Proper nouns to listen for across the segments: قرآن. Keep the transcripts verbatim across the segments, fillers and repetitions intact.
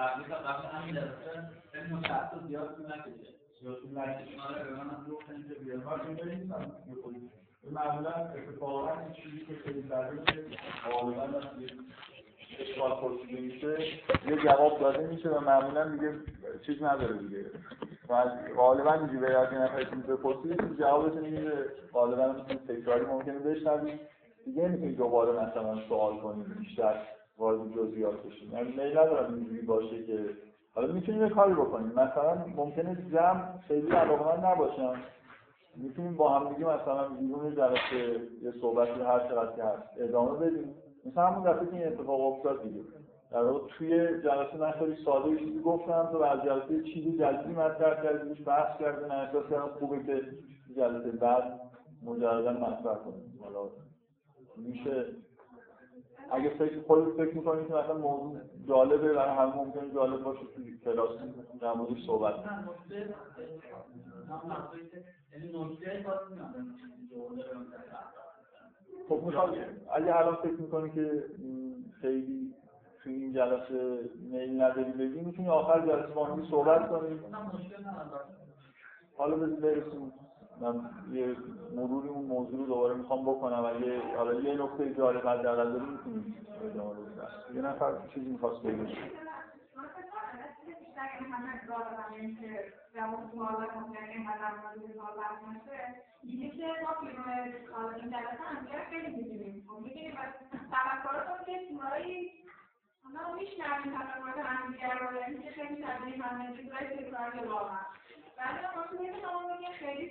قبلی تا قبل همین درسته این متعصد بیارتون نکشه بیارتون نکشه ما رو به من هم گفتن اینجا بیارتون بریم و معمولا اتفاقا این چیزی که خیلی درده غالبا اشکال پرسیده میشه یه جواب داده میشه و معمولا میگه چیز نداره دیگه و غالبا میگه به یاد یه نفر چیز پرسیده جوابتون میگه غالبا تکراری ممکنه بشنوید دیگه نمیتونید دوباره مثلا سوال کنید بیشتر وارد جزئیات بشیم. یعنی میل ندارم اینجوری باشه که حالا میتونیم یه کاری بکنیم. مثلا ممکنه جمع خیلی علاقه‌مند نباشم. میتونیم با هم دیگه مثلا بیرون جلسه یه صحبتی هر چقدر که هست ادامه بدیم. مثلا همون دفعه که این اتفاق افتاد دیگه. در واقع توی جلسه من خیلی ساده چیزی گفتم تو از جلسه چیزی جدی مطرح کردیمش بحث کردیم. احساس کردم خوبه که جلسه بعد مجددا مطرح کنیم. حالا میشه اگه فکر خودت فکر می‌کنی که مثلا موضوع جالبه برای همه ممکنه جالب باشه توی کلاس در موردش صحبت کنیم. من نکته من نکته یعنی نکته خاصی ندارم. خب مثلا اگه الان فکر می‌کنی که خیلی توی این جلسه میل نداری بگی می‌تونی آخر جلسه با هم صحبت کنیم. من مشکل ندارم. حالا برسیم من یه مروری اون موضوع رو دوباره میخوام بکنم ولی حالا یه نکته جالب از در نظر میتونیم یه نفر چیزی میخواست بگیم من فکر کنم بیشتر این همه دارم که زمان مالا کنگرد این همه مالا کنگرد دیگه که ما پیرون این درسته همگرد خیلی دیدیم میگیریم و تفکارات که تیمایی همه میشنم تفکارات همگرد و یعنی که خیلی تبدیل همه چیزایی تکرار واقعا ولی ما میگه خیلی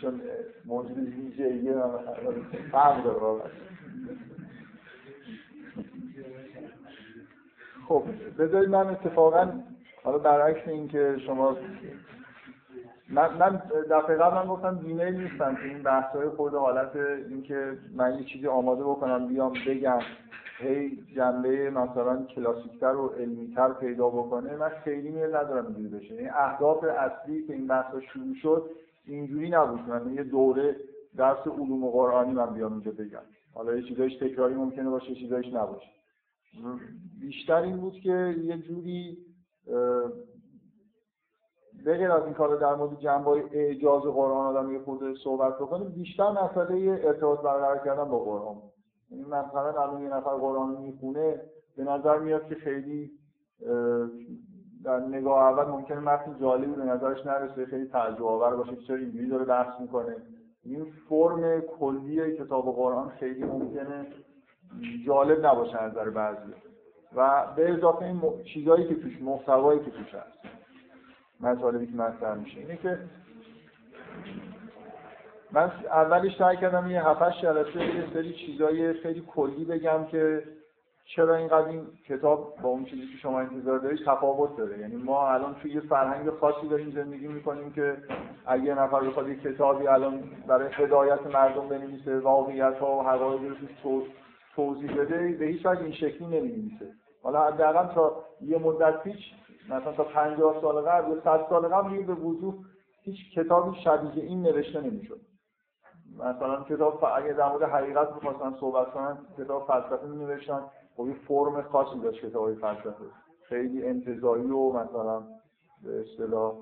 چون موضوع ویژه ایه من فهم داره بابت خب بذارید من اتفاقا حالا برعکس این که شما من, من دفعه قبل من گفتم بیمیل نیستم که این بحثای خود حالت این که من یه چیزی آماده بکنم بیام بگم هی جنبه مثلا کلاسیکتر و علمیتر پیدا بکنه من خیلی میل ندارم اینجوری بشه این اهداف اصلی که این بحثا شروع شد اینجوری نبود من یه دوره درس علوم قرآنی من بیام اینجا بگم حالا یه چیزایش تکراری ممکنه باشه یه چیزایش نباشه بیشتر این بود که یه جوری بغیر از این کار در مورد جنبه‌های اعجاز قرآن آدم یه خود صحبت بکنه بیشتر مسئله ارتباط برقرار کردن با قرآن یعنی مثلا الان یه نفر قرآن میخونه به نظر میاد که خیلی در نگاه اول ممکنه متن جالبی به نظرش نرسه خیلی تعجب آور باشه که چرا اینجوری داره بحث میکنه این فرم کلی کتاب قرآن خیلی ممکنه جالب نباشه از نظر بعضی و به اضافه این م... چیزایی که توش محتوایی که توش هست مسائلی که مطرح میشه اینه که من اولش سعی کردم یه هفت هشت جلسه یه سری چیزای خیلی کلی بگم که چرا اینقدر این کتاب با اون چیزی که شما انتظار دارید تفاوت داره یعنی ما الان توی یه فرهنگ خاصی داریم زندگی میکنیم که اگه یه نفر بخواد یه کتابی الان برای هدایت مردم بنویسه واقعیت‌ها و حقایق رو توش توضیح بده به هیچ وجه این شکلی نمی‌نویسه حالا حداقل تا یه مدت پیش مثلا تا پنجاه سال قبل یا صد سال قبل به وضوح هیچ کتابی شبیه این نوشته نمی‌شد مثلا کتاب اگه در مورد حقیقت می‌خواستن صحبت کنن کتاب فلسفه می‌نوشتن خب یه فرم خاصی داشت کتاب‌های فلسفه خیلی انتزاعی و مثلا به اصطلاح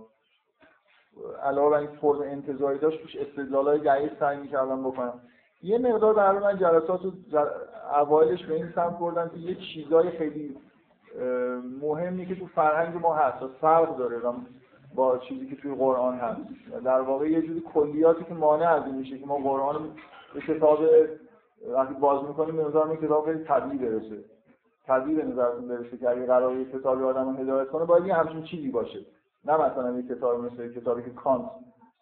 علاوه بر این فرم انتزاعی داشت توش استدلال‌های دقیق سعی می‌کردم بکنم یه مقدار در من جلساتو اوایلش به این سمت بردم که یه چیزای خیلی مهمی که تو فرهنگ ما هست فرق داره با چیزی که توی قرآن هست در واقع یه جوری کلیاتی که مانع از این میشه که ما قرآن به کتاب وقتی باز میکنیم به نظر میاد کتاب خیلی طبیعی برسه طبیعی به نظرتون برسه که اگه قراره یه کتابی آدم رو هدایت کنه باید یه همچین چیزی باشه نه مثلا یه کتاب مثل یه کتابی که کانت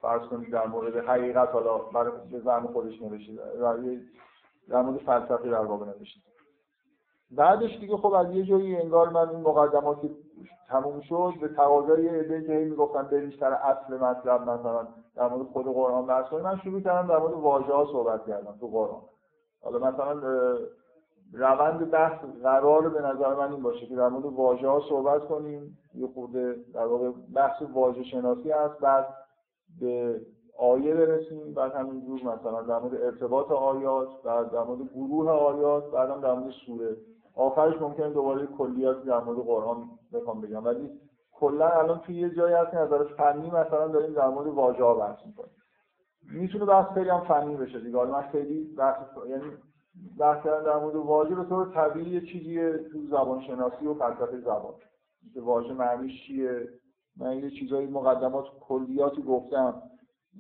فرض کنید در مورد حقیقت حالا برای زعم خودش نوشته در مورد فلسفه در واقع نوشته بعدش دیگه خب از یه جایی انگار من این مقدماتی تموم شد به تقاضای عده که میگفتن بریم سر اصل مطلب، مثلا در مورد خود قرآن بحث کنیم، من شروع کردم در مورد واژه‌ها صحبت کردم تو قرآن. حالا مثلا روند بحث قرار به نظر من این باشه که در مورد واژه‌ها صحبت کنیم، یه خورده در واقع بحث واژه شناسی است، بعد به آیه برسیم، بعد همینجور مثلا در مورد ارتباط آیات، بعد در مورد گروه آیات، بعدم در مورد سوره، آخرش ممکنه دوباره کلیات در مورد قرآن بخوام بگم. ولی کلا الان توی یه جایی هست که از نظر فنی مثلا داریم در مورد واژه‌ها بحث می‌کنیم. میتونه بحث خیلی هم فنی بشه دیگه. الان خیلی بحث یعنی بحث در مورد واژه به طور طبیعی چیزیه تو زبان شناسی و فلسفه زبان. که واژه معنیش چیه؟ من یه چیزای مقدمات کلیاتی گفتم.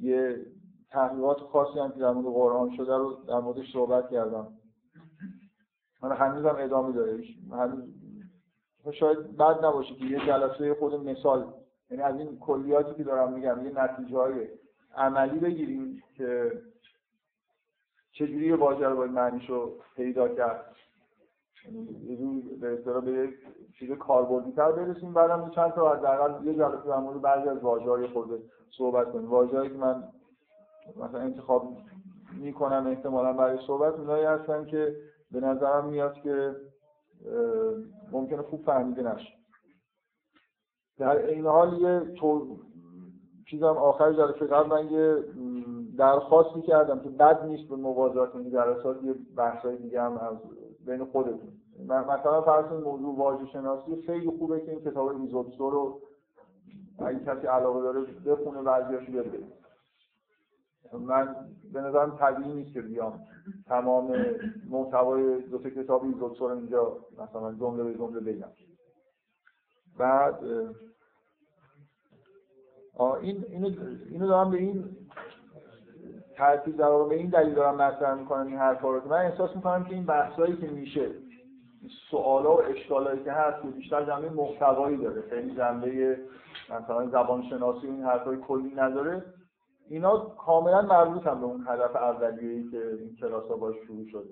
یه تحقیقات خاصی هم که در مورد قرآن شده رو در موردش صحبت کردم. من هنوزم ادامه داره. من شاید بد نباشه که یه جلسه خود مثال، یعنی از این کلیاتی که دارم میگم یه نتیجه‌های عملی بگیریم که چجوری یه واژه رو باید معنیشو پیدا کرد. یه جور به اصطلاح به یک چیز کاربردی‌تر برسیم، بعدم چند تا حداقل یه جلسه در مورد بعضی از واژه‌های خود صحبت کنیم. واژه‌هایی که من مثلا انتخاب می‌کنم احتمالاً برای صحبت، اونایی هستن که به نظرم میاد که ممکنه خوب فهمیده نشه. در این حال یه چیزم آخر جلسه قبل من یه درخواستی کردم که بد نیست به مواظبت کنید در اساس یه بحثای دیگه هم از بین خودتون. مثلا فرض کنید موضوع واژه شناسی خیلی خوبه که این کتاب ایزوپسو رو اگه کسی علاقه داره بخونه، بعضیاشو بده. من به نظرم طبیعی نیست که بیام تمام محتوای دو تا کتاب ایزوپسو رو اینجا مثلا جمله به جمله بگم. بعد این اینو اینو دارم به این ترتیب در واقع به این دلیل دارم مطرح میکنم این هر کارو. من احساس میکنم که این بحثایی که میشه، سوالا و اشکالایی که هست، بیشتر جنبه محتوایی داره، خیلی جنبه مثلا زبان شناسی این حرفای کلی نداره. اینا کاملا مربوطن به اون هدف اولیه‌ای که این کلاس‌ها باش شروع شده.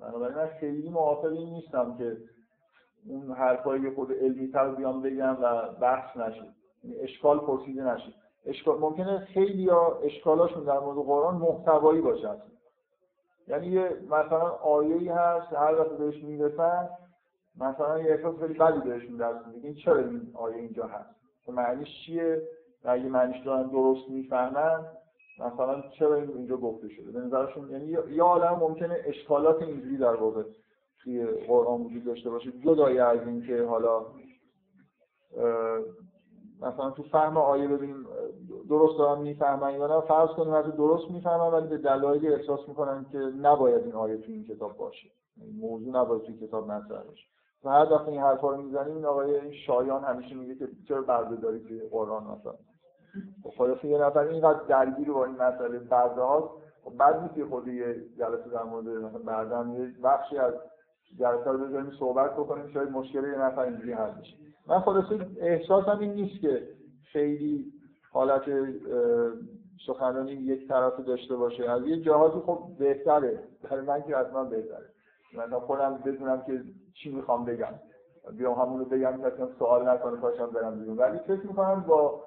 بنابراین من خیلی موافق این نیستم که اون حرفایی که خود علمی‌تر بیان بگم و بحث نشه، اشکال پرسیده نشه. اشکال ممکنه خیلی‌ها اشکالاشون در مورد قرآن محتوایی باشه. یعنی یه مثلا آیه‌ای هست، هر وقت بهش می‌رسن مثلا یه احساس خیلی بدی بهش میاد، میگن چرا این آیه اینجا هست؟ معنیش چیه؟ اگه معنیش دارن درست میفهمن مثلا چرا اینجا گفته شده به نظرشون. یعنی یه عالم ممکنه اشکالات اینجوری در واقع توی قرآن وجود داشته باشه، جدای از این که حالا مثلا تو فهم آیه ببینیم درست دارن میفهمن یا نه. فرض کنیم حتی درست میفهمن ولی به دلایلی احساس میکنن که نباید این آیه توی این کتاب باشه، موضوع نباید توی کتاب مطرح بشه. و هر دفعه این حرفا رو میزنیم، این آقای شایان همیشه میگه که چرا برده داری توی قرآن مثلا. خلاصه یه نفر اینقدر درگیر با این مسئله برده هاست، بعد میشه خود یه جلسه در مورد برده هم یه بخشی از جلسه رو بذاریم صحبت بکنیم، شاید مشکل یه نفر اینجوری حل بشه. من خلاصه احساسم این نیست که خیلی حالت سخنرانی یک طرفه داشته باشه. از یه جهاتی خب بهتره، برای من که حتما بهتره، من خودم بدونم که چی میخوام بگم، بیام همون رو بگم مثلا سوال نکنه پاشم برم بیرون. ولی فکر میکنم با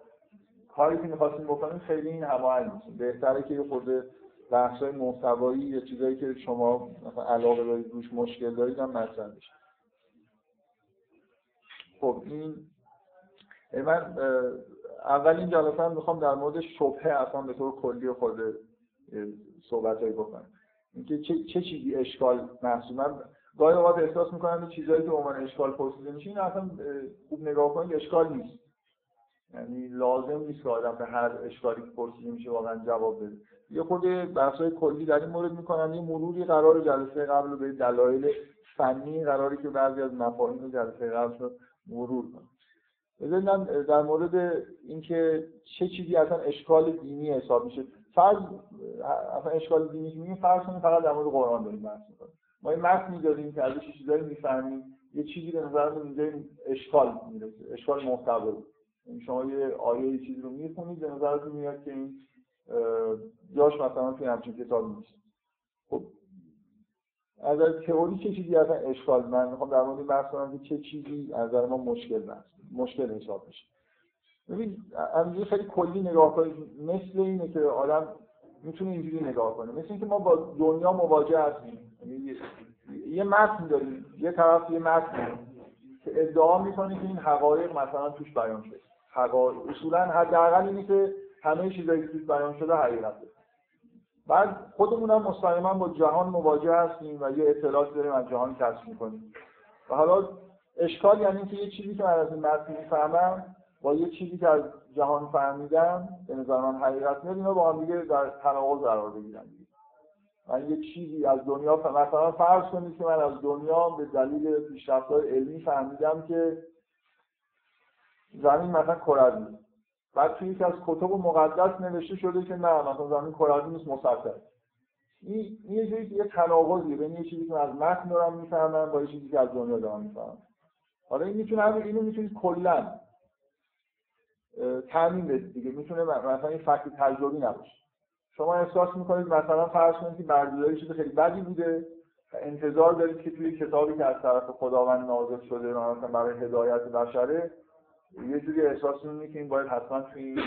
کاری که میخواستیم بکنیم خیلی این هماهنگ نیست. بهتره که یه خورده بحث‌های محتوایی یا چیزایی که شما مثلا علاقه دارید روش مشکل دارید هم مطرح بشه. خب این من اولین جلسه هم میخوام در مورد شبهه اصلا به طور کلی و خود صحبتایی بکنم، اینکه چه چه چیزی اشکال محسوبم. گاهی اوقات احساس می‌کنم این چیزایی که عموما اشکال پرسیده میشه، این اصلا خوب نگاه کنید اشکال نیست. یعنی لازم نیست که آدم به هر اشکالی که پرسیده میشه واقعا جواب بده. یه خورده بحث‌های کلی در این مورد می‌کنم، یه مروری قرار جلسه قبل رو به دلایل فنی قراری که بعضی از مفاهیم جلسه قبل رو مرور کنم. ببینم در مورد اینکه چه چیزی اصلا اشکال دینی حساب میشه. فرض اصلا اشکال دینی که میگیم فرض کنیم فقط در مورد قرآن داریم بحث می‌کنیم. ما این متن می‌داریم که ازش چیزایی می‌فهمیم، یه چیزی به نظرمون اینجا اشکال میرسه، اشکال محتوایی. شما یه آیه چیزی رو می‌خونید، به نظرتون میاد که این جاش مثلا توی همچین کتاب نیست. خب از تئوری چه چیزی اصلا اشکال، من می‌خوام در مورد بحث کنم که چه چیزی از نظر ما مشکل هست. مشکل حساب میشه. ببین همینجوری خیلی کلی نگاه کنید مثل اینه که آدم میتونه اینجوری نگاه کنه، مثل اینکه ما با دنیا مواجه هستیم، یعنی یه متن داریم، یه طرف یه متن که ادعا میکنه که این حقایق مثلا توش بیان شده. حقایق اصولا حداقل اینه که همه چیزایی که توش بیان شده حقیقته. بعد خودمون هم مستقیما با جهان مواجه هستیم و یه اطلاعاتی داریم از جهان کسب می‌کنیم. و حالا اشکال یعنی که یه چیزی که من از این متن می‌فهمم با یه چیزی که از جهان فهمیدم به نظر من حقیقت میاد، اینا با هم دیگه در تناقض قرار می‌گیرن. من یه چیزی از دنیا مثلا فرض کنید که من از دنیا به دلیل پیشرفت‌های علمی فهمیدم که زمین مثلا کروی، بعد توی یکی از کتب مقدس نوشته شده که نه مثلا زمین کروی نیست، مسطح. این یه جوری یه تناقضیه بین یه چیزی که از متن دارم می‌فهمم با یه چیزی که از دنیا دارم می‌فهمم. حالا این میتونه اینو میتونید کلاً تعمیم بدید دیگه، میتونه مثلا این فکت تجربی نباشه. شما احساس میکنید مثلا فرض کنید که برداشت شده خیلی بدی بوده و انتظار دارید که توی کتابی که از طرف خداوند نازل شده مثلا برای هدایت بشره یه جوری احساس میکنید که این باید حتما توی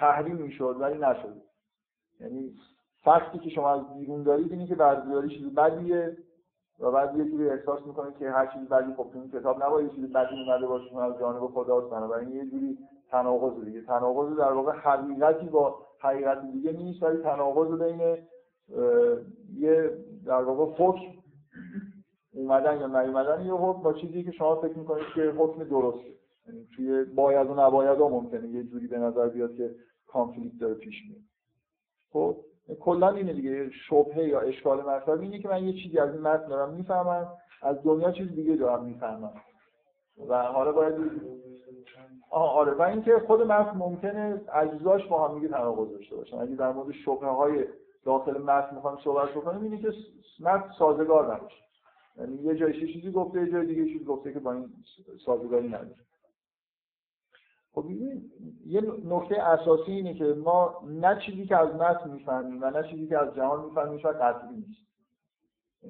تحریم میشد ولی نشد. یعنی فکتی که شما از بیرون دارید اینه که برداشت شده بدیه و بعد یه جوری احساس میکنید که هر چیز بدی خب توی کتاب نباید چیزی بدی اومده باشه از جانب خداست، بنابراین یه جوری تناقض دیگه، تناقض در واقع حقیقتی با حقیقت دیگه نیست، ولی تناقض بین یه در واقع فکر اومدن یا نیومدن یه حکم با چیزی که شما فکر میکنید که حکم درسته، یعنی توی باید و نباید ها ممکنه یه جوری به نظر بیاد که کانفلیکت داره پیش میاد. خب کلا اینه دیگه، شبهه یا اشکال مطلب اینه که من یه چیزی از این متن دارم میفهمم، از دنیا چیز دیگه دارم میفهمم و حالا باید آها آره و اینکه خود متن ممکنه اجزاش با هم دیگه تناقض داشته باشن. اگه در مورد شبهه های داخل متن میخوام صحبت بکنم اینه که متن سازگار نباشه، یعنی یه جایی چیزی گفته یه جای دیگه چیزی گفته که با این سازگاری نداره. خب یه نکته اساسی اینه که ما نه چیزی که از متن میفهمیم و نه چیزی که از جهان میفهمیم شاید قطعی نیست.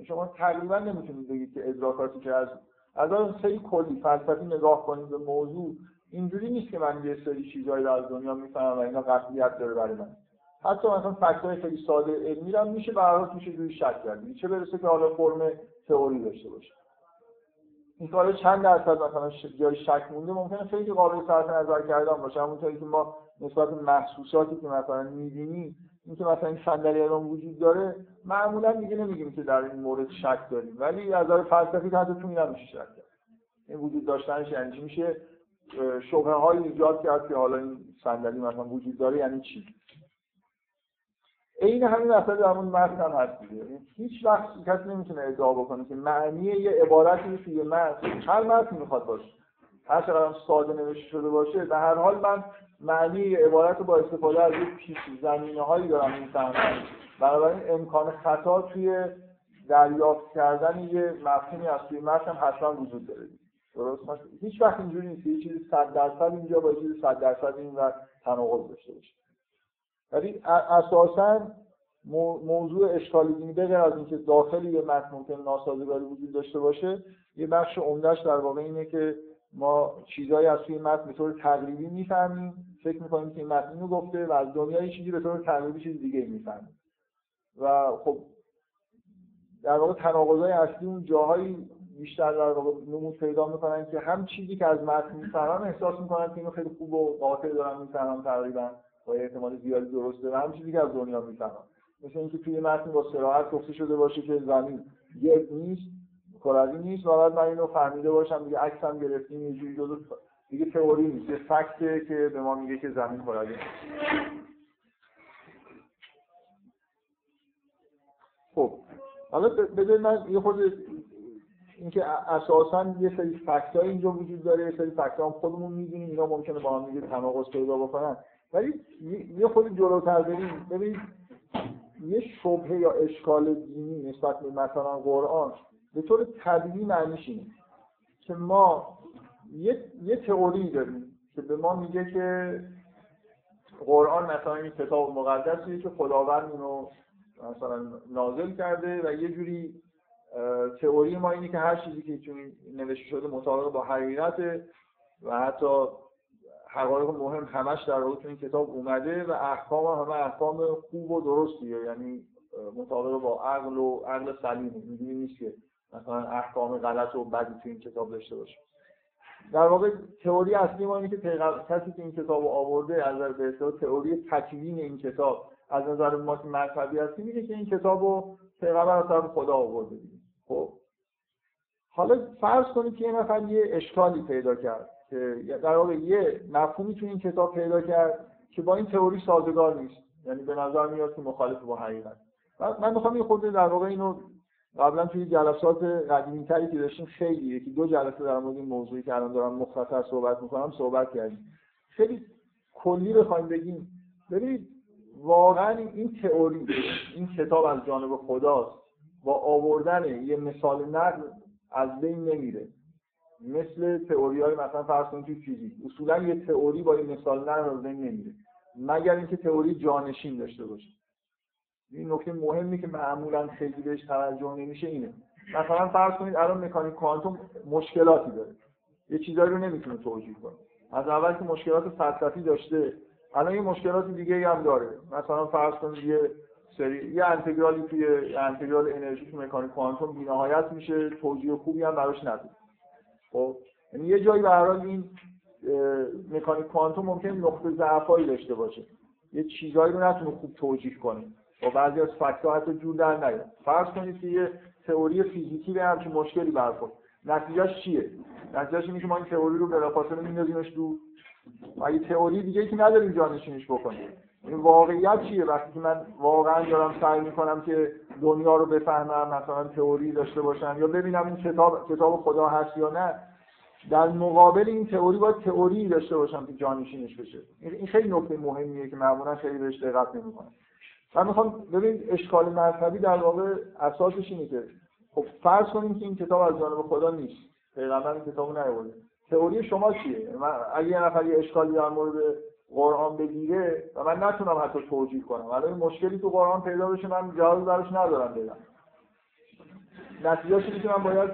شما تقریبا نمیتونید بگید که ادراکاتی که از از اون خیلی کلی فلسفی نگاه کنید به موضوع، اینجوری نیست که من یه سری چیزایی رو از دنیا میفهمم و اینا قطعیت داره برای من. حتی مثلا فکت‌های خیلی ساده علمی رو میشه برات میشه جوری شک کرد، چه برسه که حالا فرم تئوری داشته باشه. این کارو چند درصد مثلا جای شک مونده ممکنه خیلی قابل صرف نظر کردن باشه، همونطوری که ما نسبت به محسوساتی که مثلا می‌بینیم اینکه مثلا این صندلی الان وجود داره معمولا دیگه نمیگیم که در این مورد شک داریم، ولی از نظر فلسفی حتی تو اینا میشه شک کرد. این وجود داشتنش یعنی چی؟ میشه شبهه های ایجاد کرد که حالا این صندلی مثلا وجود داره یعنی چی. این همین اصلا درمون متن هم هست دیگه. هیچ وقت کسی نمیتونه ادعا بکنه که معنی یه عبارتی توی متن هر متن میخواد باشه، هر چقدرم ساده نوشته شده باشه، به هر حال من معنی عبارت رو با استفاده از یک پیش زمینه‌هایی دارم می‌فهمم، بنابراین امکان خطا توی دریافت کردن یه مفهومی از توی متن حتما وجود داره. درست باشه؟ هیچ وقت اینجوری نیست یه چیزی صد درصد اینجا با یه چیزی صد درصد این و تناقض داشته باشه. ولی اساساً موضوع اشکالی دیگه غیر از اینکه داخل یه متن ممکن ناسازگاری وجود داشته باشه، یه بخش عمده‌اش در واقع اینه که ما چیزایی از توی متن به طور تقریبی میفهمیم، فکر میکنیم که این متن اینو گفته و از دنیای چیزی به طور تقریبی چیز دیگه میفهمیم و خب در واقع تناقضای اصلی اون جاهایی بیشتر در واقع نمود پیدا میکنن که هم چیزی که از متن میفهمم احساس میکنن که اینو خیلی خوب و قاطع دارم میفهمم تقریبا با احتمال زیادی درسته، و هم چیزی که از دنیا میفهمم مثل اینکه توی متن با صراحت گفته شده باشه که زمین گرد نیست کروی نیست و بعد من اینو فهمیده باشم دیگه عکسم گرفتیم یه جوری جزو دیگه تئوری نیست، یه فکته که به ما میگه که زمین کروی نیست. خب حالا بذارید من یه خود اینکه اساساً یه سری فکت‌ها اینجا وجود داره، یه سری فکت‌ها هم خودمون می‌دونیم اینا ممکنه با هم دیگه تناقض پیدا بکنن، ولی یه خود جلوتر بریم ببینید یه شبهه یا اشکال دینی نسبت به مثلا قرآن به طور طبیعی معنیش اینه که ما یه, یه تئوری داریم که به ما میگه که قرآن مثلا این کتاب مقدسیه که خداوند اینو مثلا نازل کرده و یه جوری تئوری ما اینه که هر چیزی که توی نوشته شده مطابق با حقیقته و حتی حقایق مهم همش در روی این کتاب اومده و احکام همه احکام خوب و درستیه، یعنی مطابق با عقل و عقل سلیم. اینجوری نیست که مثلا احکام غلط و بدی تو این کتاب داشته باشه. در واقع تئوری اصلی ما اینه که پیغمبر کسی که این کتابو آورده از نظر به اصطلاح تئوری تکوین این کتاب از نظر ما که مذهبی هستی میگه که این کتابو پیغمبر از طرف خدا آورده دیگه. خب حالا فرض کنید که یه نفر یه اشکالی پیدا کرد که در واقع یه مفهومی تو این کتاب پیدا کرد که با این تئوری سازگار نیست، یعنی به نظر میاد که مخالف با حقیقت. من میخوام یه خود در واقع اینو قبلا توی جلسات قدیمی‌تری که داشتیم، خیلی یکی دو جلسه در مورد این موضوعی که الان دارم مختصر صحبت می‌کنم صحبت کردیم. خیلی کلی بخوایم بگیم، ببینید واقعا این تئوری این کتاب از جانب خداست، با آوردن یه مثال نقل از بین نمیره. مثل تئوری‌های مثلا فرض کنید توی فیزیک، اصولا یه تئوری با این مثال نقل از بین نمیره مگر اینکه تئوری جانشین داشته باشه. این نکته مهمی که معمولا خیلی بهش توجه نمیشه اینه. مثلا فرض کنید الان مکانیک کوانتوم مشکلاتی داره، یه چیزایی رو نمیتونه توجیه کنه. از اول که مشکلات فلسفی داشته، الان یه مشکلات دیگه هم داره. مثلا فرض کنید یه سری یه انتگرالی توی انتگرال انرژی تو مکانیک کوانتوم بی‌نهایت میشه، توجیه خوبی هم براش نداره. خب یعنی یه جایی به هر حال این مکانیک کوانتوم ممکنه نقطه ضعفی داشته باشه، یه چیزایی رو نتونه خوب توجیه کنه و بعضی از فکت‌ها حتی جور در نیاد. فرض کنید که یه تئوری فیزیکی به همچین مشکلی برخورد، نتیجهش چیه؟ نتیجهش اینه که ما این تئوری رو بلافاصله میندازیمش دور. ما یه تئوری دیگه ای که نداریم جانشینش بکنیم. این واقعیت چیه؟ وقتی که من واقعا دارم سعی می‌کنم که دنیا رو بفهمم، مثلا تئوری داشته باشم یا ببینم این کتاب کتاب خدا هست یا نه، در مقابل این تئوری باید تئوری داشته باشم که جانشینش بشه. این خیلی نکته مهمیه که معمولاً خیلی بهش دقت نمی‌کنن. من میخوام ببینید اشکال مذهبی در واقع اساسش اینه که خب فرض کنیم که این کتاب از جانب خدا نیست، پیغمبر این کتابو نیاورده، تئوری شما چیه؟ من اگه یه نفر یه اشکالی در مورد قرآن بگیره و من نتونم حتی توجیه کنم، الان مشکلی تو قرآن پیدا بشه من جواب براش ندارم بدم، نتیجه‌اش اینه که من باید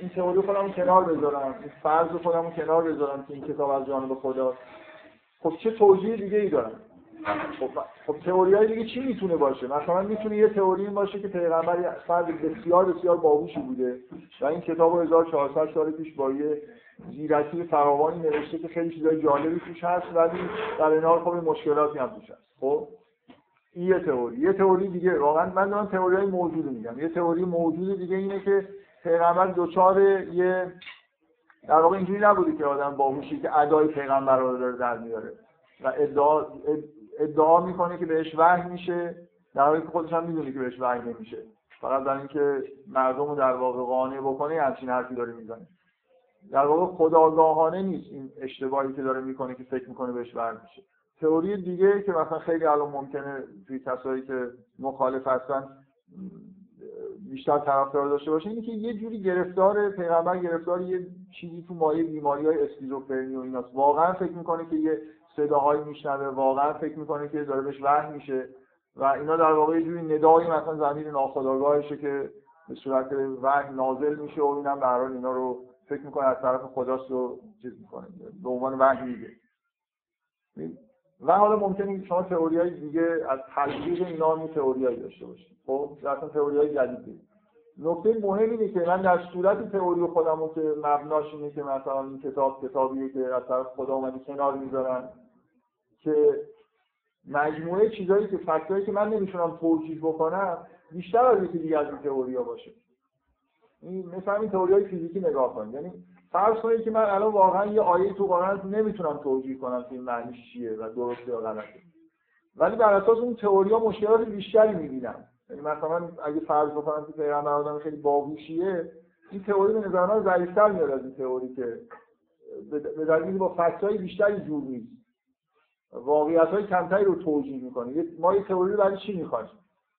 این تئوری خودمو کنار بذارم، این فرض خودمو کنار بذارم که این کتاب از جانب خداست. خب چه توجیه دیگه‌ای دارم؟ خب خب تئوریای دیگه چی میتونه باشه؟ مثلا میتونه یه تئوری این باشه که پیغمبر یه فرد بسیار بسیار باهوشی بوده و این کتابو هزار و چهارصد سال پیش با یه زیرکی فراوانی نوشته که خیلی چیزای جالبی توش هست ولی در این حال خب مشکلاتی هم توش هست. خب این یه تئوری. یه تئوری دیگه، واقعا من دارم تئوریای موجود میگم، یه تئوری موجود دیگه اینه که پیغمبر دوچار یه در واقع اینجوری نبوده که آدم باهوشی که ادای پیغمبر رو داره در میاره و ادعا ادعا میکنه که بهش وحی میشه، در حالی که خودش هم میدونه که بهش وحی نمیشه، فقط برای اینکه مردم رو در واقع قانع بکنه همچین حرفی داره میزنه. در واقع خودآگاهانه نیست این اشتباهی که داره میکنه که فکر میکنه بهش وحی میشه. تئوری دیگه که مثلا خیلی الان ممکنه توی کسایی که مخالف هستن بیشتر طرفدار داشته باشه اینه که یه جوری گرفتار پیغمبر گرفتار یه چیزی تو مایه بیماری‌های اسکیزوفرنی و ایناست، واقعا فکر میکنه که یه صداهایی میشنوه، واقعا فکر میکنه که داره بهش وحی میشه و اینا در واقع یه جوری ندایی مثلا ضمیر ناخودآگاهشه که به صورت وحی نازل میشه و اونم به هر حال اینا رو فکر میکنه از طرف خداست و چیز میکنه به عنوان وحی میگه. و حالا ممکنه شما تئوریای دیگه از تلفیق اینا هم تئوریای داشته باشید. خب مثلا تئوریای جدید. نکته مهمی اینه که من در صورت تئوری خودمو که مبناش اینه که مثلا این کتاب کتابیه که از طرف خدا اومده کنار میذارن که مجموعه چیزایی که فکتایی که من نمیتونم توجیه بکنم بیشتر از یکی دیگه از این تئوریا باشه. این مثلا این تئوریای فیزیکی نگاه کن، یعنی فرض کنید که من الان واقعا یه آیه تو قرآن نمیتونم توجیه کنم که این معنیش چیه و درسته یا غلطه، ولی بر اساس اون تئوریا مشکلات بیشتری میبینم. یعنی مثلا اگه فرض بکنم که پیغمبر آدم خیلی باهوشیه، این تئوری به نظر من ضعیف‌تر میاد از این تئوری که به دلیل با فکتای بیشتری جور نیست، واقعیت‌های کمتری رو توجیه می‌کنه. ما یه تئوری برای چی می‌خوایم؟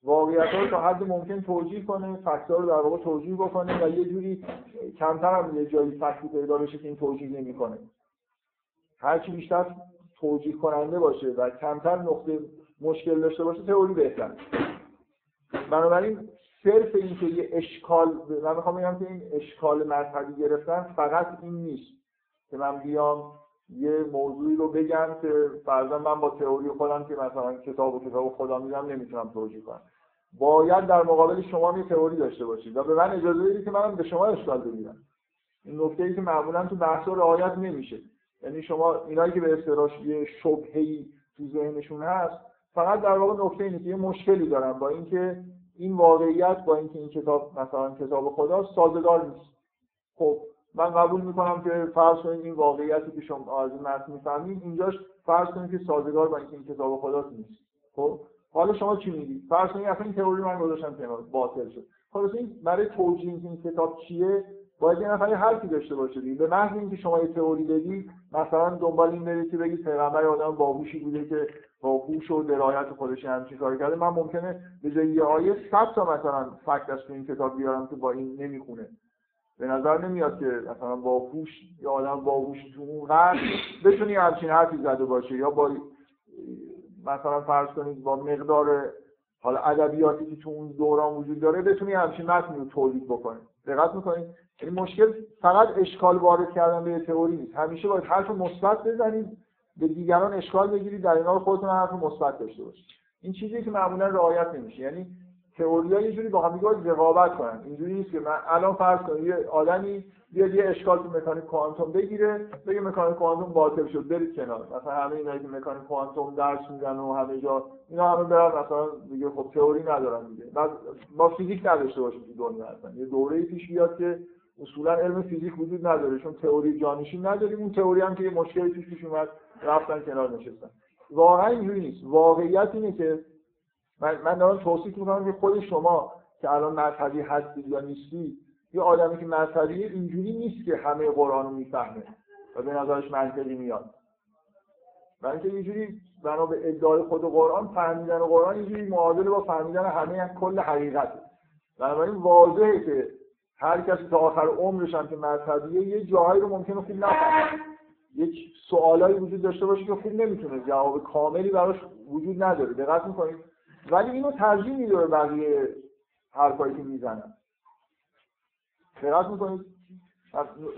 واقعیت‌ها رو تا حد ممکن توجیه کنه، فکت‌ها رو در واقع توجیه بکنه و یه جوری کمتر هم یه جایی فکتی پیدا بشه که این توجیه نمی‌کنه. هر چی بیشتر توجیه کننده باشه و کمتر نقطه مشکل داشته باشه تئوری بهتره. بنابراین صرف اینکه یه اشکال، من می‌خوام بگم که این اشکال مذهبی گرفتن فقط این نیست. که من بیام یه موضوعی رو بگم که فرضاً من با تئوری خودم که مثلا کتاب و کتاب خودم میدم نمیتونم توجیه کنم. باید در مقابل شما یه تئوری داشته باشید و به من اجازه بدید که منم به شما اشکال بدم. این نکته‌ای که معمولاً تو بحث‌ها رعایت نمیشه. یعنی شما اینایی که به استراش یه شبهه‌ای تو ذهنشون هست، فقط در واقع نکته اینه که یه مشکلی دارن با اینکه این واقعیت با اینکه این کتاب مثلا کتاب خداست سازگار نیست. خب من قبول میکنم که فرض کنید این واقعیتی که شما از متن میفهمید اینجاش فرض کنید که سازگار با اینکه این کتاب خداست نیست. خب حالا شما چی میگید؟ فرض کنید اصلا این تئوری من گذاشتم کنار باطل شد. خلاص این برای توجیه اینکه این کتاب چیه باید یه نفری حرفی داشته باشه. به محض اینکه شما یه تئوری بدید مثلا دنبال این برید که بگید پیغمبر آدم باهوشی بوده که با هوش و درایت خودش همچین کاری کرده، من ممکنه به جای یه آیه صد تا مثلا فکت از این کتاب بیارم که با این نمیخونه. به نظر نمیاد که مثلا با هوش یا آدم باهوش تو اونقدر بتونی همچین حرفی زده باشه، یا با مثلا فرض کنید با مقدار حالا ادبیاتی که تو اون دوران وجود داره بتونی همچین متنی رو تولید بکنی. دقت می‌کنید؟ این مشکل فقط اشکال وارد کردن به تئوری نیست. همیشه باید حرف مثبت بزنید، به دیگران اشکال بگیرید، در کنار خودتون حرف مثبت داشته باشید. این چیزی که معمولا رعایت نمیشه. یعنی تئوری‌ها یه جوری با هم دیگه رقابت کنن. اینجوری نیست که من الان فرض کنم یه آدمی بیاد یه اشکال تو مکانیک کوانتوم بگیره، بگه مکانیک کوانتوم باطل شد، برید کنار. مثلا همه اینا که مکانیک کوانتوم درس میدن و همه جا اینا همه برن مثلا دیگه خب تئوری ندارن دیگه. بعد ما فیزیک نداشته باشیم تو دنیا اصلا. یه دوره‌ای پیش بیاد که اصولا علم فیزیک وجود نداره چون تئوری جانشین نداریم، اون تئوری هم که یه مشکلی توش پیش اومد رفتن کنار نشستن. واقعا اینجوری نیست. واقعیت اینه که من من دارم توصیف میکنم که خود شما که الان مذهبی هستید یا نیستید، یه آدمی که مذهبی اینجوری نیست که همه قرآن رو میفهمه و به نظرش منطقی میاد. من که اینجوری بنا به ادعای خود قرآن فهمیدن قرآن اینجوری معادله با فهمیدن همه کل حقیقته. بنابراین واضحه که هر کسی تا آخر عمرش هم که مذهبیه یه جاهایی رو ممکنه خوب نفهمه. یک سوالایی وجود داشته باشه که خوب نمیتونه جواب کاملی براش وجود نداره. دقت می‌کنید؟ ولی اینو ترجیح میده به بقیه حرفایی که میزنن. دقت می‌کنید؟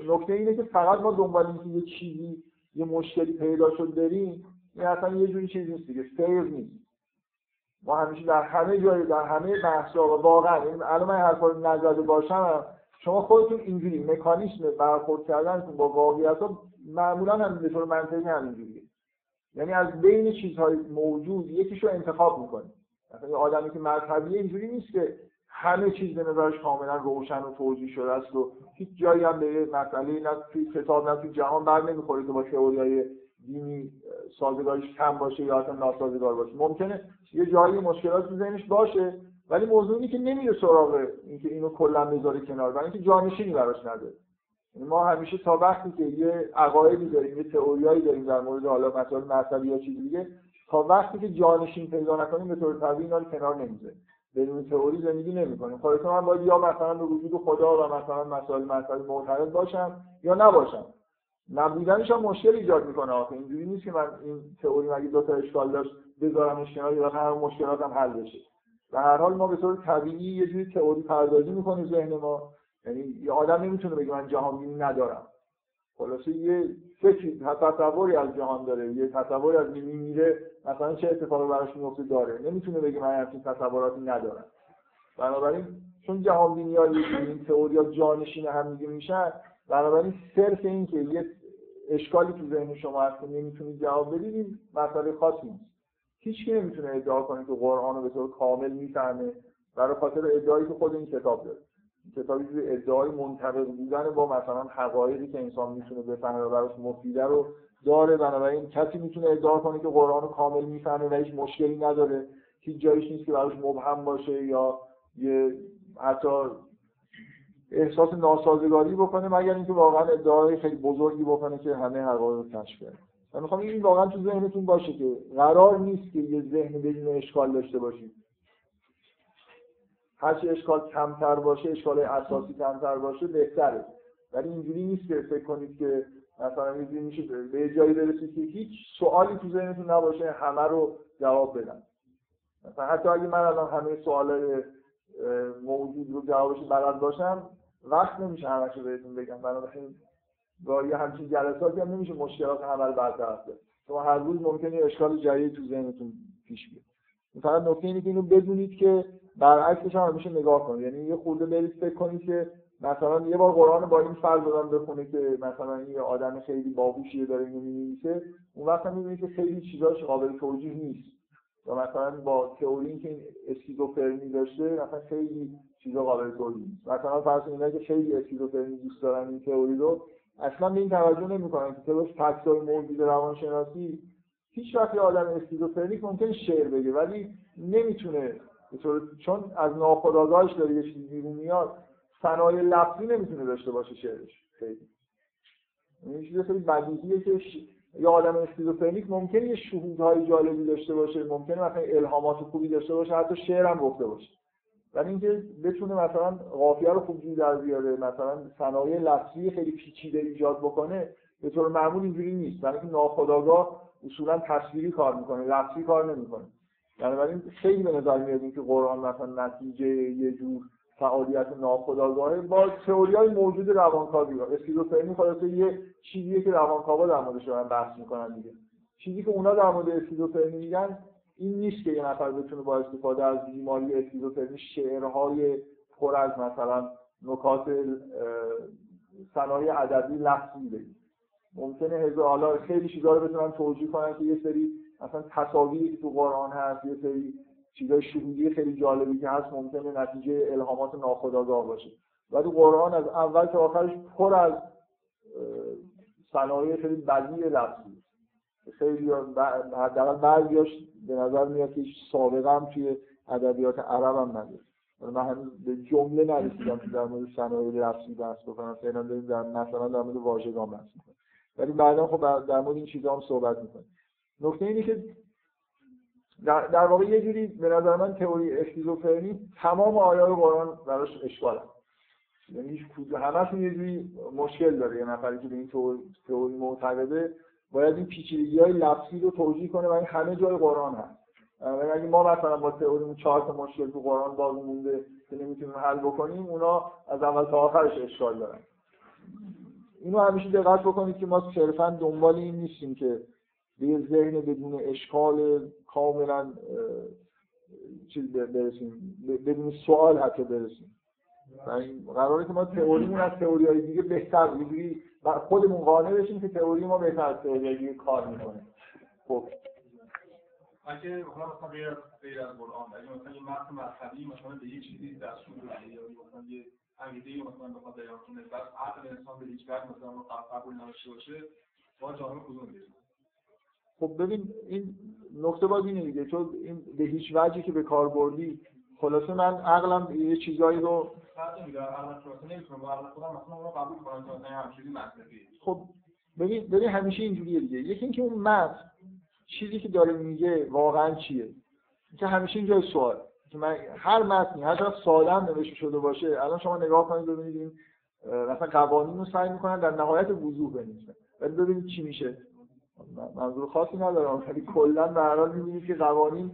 نکته اینه که فقط ما دنبال اینکه یه چیزی یه مشکلی پیدا شد بریم، این اصلا یه جوری چیز نیست دیگه، فیر نیست. ما همیشه در همه جای در همه بحث‌ها واقعا این الان من حرفا رو نزده باشم شما خودتون اینجوری مکانیزم برخورد کردنتون با واقعیت‌ها معمولاً هم به طور منطقی همینجوریه. یعنی از بین چیزهای موجود یکیشو انتخاب می‌کنید. مثلا یه آدمی که مذهبیه اینجوری نیست که همه چیز به نظرش کاملاً روشن و توضیح شده است و هیچ جایی هم به مسئله نه توی کتاب نه توی جهان برنمی‌خوره که با تئوری‌های دینی سازگاریش کم باشه یا اصلا ناسازگار باشه. ممکنه یه جایی مشکلات تو ذهنش باشه ولی موضوعی که نمیره سراغ اینکه اینو کلا بذاره کنار، برای اینکه جانشینی براش نداره. ما همیشه تا وقتی که یه عقایدی داریم، یه تئوریایی داریم در مورد حالا مثلا مذهبی یا چیز دیگه، تا وقتی که جانشین پیدا نکنیم به طور طبیعی اینا رو کنار نمیذاریم. بدون تئوری زندگی نمی‌کنیم. خودتون هم باید یا مثلا به وجود خدا و مثلا مسائل مسائل معتقد باشم یا نباشم. نبودنش هم مشکل ایجاد میکنه. آخه اینجوری نیست که من این تئوری مگه دو تا اشکال داشت بذارمش کنار یا هر مشکلاتم حل بشه. در هر حال ما به طور طبیعی یه جوری تئوری پردازی میکنیم ذهن ما. یعنی یه آدم نمیتونه بگه من جهان بینی ندارم. خلاصه یه فکری تصوری از جهان داره، یه تصوری از بینی میره، مثلا چه اتفاقی براش میفته داره. نمیتونه بگه من همچین تصوراتی ندارم. بنابراین چون جهان بینی‌ها این تئوری‌ها جانشین هم دیگه میشن، بنابراین صرف این که یه اشکالی تو ذهن شما هست که نمیتونید جواب بدید مسئله خاصی نیست. هیچ کی نمیتونه ادعا کنه که قرآن رو به طور کامل میفهمه برای خاطر ادعایی که خود این کتاب داره. این کتابی که ادعای منطبق بودن با مثلا حقایقی که انسان میتونه بفهمه و براش مفیده رو داره. بنابراین کسی میتونه ادعا کنه که قرآن رو کامل میفهمه و هیچ مشکلی نداره، هیچ جایش نیست که براش مبهم باشه یا یه حتی احساس ناسازگاری بکنه، مگر اینکه واقعا ادعای خیلی بزرگی بکنه که همه حقایق رو کشف کنه. من میخوام این واقعا تو ذهنتون باشه که قرار نیست که یه ذهن بدون اشکال داشته باشید. هرچی اشکال کمتر باشه، اشکال اساسی کمتر باشه بهتره. ولی اینجوری نیست که فکر کنید که مثلا اینجوری میشه به جایی برسید که هیچ سوالی تو ذهنتون نباشه همه رو جواب بدن. مثلا حتی اگه من الان همه سوالای موجود رو جوابش بلد باشم وقت نمیشه همه رو بهتون بگم. بنابراین با یه همچین جلساتی هم نمیشه مشکلات همه رو برطرف کرد. شما هر روز ممکنه اشکال جدید تو ذهنتون پیش بیاد. فقط نکته اینه که اینو بدونید که برعکسش هم همیشه نگاه کنید. یعنی یه خورده برید فکر کنید که مثلا یه بار قرآن با این فرض آدم بخونه که مثلا یه آدم خیلی باهوشیه داره اینو می‌نویسه، اون وقت می‌بینید که خیلی چیزاش قابل توجیه نیست. یا مثلا با تئوری که این اسکیزوفرنی داشته، مثلا خیلی چیزا قابل توجیه نیست. مثلا فرض کنید که خیلی اسکیزوفرنی دوست دارن این تئوری رو، اصلا به این توجه نمی‌کنن که طبق فکت‌های موجود روانشناسی هیچ وقت آدم اسکیزوفرنیک ممکن شعر بگه ولی نمیتونه، چون از ناخودآگاهش داره یه چیزی بیرون میاد، صنایع لفظی نمیتونه داشته باشه شعرش. خیلی این چیز خیلی بدیهیه که ش... یه آدم اسکیزوفرنیک ممکنه یه شهودهای جالبی داشته باشه، ممکنه مثلا الهامات خوبی داشته باشه، حتی شعر هم گفته باشه، ولی اینکه بتونه مثلا قافیه رو خوب جور در بیاره، مثلا صنایع لفظی خیلی پیچیده ایجاد بکنه، به طور معمول اینجوری نیست. یعنی ناخودآگاه اصولا تصویری کار میکنه، لفظی کار نمیکنه. بنابراین خیلی به نظر میاد اینکه قرآن مثلا نتیجه یه جور فعالیت ناخودآگاهه با تئوری‌های موجود روانکاوی. اسکیزوفرنی خلاصه یه چیزیه که روانکاوا در موردش دارن بحث میکنن دیگه. چیزی که اونا در مورد اسکیزوفرنی میگن این نیست که یه نفر بتونه با استفاده از بیماری اسکیزوفرنی شعرهای پر از مثلا نکات صنایع ادبی لفظی بگه. ممکنه هزارها خیلی چیزا رو بتونن توجیه کنن که یه سری مثلا تصاویری تو قرآن هست، یه سری چیزای شهودی خیلی جالبی که هست ممکنه نتیجه الهامات ناخودآگاه باشه، ولی قرآن از اول تا آخرش پر از صنایع خیلی بدیع لفظی. خیلی حداقل بعضیاش به نظر میاد که سابقه هم توی ادبیات عرب هم نداره. من هنوز به جمله نرسیدم که در مورد صنایع لفظی بحث بکنم، فعلا داریم در مثلا در مورد واژگان بحث می‌کنیم، ولی بعدا خب در مورد این چیزا هم صحبت می‌کنیم. نکته اینه که در, در واقع یه جوری به نظر من تئوری اسکیزوفرنی تمام آیات قرآن براش اشکال هست. یعنی هیچ کدوم همشون یه جوری مشکل داره. یه نفری که به این تئوری معتقده باید این پیچیدگی‌های لفظی رو توجیه کنه و این همه جای قرآن هست. یعنی اگه ما مثلا با تئوریمون چهار تا مشکل تو قرآن باقی مونده که نمیتونیم حل بکنیم، اونا از اول تا آخرش اشکال دارن. اینو همیشه دقت بکنید که ما صرفاً دنبال این نیستیم که به ذهن بدون اشکال کاملا چیز برسیم، بدون سوال حتی برسیم. این قراره که ما تئوریمون از تئوری‌های دیگه بهتر بگیری و خودمون قانع بشیم که تئوری ما بهتر از تئوری‌های دیگه کار میکنه. خب اگه خلاصا غیر غیر از قرآن، اگه مثلا یه متن مذهبی مثلا به یه چیزی در صورت یا مثلا یه عقیده‌ای مثلا به خاطر اون نسبت عقل انسان به هیچ وجه مثلا قبول نشه باشه، با جامعه کدوم میشه؟ خب ببین این نکته باز اینه دیگه، چون این به هیچ وجهی که به کار بردی، خلاصه من عقلم یه چیزایی رو فرض می‌دارم، عقلم خلاصه نمی‌کنم، عقل خودم مثلا اون رو قبول کنم تا همینجوری منطقیه. خب ببین ببین همیشه اینجوریه دیگه. یکی اینکه اون متن چیزی که داره میگه واقعا چیه، که همیشه اینجای سوال که من هر متنی هر طرف سالم نوشته شده باشه، الان شما نگاه کنید ببینید این مثلا قوانین رو سعی می‌کنن در نهایت وضوح بنویسن، ولی ببینید چی میشه. منظور خاصی ندارم، ولی کلا به هر حال می‌بینید که قوانین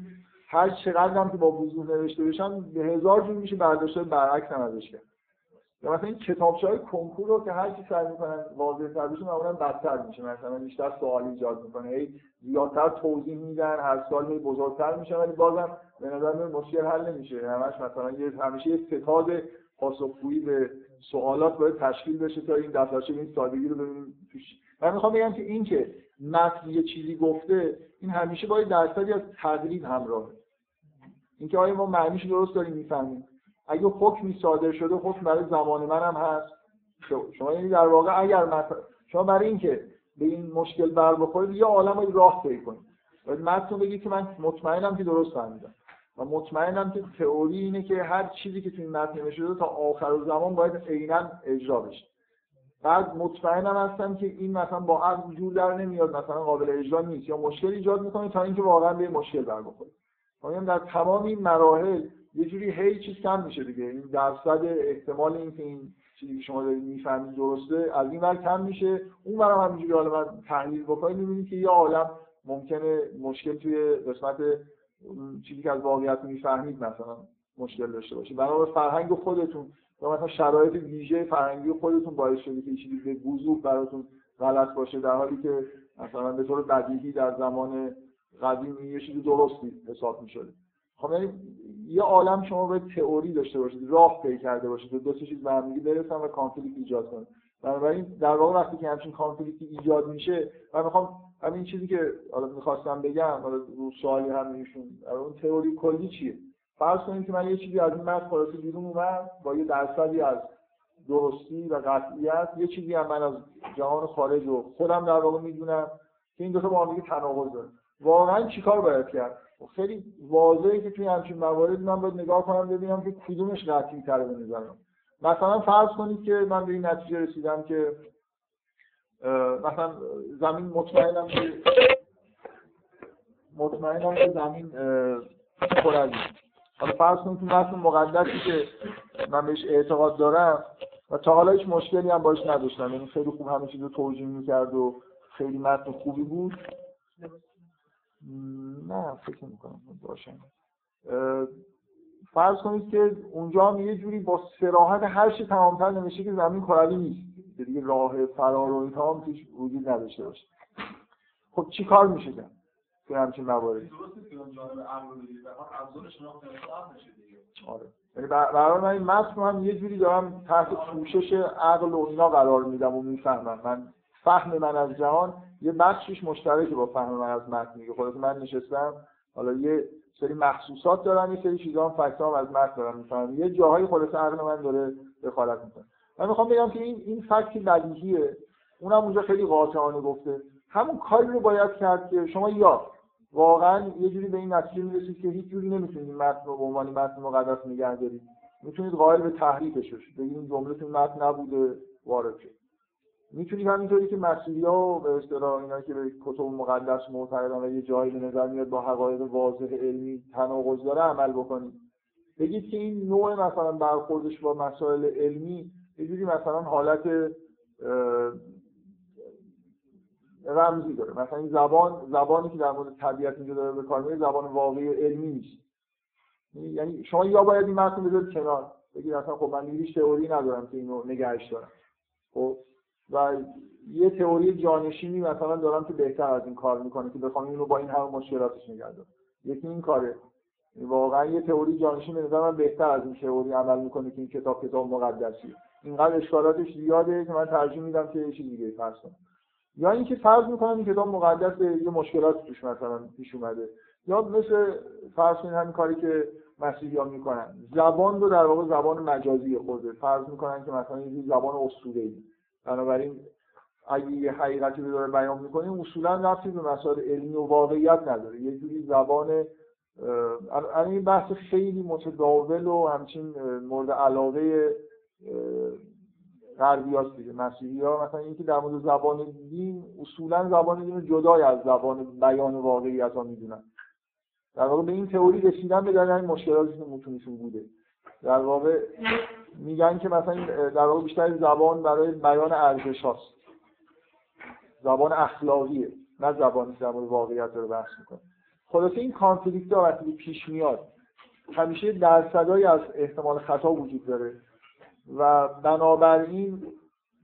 هر چقدر هم که با وضوح نوشته بشن به هزار جور میشه برداشت برعکس هم ازش کرد. یا مثلا این کتابچه‌های کنکور رو که هر چی سعی می‌کنن واضح‌تر بشه معمولاً بدتر میشه، مثلا بیشتر سوال ایجاد می‌کنه، هی زیادتر توضیح میدن، هر سال هی بزرگتر میشه، ولی بازم به نظر من مشکل حل نمیشه. همش مثلا یه همیشه یه ستاد پاسخگویی به سوالات باید تشکیل بشه تا این دفترچه این سادگی رو ببینیم توش. من می‌خوام بگم که این که متن یه چیزی گفته، این همیشه با یه درصدی از تقلید همراهه. اینکه آیا ما معنیش درست داریم می‌فهمیم؟ اگه حکمی صادر شده، حکم برای زمان من هم هست. شما یعنی در واقع اگر متن شما برای اینکه به این مشکل بر بخورید یه عالمه راه طی کنید. باید متن بگید که من مطمئنم که درست فهمیدم. و مطمئنم که تئوری اینه که هر چیزی که تو این متن نوشته تا آخر زمان باید عیناً اجرا بشه. بعد مطمئنم هستم که این مثلا با عقل جور در نمیاد، مثلا قابل اجرا نیست یا مشکل ایجاد میکنه تا اینکه واقعا به مشکل برخورد. میگم در تمام این مراحل یه جوری هی چیز کم میشه دیگه. این درصد احتمال اینکه این چیزی که شما دارید میفهمید درسته از این ور کم میشه، اون ور هم همینجوری حالا من تحلیل بکنید میبینید که یه عالم ممکنه مشکل توی قسمت چیزی که از واقعیت میفهمید مثلا مشکل داشته باشه. بنابر فرهنگ خودتون یا مثلا شرایط ویژه فرهنگی خودتون باعث شده که چیزی به وضوح براتون غلط باشه، در حالی که مثلا به طور بدیهی در زمان قدیم یه چیزی درستی حساب می‌شده. خب یعنی یه عالم شما باید تئوری داشته باشید، راه پیدا کرده باشید تا دو تا چیز به هم دیگه برسن و کانفلیکت ایجاد کنه. بنابراین در واقع وقتی که همچین کانفلیکتی ایجاد میشه، من میخوام همین چیزی که حالا می‌خواستم بگم، حالا رو سوالی هم ایشون، اون تئوری کلی چیه؟ فرض کنیم که من یه چیزی از این متن خلاصه بیرون اومد با یه درصدی از درستی و قطعیت، یه چیزی هم من از جهان خارج و خودم در واقع میدونم که این دو تا با هم دیگه تناقض داره. واقعاً چیکار باید کرد؟ خیلی واضحه که توی همچین مواردی من باید نگاه کنم ببینم که کدومش قطعی‌تره به نظرم. مثلا فرض کنید که من به این نتیجه رسیدم که مثلا زمین مطمئنم که مطمئنم که زمین پر از حالا فرض کنید که متن مقدسی که من بهش اعتقاد دارم و تا حالا هیچ مشکلی هم باش نداشتم، یعنی خیلی خوب همه چیز رو توجیه می‌کرد و خیلی متن خوبی بود، نه فکر میکنم باشه. فرض کنید که اونجا هم یه جوری با صراحت هرچی تمامتر نمیشه که زمین کروی نیست، دیگه راه فرار و اینها هم توش وجود نداشته باشه. خب چی کار میشه کرد تو همچین مواردی؟ درسته که اونجا به عقل بگیرید و ابزار شناخت انسان نشه دیگه. آره، یعنی برای من این متن هم یه جوری دارم تحت پوشش عقل و اینا قرار میدم و میفهمم من فهم من از جهان یه بخشش مشترکه با فهم من از متن دیگه. خلاص من نشستم حالا یه سری محسوسات دارم، یه سری چیزا هم فکتام از متن دارم میفهمم، یه جاهای خلاص عقل من داره دخالت میکنه. من میخوام بگم که این این فکت بدیهیه، اونم اونجا خیلی قاطعانه گفته، همون کاری رو باید کرد که شما یا واقعا یه جوری به این نتیجه میرسید که هیچ جوری نمیتونید متن رو به عنوان متن مقدس نگه دارید، میتونید قائل به تحریفش بشید، بگید جمله‌تون متن نبوده وارد شد. میتونید همینطوری که مسیحی‌ها به اصطلاح اینا که به کتب مقدس معتقدن و یه جایی به نظر میاد با حقایق واضح علمی تناقض داره عمل بکنید، بگید که این نوع مثلا برخوردش با مسائل علمی یه جوری مثلا حالت رمزی داره، مثلا این زبان زبانی که در مورد طبیعت اینجا داره به کار میره زبان واقعی علمی نیست. یعنی شما یا باید این متن بذارید کنار، بگید مثلا خب من هیچ تئوری ندارم که اینو نگهش دارم، خب و یه تئوری جانشینی مثلا دارم که بهتر از این کار میکنه که بخوام اینو با این همه مشکلاتش نگه دارم. یکی این کاره، واقعا یه تئوری جانشین به نظر من بهتر از این تئوری عمل میکنه که این کتاب کتاب مقدسیه، اینقدر اشکالاتش زیاده که من ترجیح میدم که یه چیز دیگه فرض کنم. یا اینکه فرض میکنم این کتاب مقدس یه مشکلات توش مثلا پیش اومده، یا مثل فرض کنید همین کاری که مسیحی‌ها میکنن، زبان رو در واقع زبان مجازی خود فرض میکنن که مثلا یه زبان اسطوره‌ای، بنابراین اگه یه حقیقتی رو داره بیان میکنه اصولا ربطی به مسائل علمی و واقعیت نداره، یه جوری زبان این بحث خیلی متداول و همچین مورد علاقه غربیاست دیگه. مسیحی‌ها مثلا اینکه در مورد زبان دین اصولا زبان دین جدای از زبان بیان واقعیت ها میدونن، در واقع به این تئوری رسیدن به دلیل مشکلاتی که متونشون بوده، در واقع میگن که مثلا در واقع بیشتر زبان برای بیان ارزش هاست، زبان اخلاقیه نه زبانی که در مورد واقعیت رو بحث میکنه. خلاصه این کانفلیکت ها وقتی پیش میاد همیشه درصدایی از احتمال خطا وجود داره و بنابراین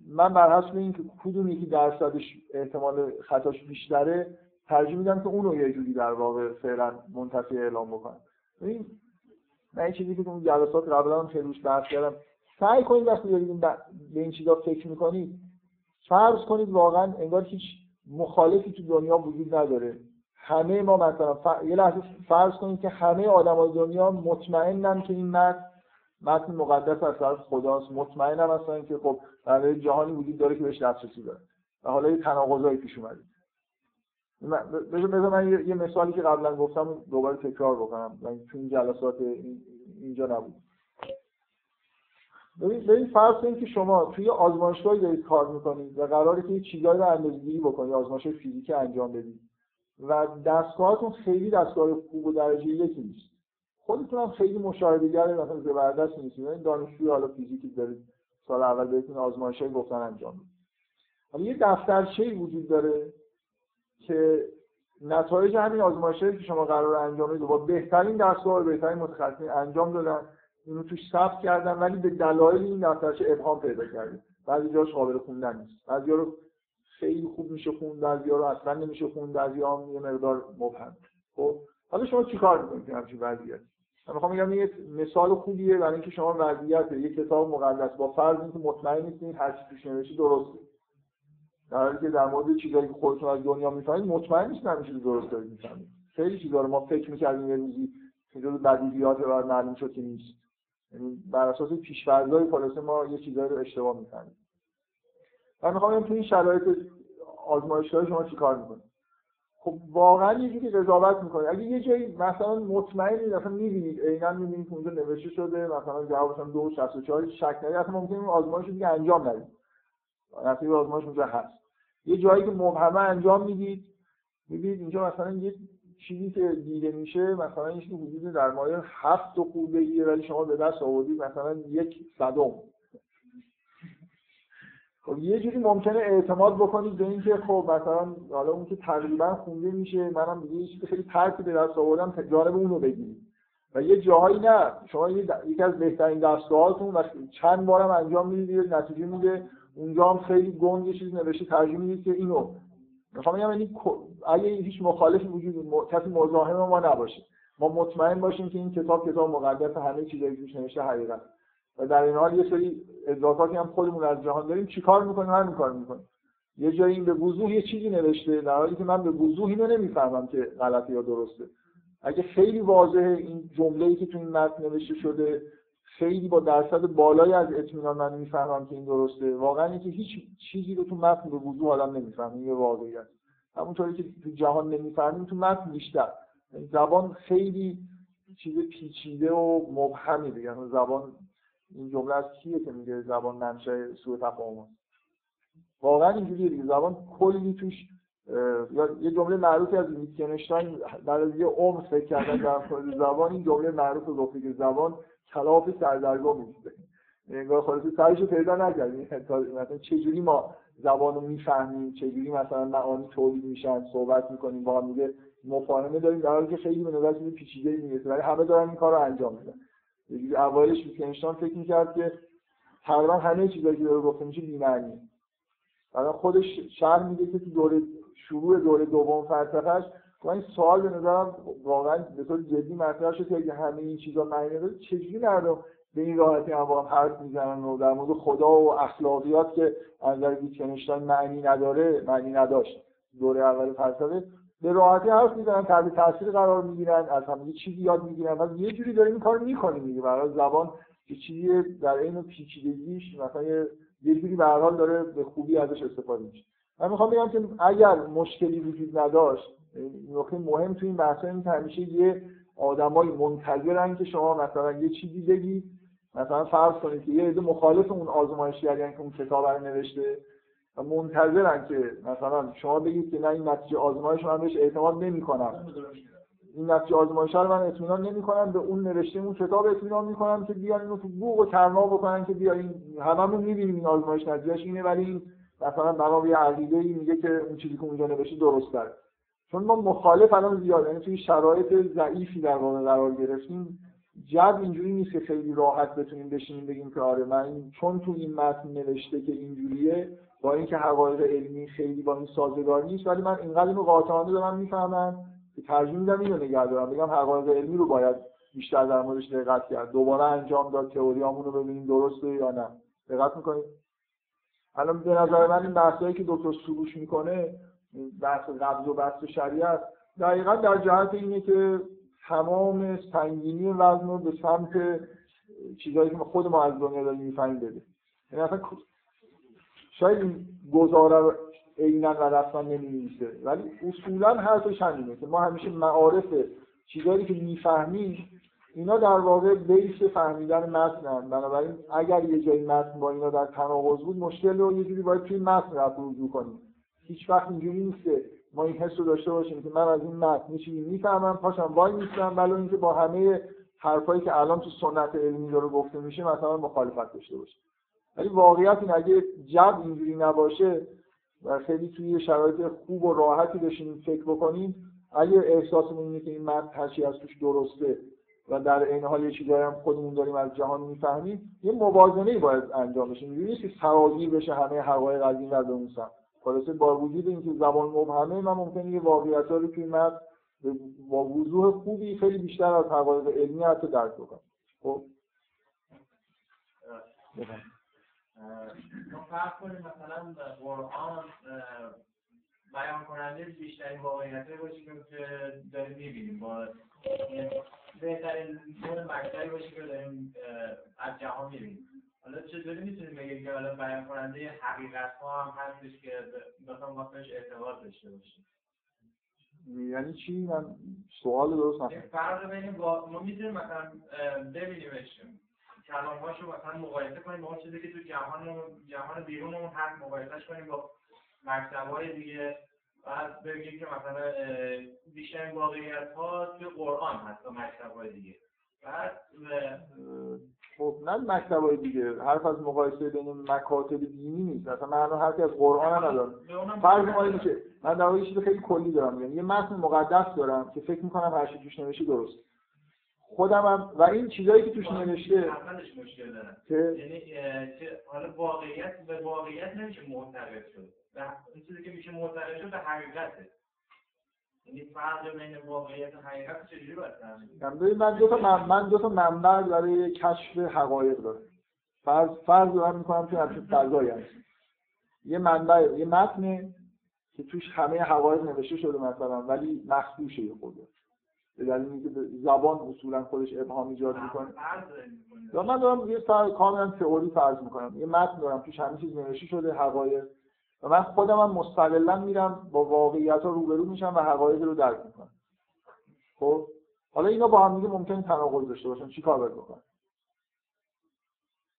من بر حسب این که کدوم یکی درصدش احتمال خطاش بیشتره ترجیح میدم که اون رو یه جوری در واقع فعلا منتفی اعلام بکنم. ببین من این چیزی که تو جلسات قبلا هم خیلی روش بحث کردم، سعی کنید وقتی دارید به این چیزا فکر میکنید فرض کنید واقعا انگار هیچ مخالفی تو دنیا وجود نداره، همه ما مثلا ف... یه لحظه فرض کنید که همه آدمای دنیا مطمئنن که این متن متن مقدس از طرف خداست، مطمئنم مثلا که خب در جهانی وجود داره که بهش دسترسی داره و حالا یه تناقضایی پیش اومده. مثلا من یه مثالی که قبلا گفتم دوباره تکرار بکنم، من تو این جلسات اینجا نبود. ببین فرض کنید که شما توی آزمایشگاهی دارید کار میکنید و قراره که یه چیزایی رو اندازه‌گیری بکنید، آزمایش فیزیکی انجام بدید و دستگاهتون خیلی دستگاه خوب و درجه یکی نیست، خودتون هم خیلی مشاهده‌گر مثلا زبردست نیستید، این دانشجوی حالا فیزیکی دارید سال اول بهتون آزمایشای گفتن انجام بدید، حالا یه دفترچه‌ای وجود داره که نتایج همین آزمایشی که شما قراره انجام بدید با بهترین دستگاه و بهترین متخصصین انجام دادن این رو توش ثبت کردن ولی به دلایل این نقطهش ابهام پیدا کرده. بعضی جاش قابل خوندن نیست، بعضی جا رو خیلی خوب میشه خوند، بعضی جا رو اصلا نمیشه خوند، بعضی جا یه مقدار مبهم. خب حالا شما چیکار می‌کنید در همچین وضعیتی؟ من می‌خوام بگم یه مثال خوبیه برای اینکه شما وضعیت یک کتاب مقدس با فرض اینکه مطمئن نیستین هر چی توش نوشته درسته، در حالی که در مورد چیزایی که خودتون از دنیا می‌فهمید مطمئن نیستین همیشه درست دارید می‌فهمید. خیلی چیزا رو ما فکر می‌کردیم یه روزی چیزا بدیهیات برای معلوم شد که نیست. یعنی بر اساس پیش‌فرض‌های خلاصه ما یه چیزایی رو اشتباه می‌فهمیم. من می‌خوام بگم تو این شرایط آزمایشگاهی شما چیکار می‌کنید؟ خب واقعا یه جوری قضاوت میکنه. اگه یه جایی مثلا مطمئنید، مثلا میبینید عیناً میبینید که اونجا نوشته شده مثلا جوابش هم دو و شصت و چهار شک ندارید، اصلا ممکنه این آزمایشو دیگه انجام ندید. نتیجه آزمایش اونجا هست. یه جایی که مبهمه انجام میدید، میبینید اینجا مثلا یه چیزی که دیده میشه مثلا یه چیزی حدود در مایه هفت تا خورده‌ای ولی شما به دست آوردید مثلا یک صدم. خب یه جوری ممکنه اعتماد بکنید به اینکه خب مثلا حالا اون که تقریبا خونده میشه منم دیگه یه چیز خیلی ترکی به دست آوردم تجارب اون رو بگیرید. و یه جاهایی نه، شما یکی از بهترین دستهاتون و چند بارم انجام میدید نتیجه میده اونجا هم خیلی گنگ یه چیز نوشته ترجمه میدید که اینو میخوام بگم یعنی اگه هیچ مخالف وجود کسی مزاحم ما نباشه، ما مطمئن باشیم که این کتاب کتاب مقدس همه چیزایی که نوشته حقیقت و در این حال یه سری اضافاتی هم خودمون از جهان داریم چیکار می‌کنیم همین کارو می‌کنیم. یه جایی به وضوح یه چیزی نوشته در حالی که من به وضوح اینو نمی‌فهمم که غلطه یا درسته. اگه خیلی واضحه این جمله‌ای که تو این متن نوشته شده خیلی با درصد بالایی از اطمینان من می‌فهمم که این درسته. واقعاً اینکه هیچ چیزی رو تو متن به وضوح آدم نمی‌فهمه، این واقعیت. همونطوری که تو جهان نمی‌فهمیم تو متن بیشتر. زبان خیلی چیز پیچیده و مبهمی دیگه. یعنی زبان این جمله از کیه که میگه زبان منشأ سوء تفاهم است؟ واقعا اینجوریه دیگه. زبان کلی توش یا یه جمله معروفی از ویتگنشتاین بعد از یه عمر فکر کردن در مورد زبان این جمله معروف رو گفت که زبان کلاف سردرگم میشه. انگار خالص سرشو پیدا نکردین مثلا چجوری ما زبانو میفهمیم، چجوری مثلا معانی تولید میشن، صحبت میکنیم با هم دیگه، مفاهمه داریم در حالی که خیلی به نظر میاد پیچیده میاد ولی همه دارن این کارو انجام میدن. یعنی اولش ویتگنشتاین فکر می‌کرد که تقریبا همه چیزایی که داره گفته میشه بی‌معنیه. بعد خودش شرح میده که تو دوره شروع دوره دوم فلسفه‌اش این سوال به نظرم واقعا به طور جدی مطرح شد که همه این چیزا معنی داره. چجوری مردم به این راحتی هم حرف میزنن و در مورد خدا و اخلاقیات که از نظر ویتگنشتاین معنی نداره، معنی نداشت دوره اول فلسفه به راحتی حرف میزنن، تحت تاثیر قرار میگیرن، از همه چیزی یاد میگیرن و یه جوری داریم کارو میکنیم دیگه. برای زبان یه چیزیه در عین پیچیدگیش مثلا یه جوری به هر حال داره به خوبی ازش استفاده میشه. من میخوام بگم که اگر مشکلی وجود نداشت نکته مهم تو این بحث اینه که همیشه یه آدمای منتظرن که شما مثلا یه چیزی بگی، مثلا فرض کنید که یه عده مخالف اون آزمایشگری یعنی که اون کتاب رو نوشته و منتظرن که مثلا شما بگید که نه این نتیجه آزمایش من بهش اعتماد نمی‌کنم، این نتیجه آزمایش رو من اطمینان نمی‌کنم، به اون نوشته اون کتاب اطمینان می‌کنم که بیان اینو تو بوق و ترنا بکنن که بیاین هممون می‌بینیم این آزمایش نتیجه‌اش اینه ولی این مثلا برای یه عقیده‌ای میگه که اون چیزی که اونجا نوشته درسته. چون ما مخالف الان زیاد یعنی توی شرایط ضعیفی در واقع قرار گرفتیم. جد اینجوری نیست که خیلی راحت بتونیم بشینیم بگیم که آره من چون تو این متن نوشته که اینجوریه با اینکه حقایق علمی خیلی با این سازگار نیست ولی من اینقدر اینو قاطعانه دارم میفهمم که ترجیح میدم اینو نگه دارم. بگم حقایق علمی رو باید بیشتر در موردش دقت کرد، دوباره انجام داد، تئوریامون رو ببینیم درسته یا نه. دقت میکنید الان به نظر من این بحثایی که دکتر سروش میکنه بحث قبض و بسط شریعت دقیقاً در جهت اینه که تمام سنگینی وزن رو به سمت چیزایی که خود ما از دنیا داریم میفهمیم بده. یعنی اصلا شاید این گزاره رو عیناً و رسما نمی‌نویسه ولی اصولاً حرفش همینه که ما همیشه معارف چیزایی که میفهمیم اینا در واقع بیس فهمیدن متنن. بنابراین اگر یه جایی متن با اینا در تناقض بود مشکل رو یه جوری باید توی متن رفع کنیم. هیچ وقت اینجوری نیست که ما این حس رو داشته باشیم که من از این متن چیزی میفهمم پاشم وای میستم ولی اینکه با همه حرفایی که الان تو سنت علمی داره گفته میشه مثلا مخالفت داشته باشه. ولی واقعیت این اگه جد اینجوری نباشه و خیلی توی شرایط خوب و راحتی بشینیم فکر بکنیم، اگه احساسمون اینه که این متن هرچی از توش درسته و در این حال یه چیزایی هم خودمون داریم از جهان میفهمیم، یه موازنه‌ای باید انجام بشه. اینجوری که سرازیر بشه همه حقایق از این و اون سمت. خلاصه با وجود اینکه زبان مبهمه، من ممکنه یه واقعیت‌ها رو توی متن با وضوح خوبی خیلی بیشتر از حقایق علمی حتی درک بکنم. خب فرق کنیم مثلا قرآن بیان کننده بیشترین واقعیت‌هایی باشه که داریم می‌بینیم، با بهترین نوع مکتبی باشه که داریم از جهان می‌بینیم. حالا چطوری می‌تونیم بگیم که حالا بیان کننده حقیقت‌ها هم هستش که مثلا ما بهش اعتبار داشته باشیم؟ یعنی چی؟ من سوال درست نفهمیدم. فرق بین ما می‌تونیم مثلا ببینیمش، کلام‌هاشو مثلا مقایسه کنیم با چیزی که تو جهان جهان بیرونمون هست، مقایسه‌اش کنیم با مکتب‌های دیگه، بعد بگیم که مثلا بیشتر واقعیت‌ها توی قرآن هست تا مکتب‌های دیگه. بعد خب نه مکتب‌های دیگه، حرف از مقایسه بین مکاتب دینی نیست، اصلا معنی حرفی از قرآن نداره. فرض کنید که من در واقع چیز خیلی کلی دارم میگم، یه متن مقدس دارم که فکر می‌کنم هر چی توش نوشته درست، خودم هم و این چیزایی که توش نوشته اصلاش مشکل دارن، یعنی که حالا واقعیت به واقعیت نمیشه معترض شد، این چیزی که میشه معترض شد به حقیقته. یعنی فرق بین واقعیت و حقیقت چجوری باید تعریف؟ من دو تا من, من دو تا منبع برای کشف حقایق دارم. فرض فرض دارم میکنم که همچین فضایی هست، یه منبع یه متن که توش همه حقایق نوشته شده مثلا، ولی مخدوشه خودش به دلیل اینکه زبان اصولا خودش ابهام ایجاد میکنه. یا من دارم یه سر کاملا تئوری فرض میکنم، یه متن دارم توش همه چیز نوشته شده حقایق، و من خودم هم مستقلا میرم با واقعیت‌ها روبرو میشم و حقایق رو درک میکنم. خب حالا اینا با هم دیگه ممکنه تناقض داشته باشن، چیکار باید بکنم؟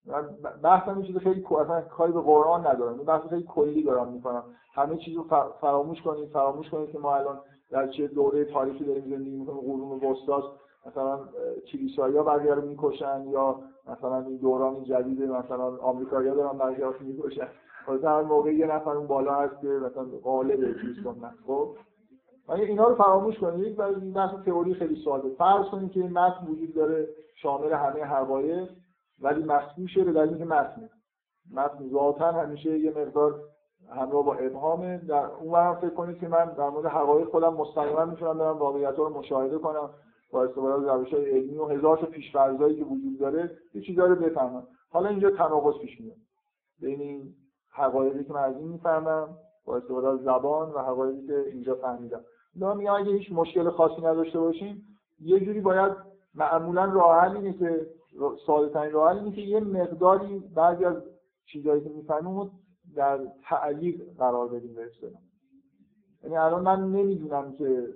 من بحثم یه چیز خیلی اصلا کاری به قرآن ندارم، من بحث خیلی کلی دارم میکنم. همه چیزو فراموش کنید، فراموش کنید که ما الان در چه دوره تاریخی داریم زندگی میکنیم. قرون وسطاست، مثلا کلیسایی‌ها بقیه رو میکشن، یا مثلا این دوران جدید مثلا آمریکایی‌ها دارن بقیه رو میکشن. خلاصه هر موقع یه نفر اون بالا هست که مثلا غالبه چیز کنه. خب ولی اینا رو فراموش کنید، ولی بحث تئوری خیلی ساده. فرض کنید که متن وجود داره شامل همه حقایق، ولی مخدوشه به دلیل اینکه متن متن ذاتاً همیشه یه مقدار همراه با ابهامه. در اونم فکر کنید که من در مورد حقایق خودم مستقیما میتونم برم واقعیت‌ها رو مشاهده کنم با استفاده از روش‌های علمی و هزار تا پیش‌فرضایی که وجود داره یه چیزی داره بفهمم. حالا اینجا تناقض پیش میاد بین این حقایقی که من از این میفهمم با استفاده از زبان و حقایقی که اینجا فهمیدم. من میگم اگه هیچ مشکل خاصی نداشته باشیم، یه جوری باید معمولاً راه حل اینه که ساده‌ترین راه حل اینه که یه مقداری بعضی از چیزایی که میفهمیم در تعلیق قرار بدیم به اصطلاح. یعنی الان من نمیدونم که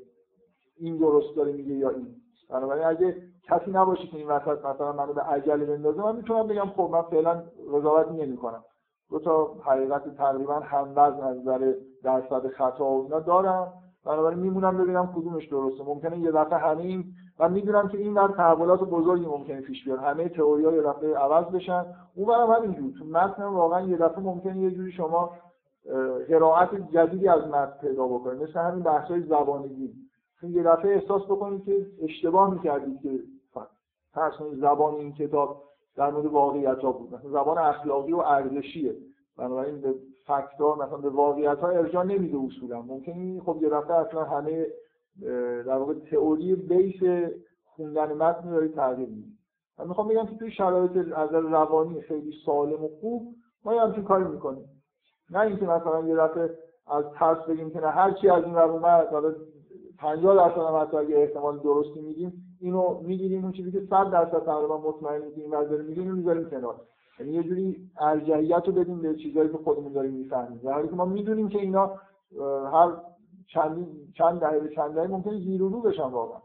این درست داره میگه یا این. بنابراین اگه کسی نباشه که این وسط مثلا منو به عجله بندازه، من میتونم بگم خب من فعلا قضاوت نمی‌کنم. دو تا حقیقت تقریبا هموزن از نظر درصد خطا و اینا دارم، بنابراین میمونم ببینم کدومش درسته. ممکنه یه دفعه همین من میدونم که این در تحولات بزرگی ممکنه پیش بیاد، همه تئوری‌ها یه دفعه عوض بشن. اونم همینجور تو متن واقعا یه دفعه ممکنه یه جوری شما قرائت جدیدی از متن پیدا بکنید، مثل همین بحث‌های زبانگی. یه دفعه احساس بکنید که اشتباه می‌کردید که فرضاً زبان این کتاب در مورد واقعیت‌ها بود، مثلا زبان اخلاقی و ارزشیه، بنابراین به فکت‌ها مثلا به واقعیت‌ها ارجاع نمیده اصولا. ممکنه خب یه دفعه اصلا همه در واقع تئوری بیس خوندن متن داره تغییر میده. من میخوام بگم که توی شرایط از روانی خیلی سالم و خوب ما یه همچین کاری میکنیم، نه اینکه مثلا یه دفعه از ترس بگیم که نه هر چی از این رو اومد مثلا پنجاه درصد هم حتی اگه احتمال درستی میدیم اینو میگیریم، اون چیزی که صد درصد تقریبا مطمئن میگیم و داریم میگیم رو میذاریم کنار. یعنی یه جوری ارجحیت رو بدیم به چیزایی که خودمون داریم میفهمیم، در حالی که ما میدونیم که اینا هر چند چند دقیقه چند دقیقه ممکنه زیر و رو بشن. واقعا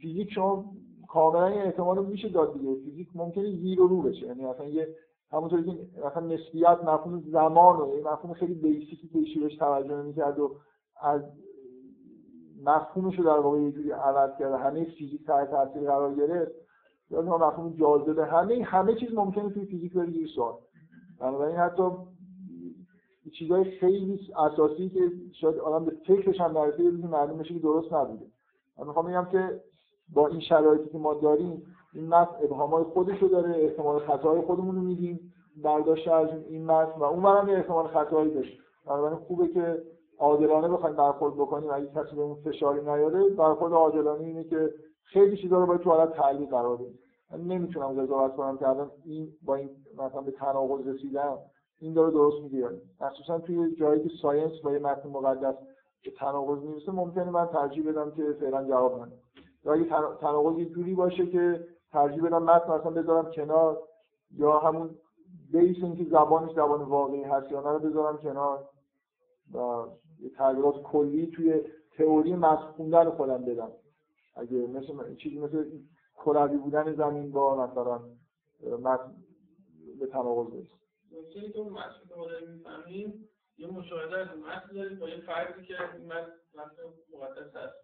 فیزیک شما کاملا این احتمال رو میشه داد دیگه، فیزیک ممکنه زیر و رو بشه. یعنی مثلا یه همونطوری که مثلا نسبیت مفهوم زمان و یه مفهوم خیلی بیسیکی که ایشی بهش توجه نمی‌کرد و از مفهومش رو در واقع یه جوری عوض کرد، همه فیزیک تحت تاثیر قرار گرفت. یا مثلا مفهوم جاذبه، همه همه چیز ممکنه توی فیزیک بره زیر سوال. بنابراین حتی چیزای خیلی اساسی که شاید آدم به فکرش هم نرسیده، معلوم میشه که درست نبوده. من میخوام بگم که با این شرایطی که ما داریم این متن ابهامای خودشو داره، احتمال خطاهای خودمون رو میدیم برداشت از این متن و اونورم یه احتمال خطایی داشت. بنابراین خوبه که عادلانه بخوایم برخورد بکنیم، اگه کسی بهمون فشاری نیاره. برخورد عادلانه اینه که خیلی چیزا رو باید تو حالت تعلیق قرار بدیم. من نمیتونم قضاوت کنم که الان این با این مثلا به تناقض رسیدم، این داره درست میگه یا نه. مخصوصا توی جایی که ساینس با یه متن مقدس که تناقض میرسه ممکنه من ترجیح بدم که فعلا جواب ندم. یا اگه تناقض یه جوری باشه که ترجیح بدم متن مثلا بذارم کنار، یا همون بیس اینکه زبانش زبان واقعی هست یا نه رو بذارم کنار و یه تغییرات کلی توی تئوری متن خوندن خودم بدم. اگه مثلا چیزی مثل کروی بودن زمین با مثلا متن به تناقض برسه، ممکنه که اون متن رو بفهمیم یه مشاهده از متن داریم با یه فرضی که این متن مقدس هست،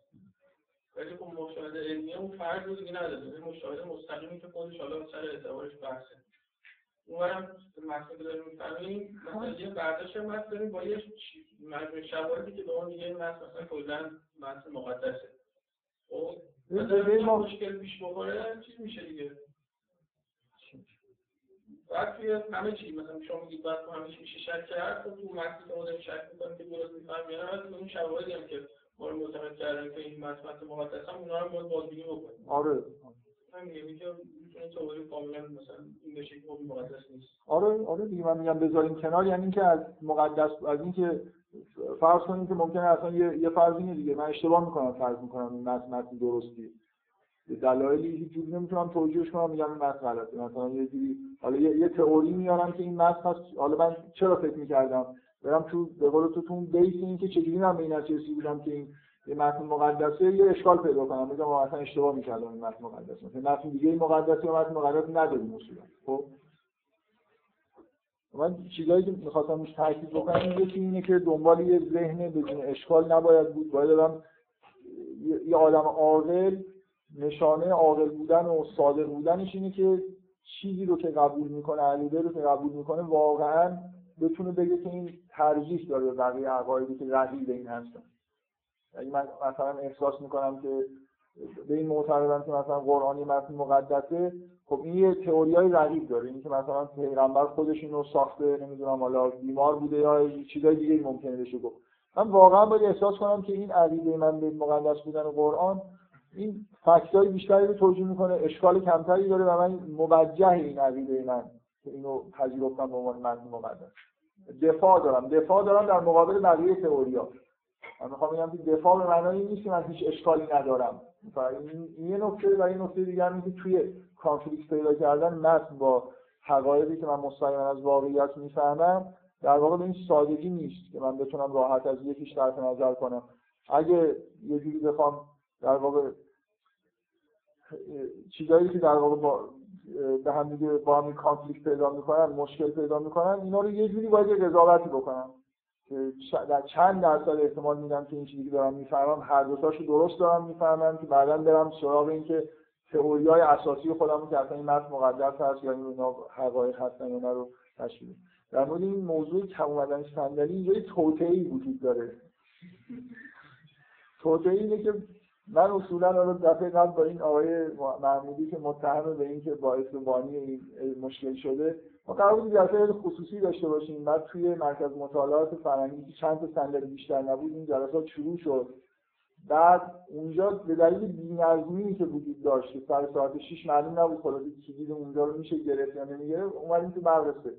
ولی خب مشاهده علمیه اون فرض رو دیگه نداره، یه مشاهده مستقیمی که خودش حالا سر اعتبارش بحثه. اونورم متن رو داریم می‌فهمیم، مثلا یه برداشت متن داریم با یه مجموعه شواهدی که به اون میگه این متن مثلا کلاً متن مقدسه. خب مثلا ما مشکل پیش بخوره چی میشه دیگه؟ وقتی همه چی مثلا شما میگید بعد همش میشه شک کرد، خب تو متن اون شک می‌کنه که درست می‌فهمم یا نه، اون شواهدی هم که ما رو متوجه کردن که این متن مقدس هم اونا رو باید بازبینی بکنیم. آره من میگم که میتونه توضیح کاملا مثلا این بشه که مقدس نیست. آره آره دیگه من میگم بذاریم کنار، یعنی اینکه از مقدس از اینکه فرض کنیم که ممکنه اصلا یه یه فرضیه دیگه من اشتباه میکنم فرض میکنم این متن متن درستی به دلایلی هیچ جوری نمیتونم توجیهش کنم، میگم این متن غلطه. مثلا یه جوری حالا یه, یه تئوری میارم که این متن حالا من چرا فکر میکردم برام تو به قول تو تون بیس این که چجوری من به این نتیجه رسیدم که این یه متن مقدسه یه اشکال پیدا کنم، میگم اصلا اشتباه میکردم این متن مقدسه، مثلا متن دیگه مقدسه یا متن مقدس نداریم اصولا. خب من چیزایی که می‌خواستم روش تاکید بکنم اینه که اینه که دنبال یه ذهن بدون اشکال نباید بود، باید آدم یه آدم عاقل، نشانه عاقل بودن و صادق بودنش اینه که چیزی رو که قبول می‌کنه، عقیده رو که قبول می‌کنه واقعاً بتونه بگه که این ترجیح داره به بقیه عقایدی که رقیب این هستن. یعنی من مثلا احساس می‌کنم که به این معتقدم که مثلا قرآن متن مقدسه، خب این یه تئوریای رقیب داره، این که مثلا پیغمبر خودش اینو ساخته، نمیدونم حالا بیمار بوده یا چیزای دیگه ممکنه بشه گفت. من واقعا باید احساس کنم که این عقیده من به مقدس بودن قرآن این فکتای بیشتری رو توجیه میکنه، اشکال کمتری داره و من موجه این عقیده من که اینو پذیرفتم به عنوان متن مقدس. دفاع دارم دفاع دارم در مقابل بقیه تئوری‌ها. من میخوام بگم که دفاع به معنای این نیست که من هیچ اشکالی ندارم. این یه نکته و این نکته دیگه هم که توی کانفلیکت پیدا کردن متن با حقایقی که من مستقیما از واقعیت میفهمم در واقع به این سادگی نیست که من بتونم راحت از یکیش طرف نظر کنم. اگه یه جوری بخوام در واقع چیزایی که در واقع با به هم دیگه با هم کانفلیکت پیدا میکنن، مشکل پیدا میکنن، اینا رو یه جوری باید قضاوتی بکنم که در چند درصد احتمال میدم که این چیزی که دارم میفهمم هر دو تاشو درست دارم میفهمم که بعداً برم سراغ این که تئوریای اساسی خودمون که اصلا این متن مقدس هست یا اینا حقایق هستن یا نه رو تشکیل. در مورد این موضوع کم اومدن صندلی یه توطئه‌ای وجود داره. توطئه‌ای اینه که من اصولاً حالا دفعه قبل با این آقای محمودی که متهم به این که باعث بانی این مشکل شده ما قرار بود جلسه خصوصی داشته باشیم، بعد توی مرکز مطالعات فرهنگی که چند تا صندلی بیشتر نبود این جلسات شروع شد. بعد اونجا به دلیل بی‌نظمی که وجود داشت که سر ساعت شش معلوم نبود خلاصه کلید اونجا رو میشه گرفت یا نمیگرفت، اومدیم تو مدرسه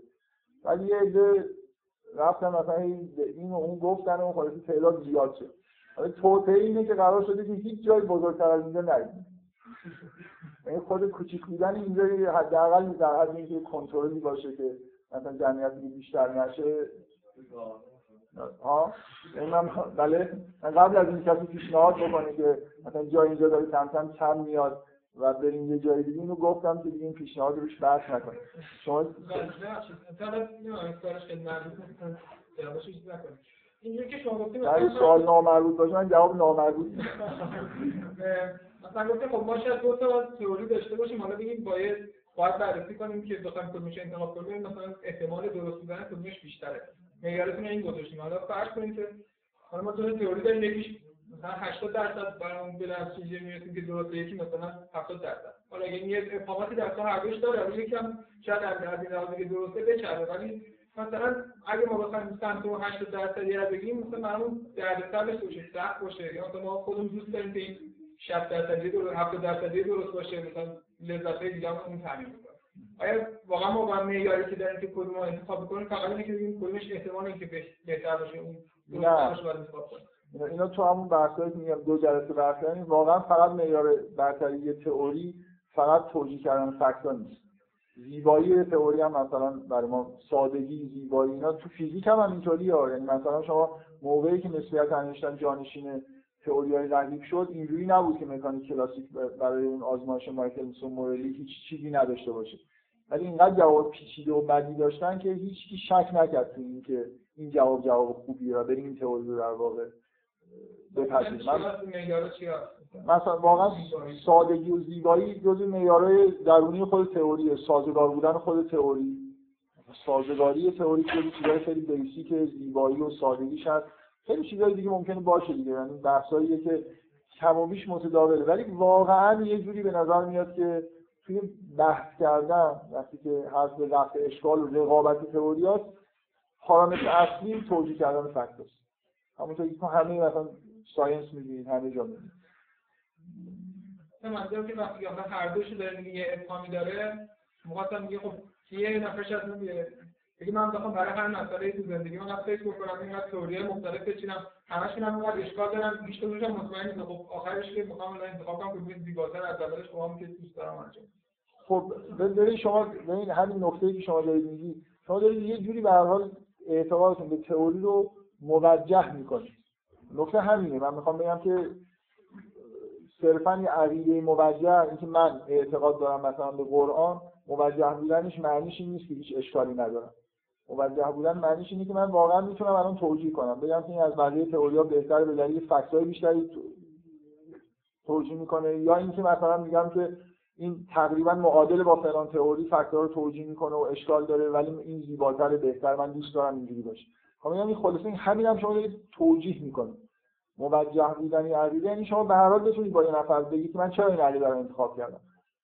ولی یه عده رفتن مثلا این و اون گفتن و خلاصه تعداد زیاد شد. حالا توطئه اینه که قرار شده که هیچ جای بزرگتر از اینجا نریم. این خود کوچیک بودن اینجا حداقل در حد اینکه کنترلی باشه که مثلا جمعیت بیشتر نشه. ها اینم بله قبل از این کسی پیشنهاد بکنه که مثلا جای اینجا داره کم کم کم میاد و بریم یه جای دیگه، اینو گفتم که دیگه این پیشنهاد روش بحث نکنید. شما مثلا نه کارش خدمت نکنید یا بشه چیزی نکنید. اینجوری که شما گفتید مثلا سوال نامربوط باشه من جواب نامربوط میدم. مثلا گفتم خب ما شاید دو تا تئوری داشته باشیم، حالا ببینیم باید باید بررسی کنیم که بخوایم کدومش انتخاب کنیم، مثلا احتمال درست بودن کدومش بیشتره. معیارتون این گذاشتیم. حالا فرض کنید که حالا ما دو تا تئوری داریم، یکیش مثلا هشتاد درصد برام بلافاصله میرسیم که دو تا یکی مثلا هفتاد درصد. حالا اگه یه افاقاتی در تا هرگز داره روزی یکم شاید از این لحاظی که درسته بچره، ولی مثلا اگه ما بخوایم سمت و هشتاد درصد یه بگیم مثلا معلوم دردسرش بشه، سخت باشه، یا مثلا ما خودمون دوست داریم که این شصت درصد درست هفتاد درصد درست باشه، مثلا لذت دیگه‌مون اون تعمین می‌کنه. آیا واقعا ما با معیاری که داریم که کدوم رو انتخاب کنیم فقط اینه که ببینیم کدومش احتمال اینه که بهتر باشه اون درستش رو انتخاب کنیم؟ اینا تو همون بحثایی که میگم دو جلسه برتری واقعا فقط معیار برتری یه تئوری فقط توجیه کردن فکتا نیست. زیبایی تئوری هم مثلا برای ما سادگی، زیبایی، اینا تو فیزیک هم اینطوریه. یعنی مثلا شما موقعی که نسبیت انیشتین جانشین تئوریای ردیف شد اینجوری نبود که مکانیک کلاسیک برای اون آزمایش مایکلسون مورلی هیچ چیزی نداشته باشه، ولی اینقدر جواب پیچیده و بدی داشتن که هیچ کی شک نکرد تو اینکه این جواب جواب خوبیه و بریم این تئوری رو در واقع بپذیریم. مثلا واقعا سادگی و زیبایی جزو معیارهای درونی خود تئوریه، سازگار بودن خود تئوری، سازگاری تئوری خیلی چیزای خیلی بیسیک زیبایی و سادگیش هست. خیلی چیزای دیگه ممکنه باشه دیگه، یعنی بحثاییه که کم و بیش متداوله، ولی واقعا یه جوری به نظر میاد که توی بحث کردن وقتی که حرف رفع اشکال و رقابت تئوریاست پارامتر اصلی توجیه کردن فکت است. همونطوری که همه مثلا ساینس می‌بینید همه جا می‌بینید. مثلا که وقتی مثلا هر دوشو داره میگه افهامی داره، موقعا میگه خب یه نفرش از اون میره. اگه من بخوام برای هر مسئله‌ای تو زندگی من فکر کنم اینقدر تئوری مختلف بچینم همشون هم اینقدر اشکال دارن هیچ کدومشون مطمئن نیستم، خب آخرش که میخوام الان انتخاب کنم که دیگه‌تر از اولش خودم که دوست دارم انجام. خب ببین شما ببین همین نکته‌ای که شما دارید میگی، شما دارید یه جوری به هر حال اعتقادتون به تئوری رو موجه میکنید. نکته همینه. من میخوام بگم که صرفاً یه عقیده موجه، اینکه من اعتقاد دارم مثلا به قرآن، موجه بودنش معنیش این نیست که هیچ اشکالی نداره. موجه بودن معنیش اینه که من واقعا میتونم الان توجیه کنم، بگم که این از بقیه تئوری‌ها بهتره، به دلیل فکت‌های بیشتری توجیه میکنه، یا اینکه مثلا میگم که این تقریبا معادل با فلان تئوری فکت‌ها رو توجیه میکنه و اشکال داره، ولی این زیباتره، بهتر، من دوست دارم اینجوری باشه. میگم این خلاصه همین هم شما دارید توجیه میکنید. موجه بودن عقیده یعنی شما به هر حال بتونید با یه نفر بگید که من چرا این عقیده رو انتخاب کردم.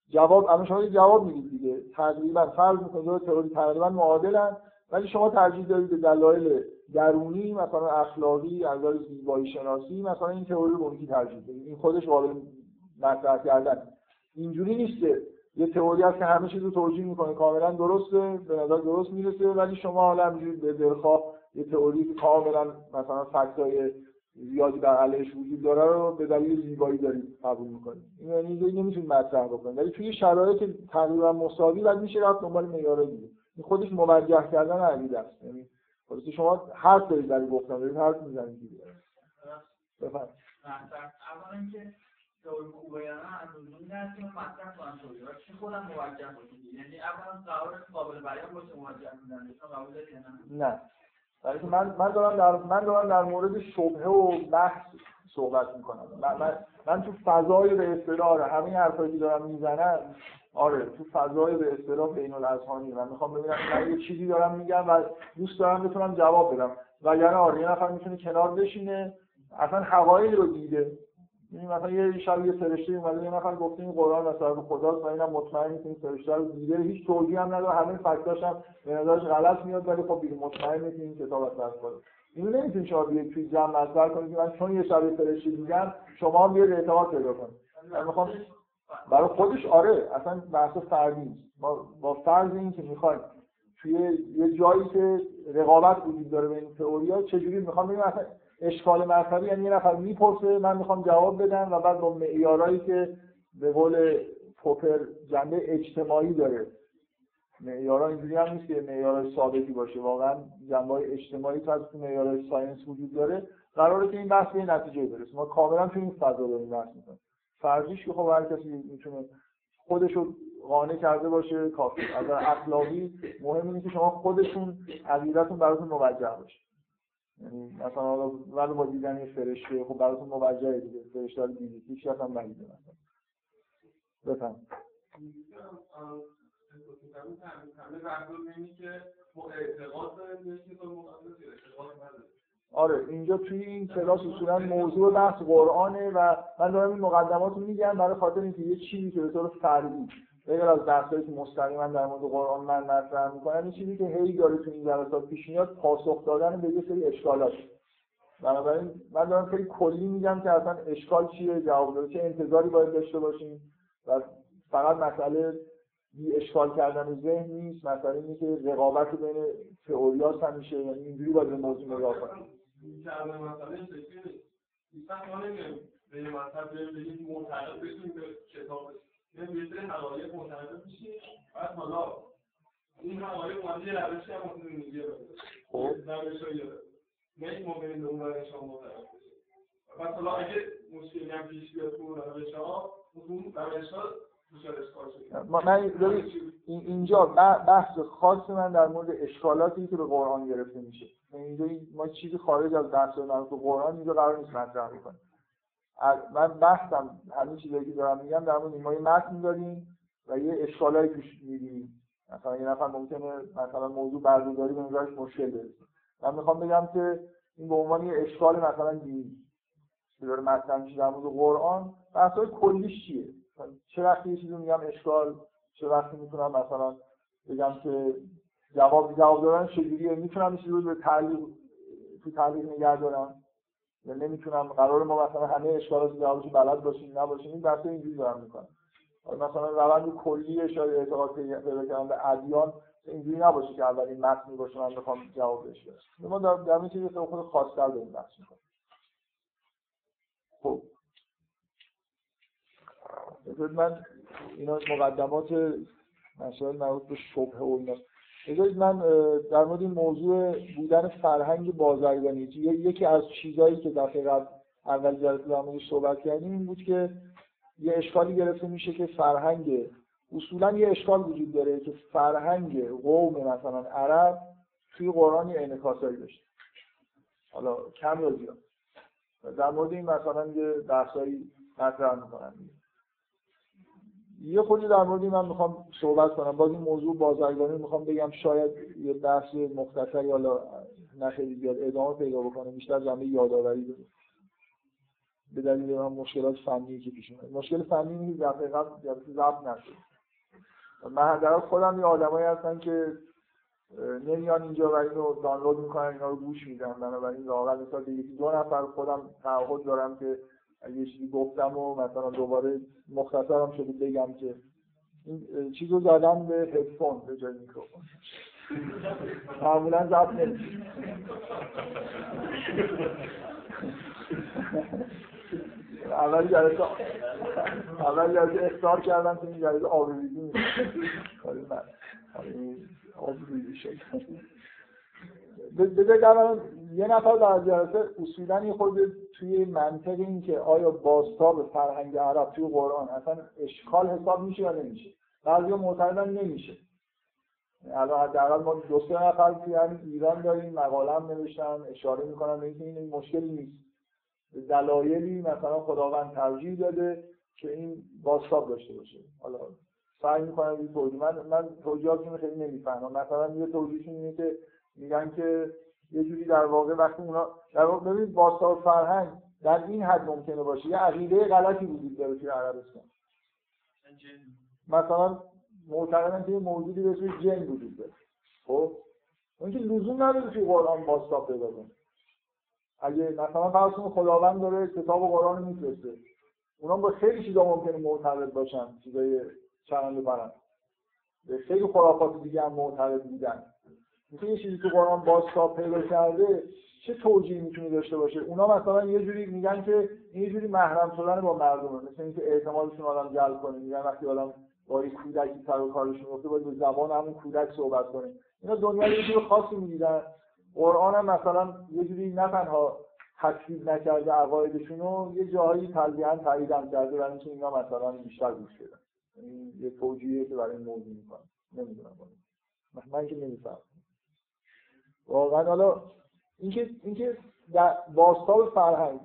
جواب الان شما جواب میدید دیگه. تقریبا فرض میکنید دو تئوری تقریبا معادلن، ولی شما ترجیح دارید به دلایل درونی مثلا اخلاقی، از نظر زیبایی شناسی مثلا این تئوری رو اون کی ترجیح بدید. این خودش قابل مطرح کردن. اینجوری نیست یه تئوری هست که همه چیز رو توجیه میکنه، کاملا درسته، به نظر درست میرسه، ولی شما الان اینجوری به دلخواه یه تئوری که کاملا مثلا فکت‌های زیادی در علیهش وجود داره رو به دلیل زیبایی دارید قبول می‌کنید. این یعنی دیگه نمی‌تونید مطرح بکنید، ولی توی شرایط تقریبا مساوی بعد میشه رفت دنبال معیارهای دیگه. این خودش موجه کردن عقیده است. یعنی خلاصه شما هر طوری دارید گفتن دارید حرف می‌زنید دیگه. بفرمایید. اولا اینکه تئوری خوبه یا نه اندوزون درست مطرح کنم تئوری را چی خودم موجه باشید. یعنی اولا قرار قابل بیان باشه موجه بودن شما قبول دارید نه؟ نه. بلکه من من دارم در من دارم در مورد شبهه و بحث صحبت میکنم. من من, من تو فضای به اصطلاح همین حرفایی که دارم میزنم آره تو فضای به اصطلاح بین الاذهانی من میخوام ببینم من یه چیزی دارم میگم و دوست دارم بتونم جواب بدم، وگرنه آره یه نفر میتونه کنار بشینه اصلا حوایل رو دیده. یعنی مثلا یه شب یه فرشته اومده یه نفر گفت این قرآن مثلا خداست و اینم مطمئن نیستین فرشته رو دیده، هیچ توجیهی هم نداره، همه فکتاش هم به نظرش غلط میاد، ولی خب دیگه مطمئن نیستین این کتاب اصلا خداست. اینو نمیتونین شما بیاید توی جمع مطرح کنید که من چون یه شب فرشته دیدم شما هم بیاید اعتماد پیدا کنید. من میخوام برای خودش آره اصلا بحث فردی نیست. ما با فرض این که میخوایم توی یه جایی که رقابت وجود داره بین تئوری‌ها چجوری میخوام ببینم اصلا اشکال مذهبی، یعنی یه نفر میپرسه من میخوام جواب بدم و بعد با معیارایی که به قول پوپر جنبه اجتماعی داره، معیارا اینجوری هم نیست که معیارای ثابتی باشه، واقعا جنبه‌های اجتماعی تا از معیارای ساینس وجود داره، قراره که این بحث به نتیجه برسه. ما کاملا تو این فضا داریم بحث می‌کنیم. فرضیش که خب هر کسی میتونه خودشو قانع کرده باشه کافی. از اخلاقی مهم اینه که شما خودتون عقیدتون براتون موجه باشه. یعنی مثلا ولی با دیدن یه فرشته خب براتون موجهه دیگه، فرشته رو دیدید هیچ کس هم ندیده مثلا بفهم همه رفتار نمی که اعتقاد دارید که تو مقابل اعتقاد ندارید آره اینجا توی این کلاس اصولا موضوع بحث قرآنه و من دارم این مقدمات رو میگم برای خاطر اینکه یه چیزی که به طور فردی بغیر از بحثایی که مستقیما در مورد قرآن من مطرح می‌کنم، یه چیزی که هی داره توی این جلسات پیش میاد پاسخ دادن به یه سری اشکالات. بنابراین من دارم خیلی کلی میگم که اصلا اشکال چیه، جواب داده چه انتظاری باید داشته باشیم و فقط مسئله بی اشکال کردن ذهن نیست، مسئله اینه که رقابت بین تئوریاست همیشه، یعنی اینجوری باید به موضوع نگاه کنیم. این چند مسئله شکلی اصلا نمیگم به مطلب ببینید معتقد بشید که کتاب نمیشه حقایق معتقد بشید، بعد حالا این حقایق معنی روشی هم میگه. خب یعنی موقعی دوباره شما دارید. مثلا اگه مشکلی هم پیش بیاد تو روش ها، اون روش ها مشکل اشکال شده. من اینجا بحث خاص من در مورد اشکالاتی که به قرآن گرفته میشه. اینجا ما چیزی خارج از درس و نظر قرآن اینجا قرار نیست مطرح بکنیم. من بحثم همین چیزایی که دارم میگم در مورد ما یه متن داریم و یه اشکالایی توش می‌بینیم. مثلا یه نفر ممکنه مثلا موضوع بردگاری به نظرش مشکل برسه. من میخوام بگم که این به عنوان یه اشکال مثلا دینی که داره مطرح میشه در مورد قرآن، بحثای کلیش چیه؟ چه وقتی یه چیزی میگم اشکال، چه وقتی میتونم مثلا بگم که جواب جواب دادن چجوریه، میتونم یه چیزی رو به تعلیق تو تعلیق نگه دارم یا نمیتونم، قراره ما مثلا همه اشکالات جوابش بلد باشیم نباشیم. این بحث اینجوری دارم میکنم. مثلا روند کلیه شاید اعتقاد پیدا کردن به ادیان اینجوری نباشه که اول این متن باشه من بخوام جوابش بدم. ما در در چیزی که خود خاص‌تر داریم بحث می‌کنیم. خب من اینا مقدمات مسائل مربوط به شبهه و اینا. بذارید من در مورد این موضوع بودن فرهنگ بازرگانی، یکی از چیزایی که دفعه قبل اول جلسه در موردش صحبت کردیم این بود که یه اشکالی گرفته میشه که فرهنگ، اصولاً یه اشکال وجود داره که فرهنگ قوم مثلا عرب توی قرآن یه انعکاسایی داشته، حالا کم یا زیاد. در مورد این مثلا یه بحثایی مطرح می‌کنم. یه خودی در مورد این من میخوام صحبت کنم. باز این موضوع بازرگانی میخوام بگم شاید یه بحث مختصری حالا نه خیلی زیاد ادامه پیدا بکنه، بیشتر جنبه یادآوری داره. به دلیل هم مشکلات فنی که پیش اومده. مشکل فنی اینه که دقیقاً ضبط نشده. من در خودم یه آدمایی هستن که نمیان اینجا و اینو دانلود میکنن، اینا رو گوش میدن. بنابراین واقعا مثلا یکی دو نفر خودم تعهد دارم که اگه یه چیزی گفتم و مثلا دوباره مختصرم شده بگم که این چیزو زدم به هدفون به جای میکروفون. معمولا ضبط نمیشه. اول جلسه اول جلسه اختار کردم که این جلسه آبروریزی میشه. کاری من آبروریزی شد. بذار بگم یه نفر در جلسه اصولاً خود توی منطق این که آیا بازتاب فرهنگ عرب توی قرآن اصلا اشکال حساب میشه یا نمیشه. بعضیا معتقدن نمیشه. الان حداقل ما دو سه نفر توی ایران داریم مقاله‌ام نوشتن اشاره میکنن به اینکه این مشکلی نیست. دلایلی مثلا خداوند ترجیح داده که این بازتاب داشته باشه. حالا سعی می‌کنم این توضیح من من توضیحاتون خیلی نمی‌فهمم. مثلا یه توضیحشون اینه که میگن که یه جوری در واقع وقتی اونا در واقع ببینید بازتاب فرهنگ در این حد ممکنه باشه یه عقیده غلطی وجود داره توی عربستان. مثلا معتقدن که یه موجودی به اسم جن وجود داره. خب اون که لزوم نداره توی قرآن بازتاب پیدا کنه. اگه مثلا فرضون خداوند داره کتاب قرآن رو میفرسته، اونا با خیلی چیزا ممکنه معترض باشن، چیزای چرند و برند، به خیلی خرافات دیگه هم معترض بودن. اینکه یه چیزی که قرآن بازتاب پیدا کرده چه توجیهی میتونه داشته باشه؟ اونا مثلا یه جوری میگن که این جوری محرم شدن با مردمه، مثلا اینکه اعتمادشون آدم جلب کنه. میگن وقتی آدم با یه کودکی سر و کارشون گفته باید به زبان همون کودک صحبت کنه. اینا دنیای یه جور خاصی می‌دیدن. قرآن هم مثلا یه جوری نه تنها تکذیب نکرده عقایدشون رو، یه جاهایی تلویحاً تایید هم کرده برای اینکه اینا مثلا بیشتر گوش بدن. یعنی یه توجیهی که برای این موضوع میکنه. نمیدونم والا. من که نمیفهمم. واقعا حالا اینکه اینکه در بازتاب فرهنگ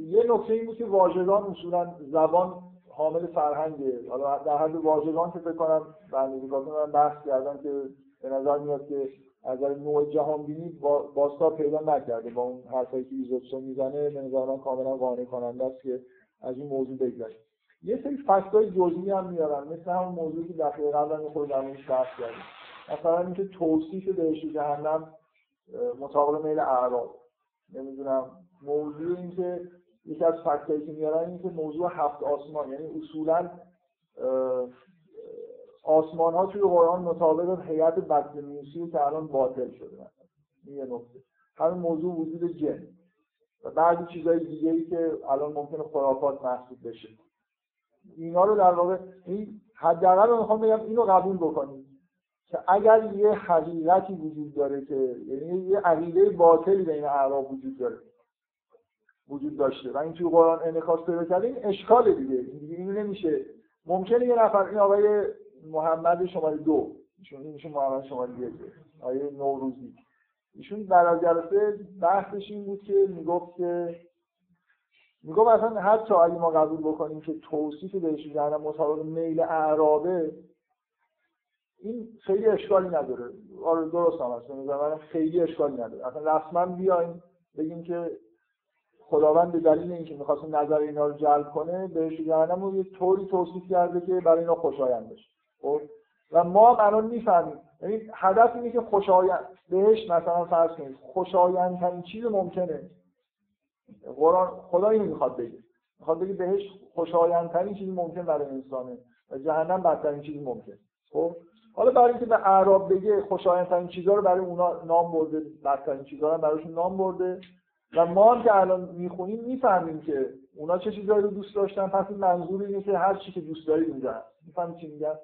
یه نکته این بود که واژگان اصولاً زبان حامل فرهنگه. حالا در حد واژگان که فکر کنم برنامه‌ریزا کردن بحث کردن که به نظر میاد که از نوع جهانبینی بازتاب پیدا نکرده با اون حرفایی که ایزوتسون میزنه. به نظر من کاملا قانع کننده است که از این موضوع بگذریم. یه سری فکت‌های جزئی هم میارن، مثل همون موضوعی که دفعه قبل من خود در موردش بحث کردیم، مثلا اینکه توصیف بهشت و جهنم مطابق میل اعراب. نمیدونم موضوع این که یکی از فکت‌هایی که میارن این که موضوع هفت آسمان، یعنی اصولاً آسمان ها توی قرآن مطابق هیئت بدلنوسی که الان باطل شده. این یه نکته. همین موضوع وجود جن و بعضی چیزهای دیگه‌ای که الان ممکنه خرافات محسوب بشه، اینا رو در واقع این حداقل من میخوام بگم اینو قبول بکنید که اگر یه حقیقتی وجود داره که یعنی یه عقیده باطلی بین اعراب وجود داره وجود داشته و این توی قرآن انعکاس پیدا کرده، این اشکال دیگه. دیگه اینو نمیشه. ممکنه یه نفر این آقای محمد شماره دو، ایشون ایشون محمد شماره یک، آیه نوروزی، ایشون بعد از جلسه بحثش این بود که میگفت که میگفت اصلا حتی اگه ما قبول بکنیم که توصیف بهش جهنم مطابق میل اعرابه، این خیلی اشکالی نداره. آره درست هم هست، من خیلی اشکالی نداره. اصلا رسما بیایم بگیم که خداوند به دلیل اینکه می‌خواست نظر اینا رو جلب کنه بهش جهنم رو یه طوری توصیف کرده که برای اینا خوشایند باشه و ما الان میفهمیم. یعنی هدف اینه که خوشایند بهش مثلا فرض کنید خوشایندترین چیز ممکنه. قرآن خدا اینو میخواد بگه، میخواد بگه بهش خوشایندترین چیز ممکن برای انسانه و جهنم بدترین چیز ممکنه. خب حالا برای اینکه به اعراب بگه خوشایندترین چیزا رو برای اونا نام برده، بدترین چیزا رو براشون نام برده و ما هم که الان میخونیم میفهمیم که اونا چه چیزایی رو دوست داشتن. پس این منظور اینه که هر چی که دوست دارید میذارن. میفهمید چی میگم؟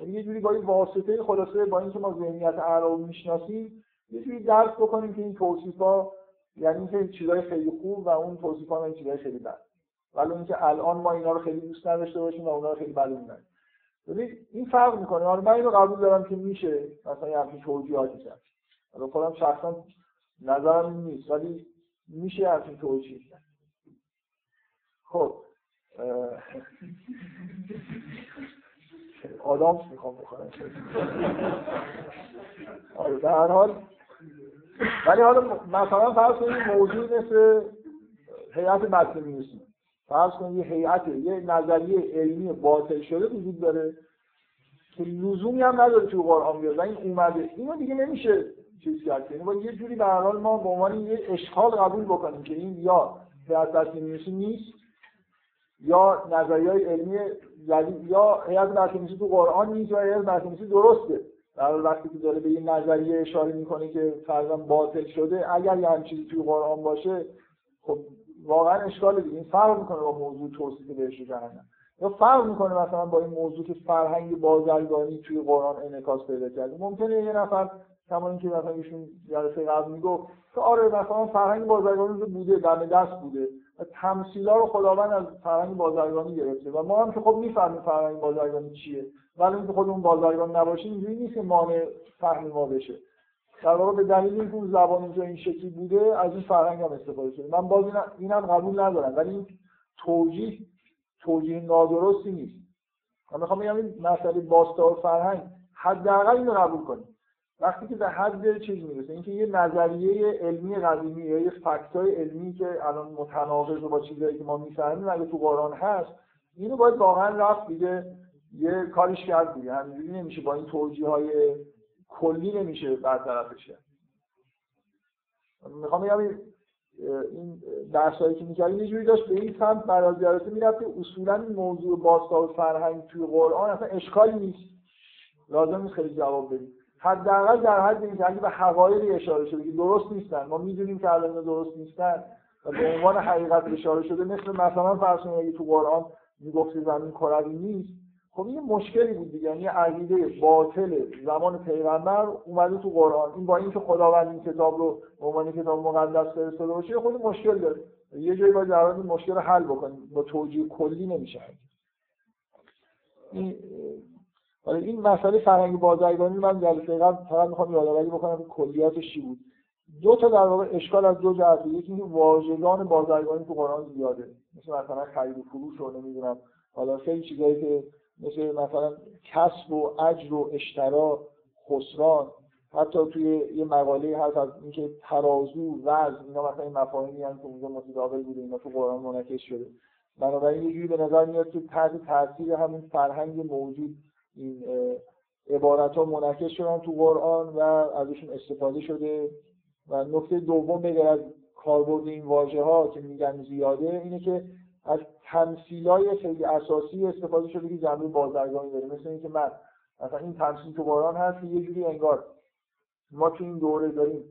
یعنی یه جوری با این واسطه خلاصه با اینکه ما ذهنیت اعراب میشناسیم یه جوری درک بکنیم که این توصیفا یعنی که چیزای خیلی خوب و اون توصیفا هم چیزای خیلی بد، ولی اینکه الان ما اینا رو خیلی دوست نداشته باشیم و اونا رو خیلی بد می‌دونیم. ببین این فرق می‌کنه. آره من اینو قبول دارم که میشه مثلا همین توجیهاتی کرد. حالا خودم شخصا نظرم نیست ولی میشه همین توجیه کرد. خب آدامس میخوام بخورم. آره به هر حال ولی حالا مثلا فرض کنید موضوع مثل هیئت بدلنوسی، فرض کنید یه هیئت یه نظریه علمی باطل شده وجود داره که لزومی هم نداره توی قرآن بیاد و این اومده، اینو دیگه نمیشه چیز کرد. یعنی با یه جوری به هر حال ما به عنوان یه اشکال قبول بکنیم که این یا هیئت بدلنوسی نیست یا نظریه‌های علمی یا هیئت بدلنوسی تو قرآن نیست یا هیئت بدلنوسی درسته. در وقتی که داره به یه نظریه اشاره میکنه که فرضاً باطل شده، اگر یه همچیزی توی قرآن باشه خب واقعا اشکال دیگه. این فرق میکنه با موضوع توصیف بهشت و جهنم یا فرق میکنه مثلا با این موضوع که فرهنگ بازرگانی توی قرآن انعکاس پیدا کرده. ممکنه یه نفر کما اینکه مثلا ایشون جلسه قبل میگفت که آره مثلا فرهنگ بازرگانی بوده، دم دست بوده و تمثیلا رو خداوند از فرهنگ بازرگانی گرفته و ما هم که خب میفهمیم فرهنگ بازرگانی چیه، ولی اینکه خودمون بازرگان نباشیم اینجوری نیست که مانع فهم ما بشه. در واقع به دلیل اینکه اون زبان اونجا این شکلی بوده از این فرهنگ هم استفاده شده. من باز اینم قبول ندارم ولی این توجیه توجیه نادرستی نیست. من میخوام بگم این مسئله بازتاب فرهنگ حداقل اینو قبول کنیم. وقتی که به حد چیز میرسه اینکه یه نظریه علمی قدیمی یا یه فکتای علمی که الان متناقض با چیزایی که ما میفهمیم اگه تو قرآن هست، اینو باید واقعا رفت دیگه یه کاریش کرد دیگه. همینجوری نمیشه با این توجیه‌های کلی نمیشه برطرفش کرد. میخوام بگم این درسایی که می‌کردیم یه جوری داشت به این سمت برازیارسه میرفت که اصولاً موضوع بازتاب فرهنگ توی قرآن اصلا اشکالی نیست. لازم نیست خیلی جواب بدیم. حداقل در حد اینکه اگه به حقایقی اشاره شده که درست نیستن، ما میدونیم که الان درست نیستن و به عنوان حقیقت اشاره شده، مثل مثلا فرض کنید اگه تو قرآن میگفت زمین کروی نیست، خب این مشکلی بود دیگه. یعنی عقیده باطل زمان پیغمبر اومده تو قرآن. این با اینکه خداوند این کتاب رو به عنوان کتاب مقدس فرستاده باشه خود مشکل داره. یه جایی باید در واقع مشکل رو حل بکنیم، با توجیه کلی نمیشه. این ولی این مسئله فرهنگ بازرگانی من جلسه قبل فقط میخوام یادآوری بکنم کلیاتش چی بود. دو تا در واقع اشکال از دو جهت، یکی اینکه واژگان بازرگانی تو قرآن زیاده، مثل مثلا خرید و فروش رو نمیدونم حالا خیلی چیزایی که مثل مثلا کسب و اجر و اشترا، خسران، حتی توی یه مقاله هست از اینکه ترازو وزن اینا مثلا این مفاهیمی هستن که اونجا متداول بوده، اینا تو قرآن منعکس شده. بنابراین یه جوری به نظر میاد که تحت تاثیر همین فرهنگ موجود این عبارات ها منعکس شدن تو قرآن و ازشون استفاده شده. و نکته دوم بغیر از کاربرد این واژه ها که میگن زیاده، اینه که از تمثیلای خیلی اساسی استفاده شده که زمین بازرگانی داره. مثل اینکه من مثلا این تمثیل تو قرآن هست، یه جوری انگار ما تو این دوره داریم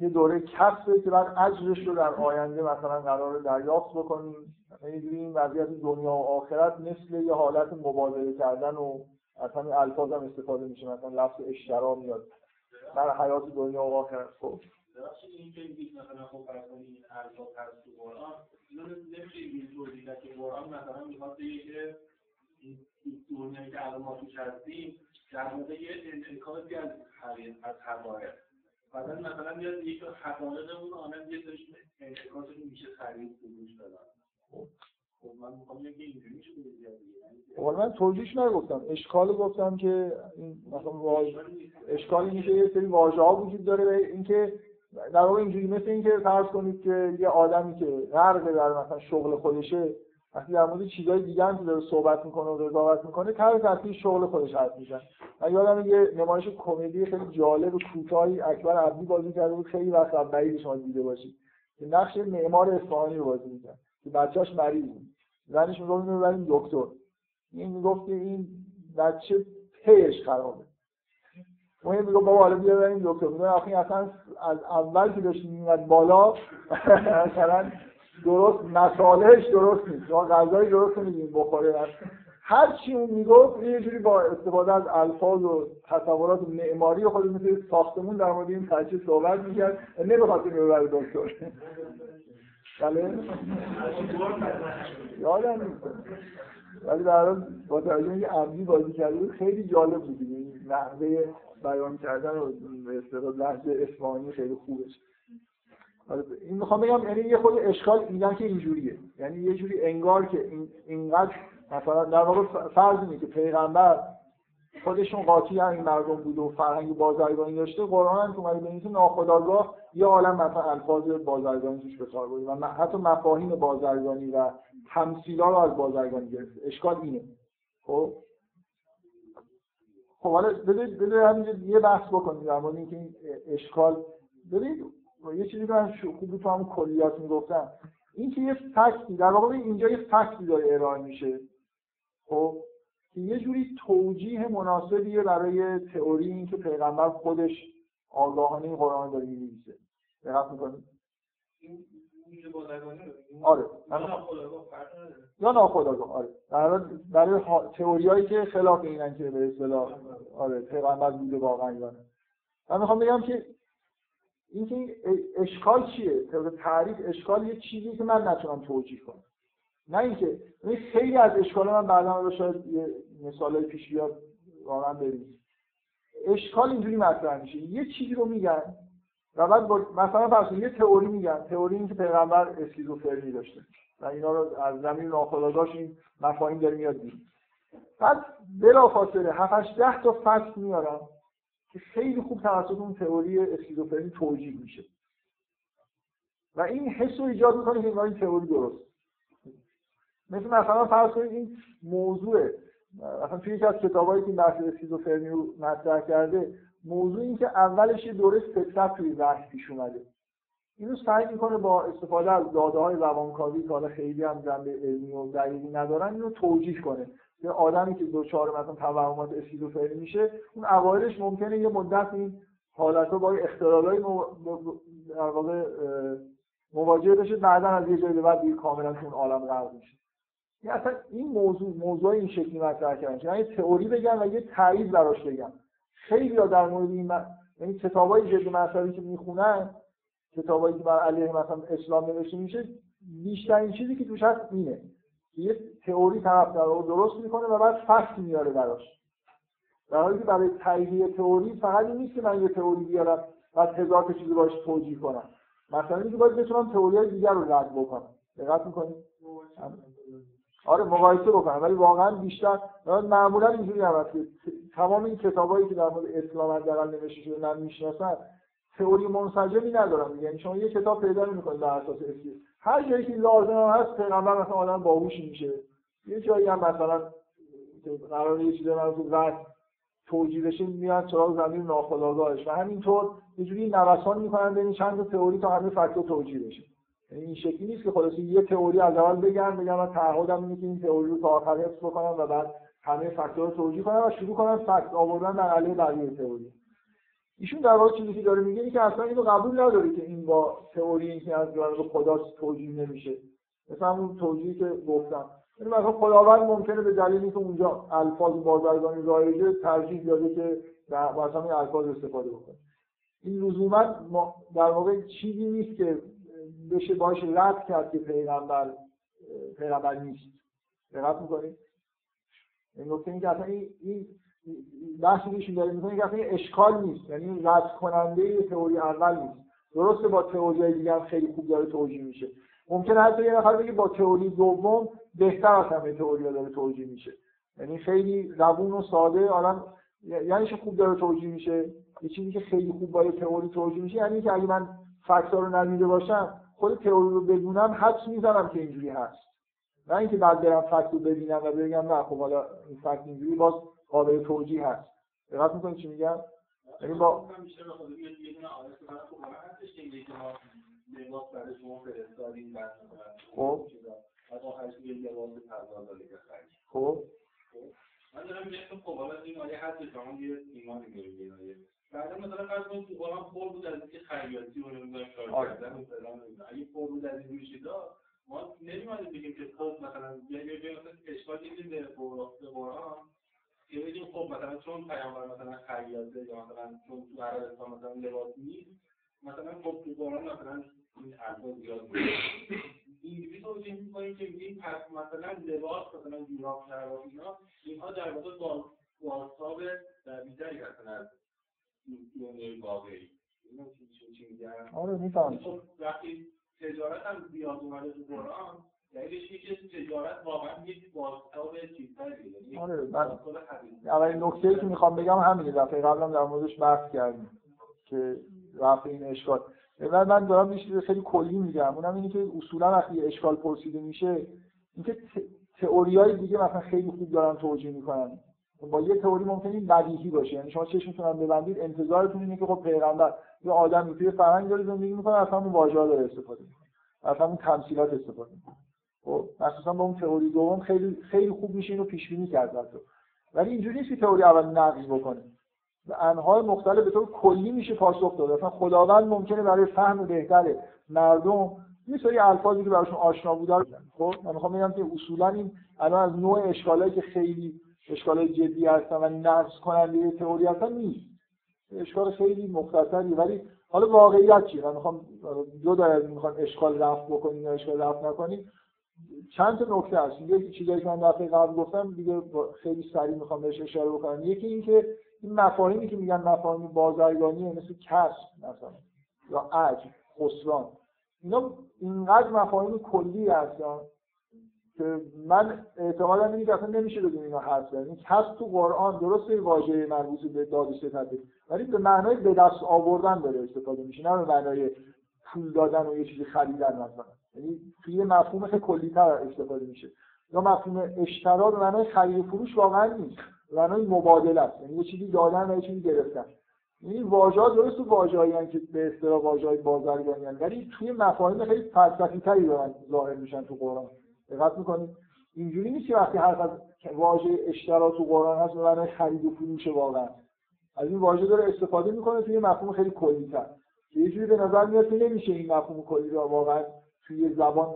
یه دوره کسبه که بعد اجرش رو در آینده مثلا قرار دریافت بکنیم. یه جوری این وضعیت دنیا و آخرت مثل یه حالت مبادله کردن و مثلا الفاظ هم استفاده میشه، مثلا لفظ اشترا میاد در حیات دنیا و آخرت. خب درسته این که مثلا خب فرض کنید این الفاظ هست تو قرآن، اینا نمیشه اینطوری که قرآن مثلا میخواد بگه این دنیایی که الان ما توش هستیم در مورد یه انتکاسی از حقایق، بعدا مثلا میاد یک حقایقمون آنم یه سرش انتکاسش میشه خرید فروش دادن. خب من میخوام بگم که اینجوری میشه دیگه دیگه. اول من توضیحش نگفتم، اشکال گفتم که این مثلا واژه اشکالی میشه یه سری واژه‌ها وجود داره، اینکه در واقع اینجوری مثل اینکه فرض کنید که یه آدمی که غرق در مثلا شغل خودشه، وقتی در مورد چیزای دیگه هم داره صحبت میکنه و قضاوت میکنه، طرز تفکر شغل خودش حرف میزنه. من یادم یه نمایش کمدی خیلی جالب و کوتاهی اکبر عبدی بازی کرده بود، خیلی وقت بعید شما دیده باشید، که نقش معمار اصفهانی رو بازی می‌کرد که بچه‌اش مریض بود، زنش میگفت ببریم دکتر، این میگفت این بچه پیش خرابه، اون میگه بابا حالا بیا بریم دکتر. میگه آخه اصلا از اول که داشت میاد بالا مثلا درست مسالهش درست نیست، شما غذای درست نمیدین بخوره، هر چی اون میگفت یه جوری با استفاده از الفاظ و تصورات معماری خودش مثل ساختمون در مورد این تجهیز صحبت میکرد، نمیخواست ببره دکتر. بله یادم نیست، ولی در حال با توجه اینکه عبدی بازی کرده خیلی جالب بود، این نحوه بیان کردن و به اصطلاح لحظه اصفهانی خیلی خوبش. این میخوام بگم یعنی یه خود اشکال میگن که اینجوریه، یعنی یه جوری انگار که این اینقدر مثلا در واقع فرض اینه که پیغمبر خودشون قاطی همین مردم بود و فرهنگ بازرگانی داشته، قرآن هم که اومده بینید ناخودآگاه یه عالم مثلا الفاظ بازرگانی توش به کار برده و حتی مفاهیم بازرگانی و تمثیلا رو از بازرگانی گرفته. اشکال اینه. خب خب حالا بذارید بذارید همینجوری یه بحث بکنید در مورد اینکه این اشکال. ببینید یه چیزی که من خوب تو هم کلیات میگفتم، این که یه فکتی در واقع اینجا یه فکتی داره ارائه میشه، خب که یه جوری توجیه مناسبیه برای تئوری این که پیغمبر خودش آگاهانه این قرآن داره می‌نویسه. دقت می‌کنید؟ این میشه بازرگانی رو. آره. ناخودآگاه فرق نداره. یا ناخودآگاه آره. در واقع برای تئوریایی که خلاف اینن که به اصطلاح آره پیغمبر بوده واقعا یا نه. من می‌خوام بگم که اینکه اشکال چیه؟ تعریف اشکال یه چیزی که من نتونم توجیه کنم. نه اینکه من خیلی از اشکالا من بعداً شاید یه مثالای پیش بیاد واقعا ببینید. اشکال اینجوری مطرح میشه، یه چیزی رو میگن و بعد مثلا فرض یه تئوری میگن، تئوری این که پیغمبر اسکیزوفرنی داشته و اینا رو از زمین ناخودآگاهش این مفاهیم داره میاد دید. بعد بلافاصله هفت هشت ده تا فکت میارن که خیلی خوب توسط اون تئوری اسکیزوفرنی توجیه میشه و این حس رو ایجاد میکنه که این تئوری درست. مثل مثلا فرض کنید این موضوع مثلا توی یکی از کتابایی که بحث اسکیزوفرنی رو مطرح کرده، موضوع این که اولش یه دوره فلسفه توی بحث پیش اومده، اینو سعی میکنه با استفاده از داده‌های روانکاوی که حالا خیلی هم جنبه علمی و دقیقی ندارن اینو توجیه کنه. یه آدمی که دچار مثلا توهمات اسکیزوفرنی میشه، اون اوایلش ممکنه یه مدت این حالت‌ها با اختلالای در واقع مواجه بشه، بعداً از یه جایی به بعد کاملاً اون عالم غرق میشه. یعنی اصلا این موضوع موضوع این شکلی مطرح کردن که یه تئوری بگن و یه تعریف براش بگن. خیلی ها در مورد این م... یعنی کتابای جدی مسائلی که میخونن، کتابایی که بر علیه مثلا اسلام نوشته میشه، بیشتر این چیزی که توش هست اینه که یه تئوری طرف داره درست میکنه و بعد فکت میاره براش، در حالی که برای تاییدیه تئوری فقط این نیست که من یه تئوری بیارم و هزار تا چیز باهاش توجیه کنم، مثلا اینکه باید بتونم تئوریای دیگر رو رد بکنم. دقت میکنید؟ آره مقایسه بکنم، ولی واقعا بیشتر معمولا اینجوری هم هست که تمام این کتابایی که در مورد اسلام حداقل نوشته شده من میشناسم تئوری منسجمی ندارن. یعنی شما یه کتاب پیدا می‌کنید بر اساس اسلام، هر جایی که لازم هست پیغمبر مثلا آدم باهوش میشه، یه جایی هم مثلا قرار یه چیزی رو رد توجیه بشه میاد سراغ زمین ناخودآگاهش و همینطور یه جوری نوسان می‌کنن بین چند تا تئوری تا همه فکتو توجیه بشه. یعنی این شکلی نیست که خلاص یه تئوری از اول بگم بگم من تعهدم اینه که این تئوری رو تا آخر حفظ بکنم و بعد همه فکت‌ها رو توجیه کنم و شروع کنم فکت آوردن در علیه بقیه تئوری. ایشون در واقع چیزی که داره میگه که اصلا اینو قبول نداره که این با تئوری که از جانب خدا توجیه نمیشه. مثلا اون توجیهی که گفتم یعنی مثلا خداوند ممکنه به دلیلی که اونجا الفاظ بازرگانی رایجه ترجیح داده که در مثلا این الفاظ استفاده بکنه. این لزوما در واقع چیزی نیست که بشه باشه رد کرد که پیغمبر پیغمبر نیست. رد می‌کنید؟ این نکته اینکه اصلا این این بحثیشون داره می‌کنه که اصلا اشکال نیست. یعنی رد کننده تئوری اول نیست. درسته با تئوری دیگه هم خیلی خوب داره توجیه میشه. ممکنه حتی یه نفر بگه با تئوری دوم بهتر از همه تئوری‌ها داره توجیه میشه. یعنی خیلی روون و ساده آدم یعنی چه خوب داره توجیه میشه. یه چیزی که خیلی خوب با تئوری توجیه میشه یعنی که اگه من فکت‌ها رو ندیده باشم خود تئوری رو بدونم حدس میزنم که اینجوری هست، نه اینکه بعد برم فکت رو ببینم و بگم نه خب حالا این فکت اینجوری باز قابل توجیه هست. دقت می‌کنید چی میگم؟ یعنی با میشه به خودی یه دونه آیه که برای خودم هستش که اینکه ما نگاه برای شما فرستادیم بعد خب بعد آخرش یه جواب پرداز داده که خب من دارم میگم خب حالا این آیه هست شما یه ایمانی می‌بینید بعد مثلا فرض کنید تو قرآن پر بود از اینکه خیاطی و نمی‌دونم کار کردن و فلان اینا، اگه پر بود از این چیزا ما نمی‌واد بگیم که خود مثلا یه جایی مثلا اشکال دیدیم در قرآن که بگیم خب مثلا چون پیامبر مثلا خیاطه یا مثلا چون تو عربستان مثلا لباس نیست مثلا خب تو قرآن مثلا این الفاظ زیاد بود اینجوری توجیه می‌کنیم که میگیم پس مثلا لباس مثلا جوراب شلوار اینا اینها در واقع با واسطاب در بیداری هستن یعنی واقعی اینا چی چی میگن؟ آره میفهمم. وقتی تجارت هم زیاد اومده تو قرآن یعنیش که تجارت واقعا یک بازتاب چیزایی یعنی آره بله. اولین نکته‌ای که میخوام بگم همینه، دفعه قبلم در موردش بحث کردیم که رفع این اشکال. بعد من دارم یه چیز خیلی کلی میگم، اونم اینه که اصولا وقتی اشکال پرسیده میشه اینکه تئوری‌های دیگه مثلا خیلی خوب دارن توجیه میکنن با یه تئوری ممکنه بدیهی باشه، یعنی شما چشمتون ببندید انتظارتون اینه که خب پیغمبر یه آدمی توی فرهنگ داره زندگی می‌کنه اصلا اون واژه‌ها داره استفاده می‌کنه، اصلا اون تمثیلات استفاده می‌کنه. خب مخصوصا با اون تئوری دوم خیلی خیلی خوب میشه اینو پیش بینی کرد البته. ولی اینجوری نیست که تئوری اول نقض بکنه. به انواع مختلف به طور کلی میشه پاسخ داد. مثلا خداوند ممکنه برای فهم بهتر مردم یه سری الفاظی که براشون آشنا بوده رو خب من می‌خوام بگم که اصولاً این الان از نوع اشکالایی که خیلی اشکال جدی هستن ولی نقض کننده تئوری اصلا نیست. اشکال خیلی مختصری ولی حالا واقعیت چیه؟ من میخوام دو تا از میخوام اشکال رفع بکنیم یا اشکال رفع نکنیم. چند تا نکته هست. یکی چیزایی که من دفعه قبل گفتم دیگه خیلی سریع میخوام بهش اشاره بکنم. یکی این که این مفاهیمی که میگن مفاهیم بازرگانی مثل کسب مثلا یا اجر، خسران، اینا اینقدر مفاهیم کلی هستن که من اعتقادم اینه که اصلا نمیشه بدون اینا حرف زد. این کسب تو قرآن درسته واژه مربوط به داد ستده ولی به معنای به دست آوردن داره استفاده میشه، نه به معنای پول دادن و یه چیزی خریدن مثلا. یعنی توی مفهوم خیلی کلی‌تر استفاده میشه. یا مفهوم اشترا به معنای خرید فروش واقعا نیست، به معنای مبادله است، یعنی یه چیزی دادن و یه چیزی گرفتن. این واژه‌ها درست تو واژه‌ای هستن که به اصطلاح واژه‌های بازرگانی هستن ولی توی مفاهیم خیلی فلسفی‌تری دارن ظاهر میشن تو قرآن. دقت می‌کنید اینجوری نیست که وقتی هر وقت واژه اشترا تو قرآن هست برای خرید و فروش واقعا از این واژه داره استفاده می‌کنه توی مفهوم خیلی کلی‌تر که یه جوری به نظر میاد که نمیشه این مفهوم کلی رو واقعا توی زبان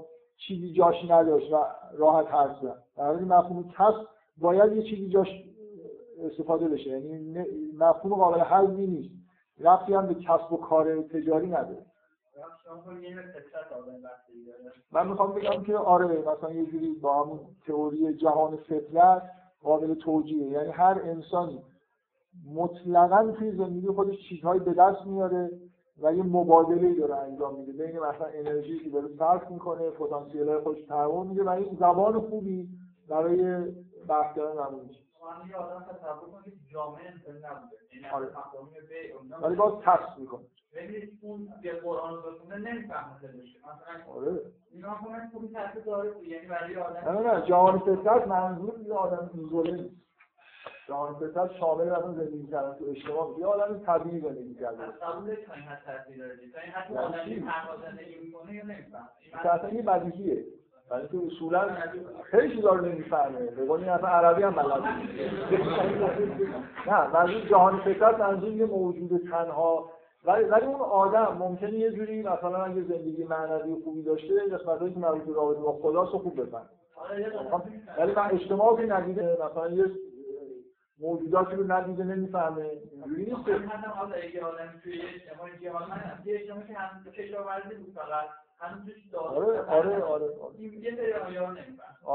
چیزی جاش نداشت و راحت حرف زد. در حالی مفهوم کسب باید یه چیزی جاش استفاده بشه، یعنی مفهوم قابل هضمی نیست، ربطی هم به کسب و کار تجاری نداره. من میخوام بگم که آره مثلا یه جوری با همون تئوری جهان فطرت قابل توجیه، یعنی هر انسانی مطلقاً توی زندگی خودش چیزهایی به دست میاره و یه مبادله‌ای داره انجام میده بین مثلا انرژی که داره صرف میکنه پتانسیل‌های خودش تعمیر میده و این زبان خوبی برای بحث کردن همون چیز. سخنی آدم تصور کنه که جامعه انسانی نبوده، یعنی مفاهیم به اونها، ولی باز تفسیر میکنه. ببینید اون به قرآن بخونه نمیفهمه خودش. مثلا آره اینا هم خیلی تاثیر داره، یعنی برای آدم نه نه جهان فساد منظور یه آدم نزوله. جهان فساد شامل آدم زندگی کردن تو اشتباه یه آدم طبیعی زندگی کرده. قبول نکنید هر تاثیر داره. یعنی حتی آدمی پروازنده این مونه یا نمیفهمه. مثلا این بدیهیه. ولی تو اصولا خیلی چیزا رو نمیفهمه. بگونی اصلا عربی هم بلد نه. منظور جهان فکر منظور یه موجود تنها، ولی ولی اون آدم ممکنه یه جوری مثلا اگه زندگی معنوی خوبی داشته قسمتایی که مربوط به رابطه با خداست خوب بفهمه. ولی من اجتماعی ندیده، مثلا یه موجوداتی رو ندیده نمیفهمه. اینجوری نیست. مثلا حالا اگه آدم توی اجتماعی که حالا اجتماعی که هم کشاورزی بود فقط آره آره آره آره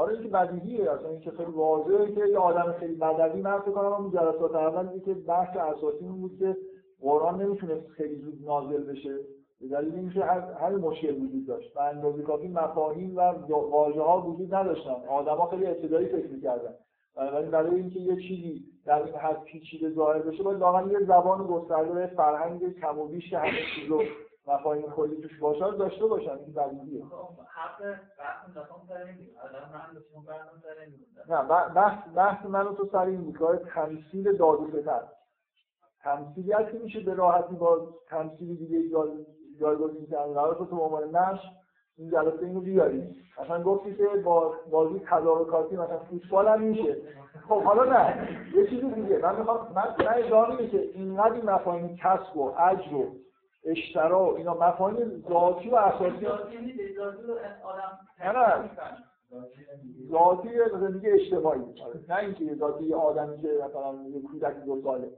این که بدیهیه، اصلا این که خیلی واضحه که یه آدم خیلی بدوی من فکر کنم اون جلسات اول این که بحث اساسی این بود که قرآن نمیتونه خیلی زود نازل بشه به دلیل اینکه هر مشکل وجود داشت و اندازه کافی مفاهیم و واژه ها وجود نداشتن. آدما خیلی ابتدایی فکر می‌کردن، ولی برای اینکه یه چیزی در این حد پیچیده ظاهر بشه باید لااقل یه زبان گسترده، فرهنگ کم و بیش همه چیزو مفاهیم کلی توش باشه داشته باشن. این بدیهیه. حق بحث دادم سر این آدم من داشتم بردم سر این نه بحث بحث منو تو سر این کار تمثیل دادوستتر تمثیلی هست که میشه به راحتی با تمثیلی دیگه جایگزین کردن. قرار تو به عنوان نقش این جلسه اینو بیاری. مثلا گفتی که با بازی تدارکاتی مثلا فوتبال هم میشه. خب حالا نه یه چیزی دیگه من میخوام من نه اجازه نمیشه اینقدر این مفاهیم کسب و اجر و اشترا اینا مفاهیم ذاتی و اساسی یعنی ذاتی رو آدم نه ذاتی زندگی اجتماعی نه اینکه ذاتی آدمی که مثلا یه کودک دو ساله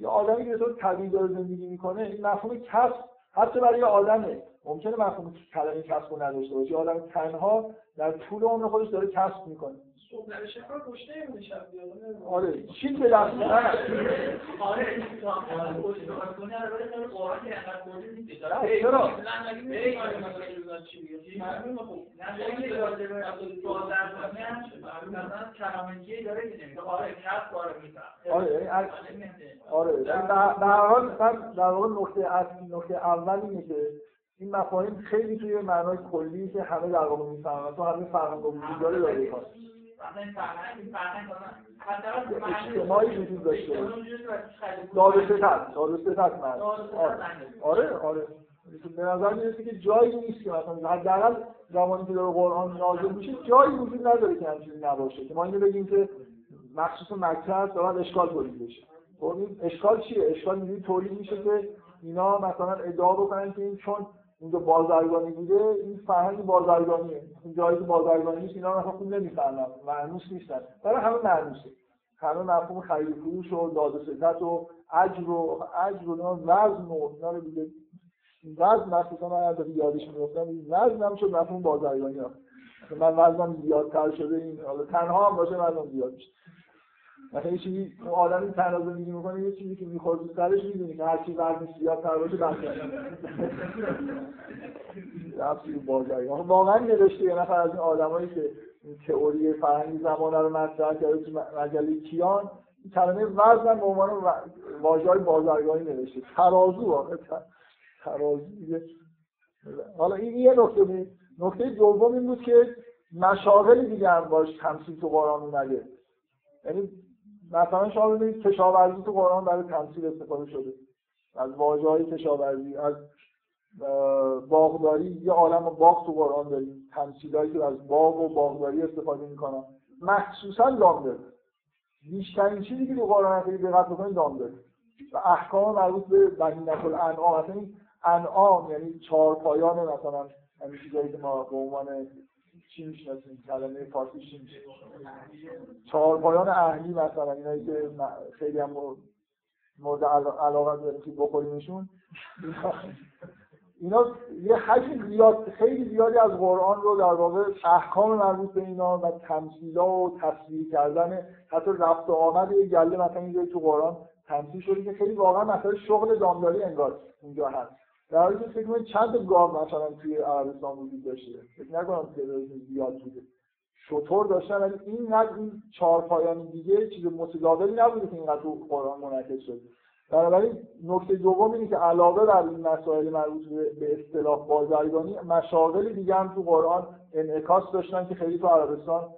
یه آدمی که تو طبیعی داره زندگی میکنه. این مفهوم کسب حتی برای آدمه ممکنه مفهوم کلمه کسب رو نداشته باشه. آدم تنها در طول عمر خودش داره کسب میکنه. صبح نمیشه کار پشته میمونه شب بیاد. آره چیز به دست نه. آره کنه رو قرآن که انقدر کلی نیست. چرا؟ مثلا مگه میگه مثلا چی میگه؟ معلومه خب. نه یه داره مثلا کلمه‌ای داره میگه. آره کسب کار میکنه. آره آره در حال در واقع نکته اصلی نکته اولی میشه این مفاهیم خیلی توی معنای کلی که همه در واقع میفهمن تو همه فرهنگ وجود داره داره کار مثلا این فرهنگ این فرهنگ مثلا اجتماعی وجود داشته دادوستتر دادوستتر من آره آره به نظر میرسه که جایی نیست که مثلا حداقل زمانی که داره قرآن نازل میشه جایی وجود نداره که همچین نباشه که ما اینو بگیم که مخصوص مکه است بعد اشکال تولید بشه. اشکال چیه؟ اشکال میگه تولید میشه که اینا مثلا ادعا بکنن که این چون اونجا بازرگانی بوده این فرهنگ بازرگانیه. این جایی که بازرگانی نیست اینا مثلا خوب نمیفهمن معنوس نیستن. برای همه معنوسه. همه مفهوم خرید و فروش و دادوستت و اجر و اجر و وزن و اینا رو دیگه وزن مثلا من از یادش میافتم وزن هم شد مفهوم بازرگانی است. من وزنم زیادتر شده این حالا تنها هم باشه وزنم زیاد میشه. مثلا یه چیزی اون آدمی تناز میگی میکنه یه چیزی که میخواد تو سرش میدونی که هرچی وزنش زیادتر باشه بهتره. اصلا بازاری واقعا نوشته یه نفر از این آدمایی که تئوری فرهنگ زمانه رو مطرح کرده تو مجله کیان کلمه وزن به عنوان واژه‌ی بازرگانی نوشته. ترازو واقعا ترازو دیگه. حالا این یه نکته بود. نکته دوم این بود که مشاغل دیگه هم باش تمثیل تو قرآن اومده. یعنی مثلا شما ببینید کشاورزی تو قرآن برای تمثیل استفاده شده. از واژه‌های کشاورزی، از باغداری، یه عالم باغ تو قرآن داریم. تمثیلایی که از باغ و باغداری استفاده می‌کنن. مخصوصاً لامداری. بیشترین چیزی که تو قرآن خیلی دقت بکنید لامداری. و احکام مربوط به بهینة الانعام، مثلا این انعام یعنی چهارپایان مثلا همین چیزایی که ما به عنوان چی میشناسیم کلمه فارسی چی میشه چهارپایان اهلی مثلا اینایی که خیلی هم مورد علاقه داریم که بخوریمشون اینا یه حجم زیاد خیلی زیادی از قرآن رو در واقع احکام مربوط به اینا و تمثیلا و تصویر کردن حتی رفت و آمد یه گله مثلا اینجای تو قرآن تمثیل شده که خیلی واقعا مثلا شغل دامداری انگار اونجا هست. در حالی که فکر می‌کنم چند گاو مثلا توی عربستان وجود داشته. فکر نکنم تعدادش زیاد بوده. شطور داشتن، ولی این نظم چهارپایانی دیگه چیز متداولی نبوده که اینقدر تو قرآن منعکس شده. بنابراین نکته دوم اینه که علاوه بر این مسائل مربوط به اصطلاح بازرگانی، مشاغل دیگه هم تو قرآن انعکاس داشتن که خیلی تو عربستان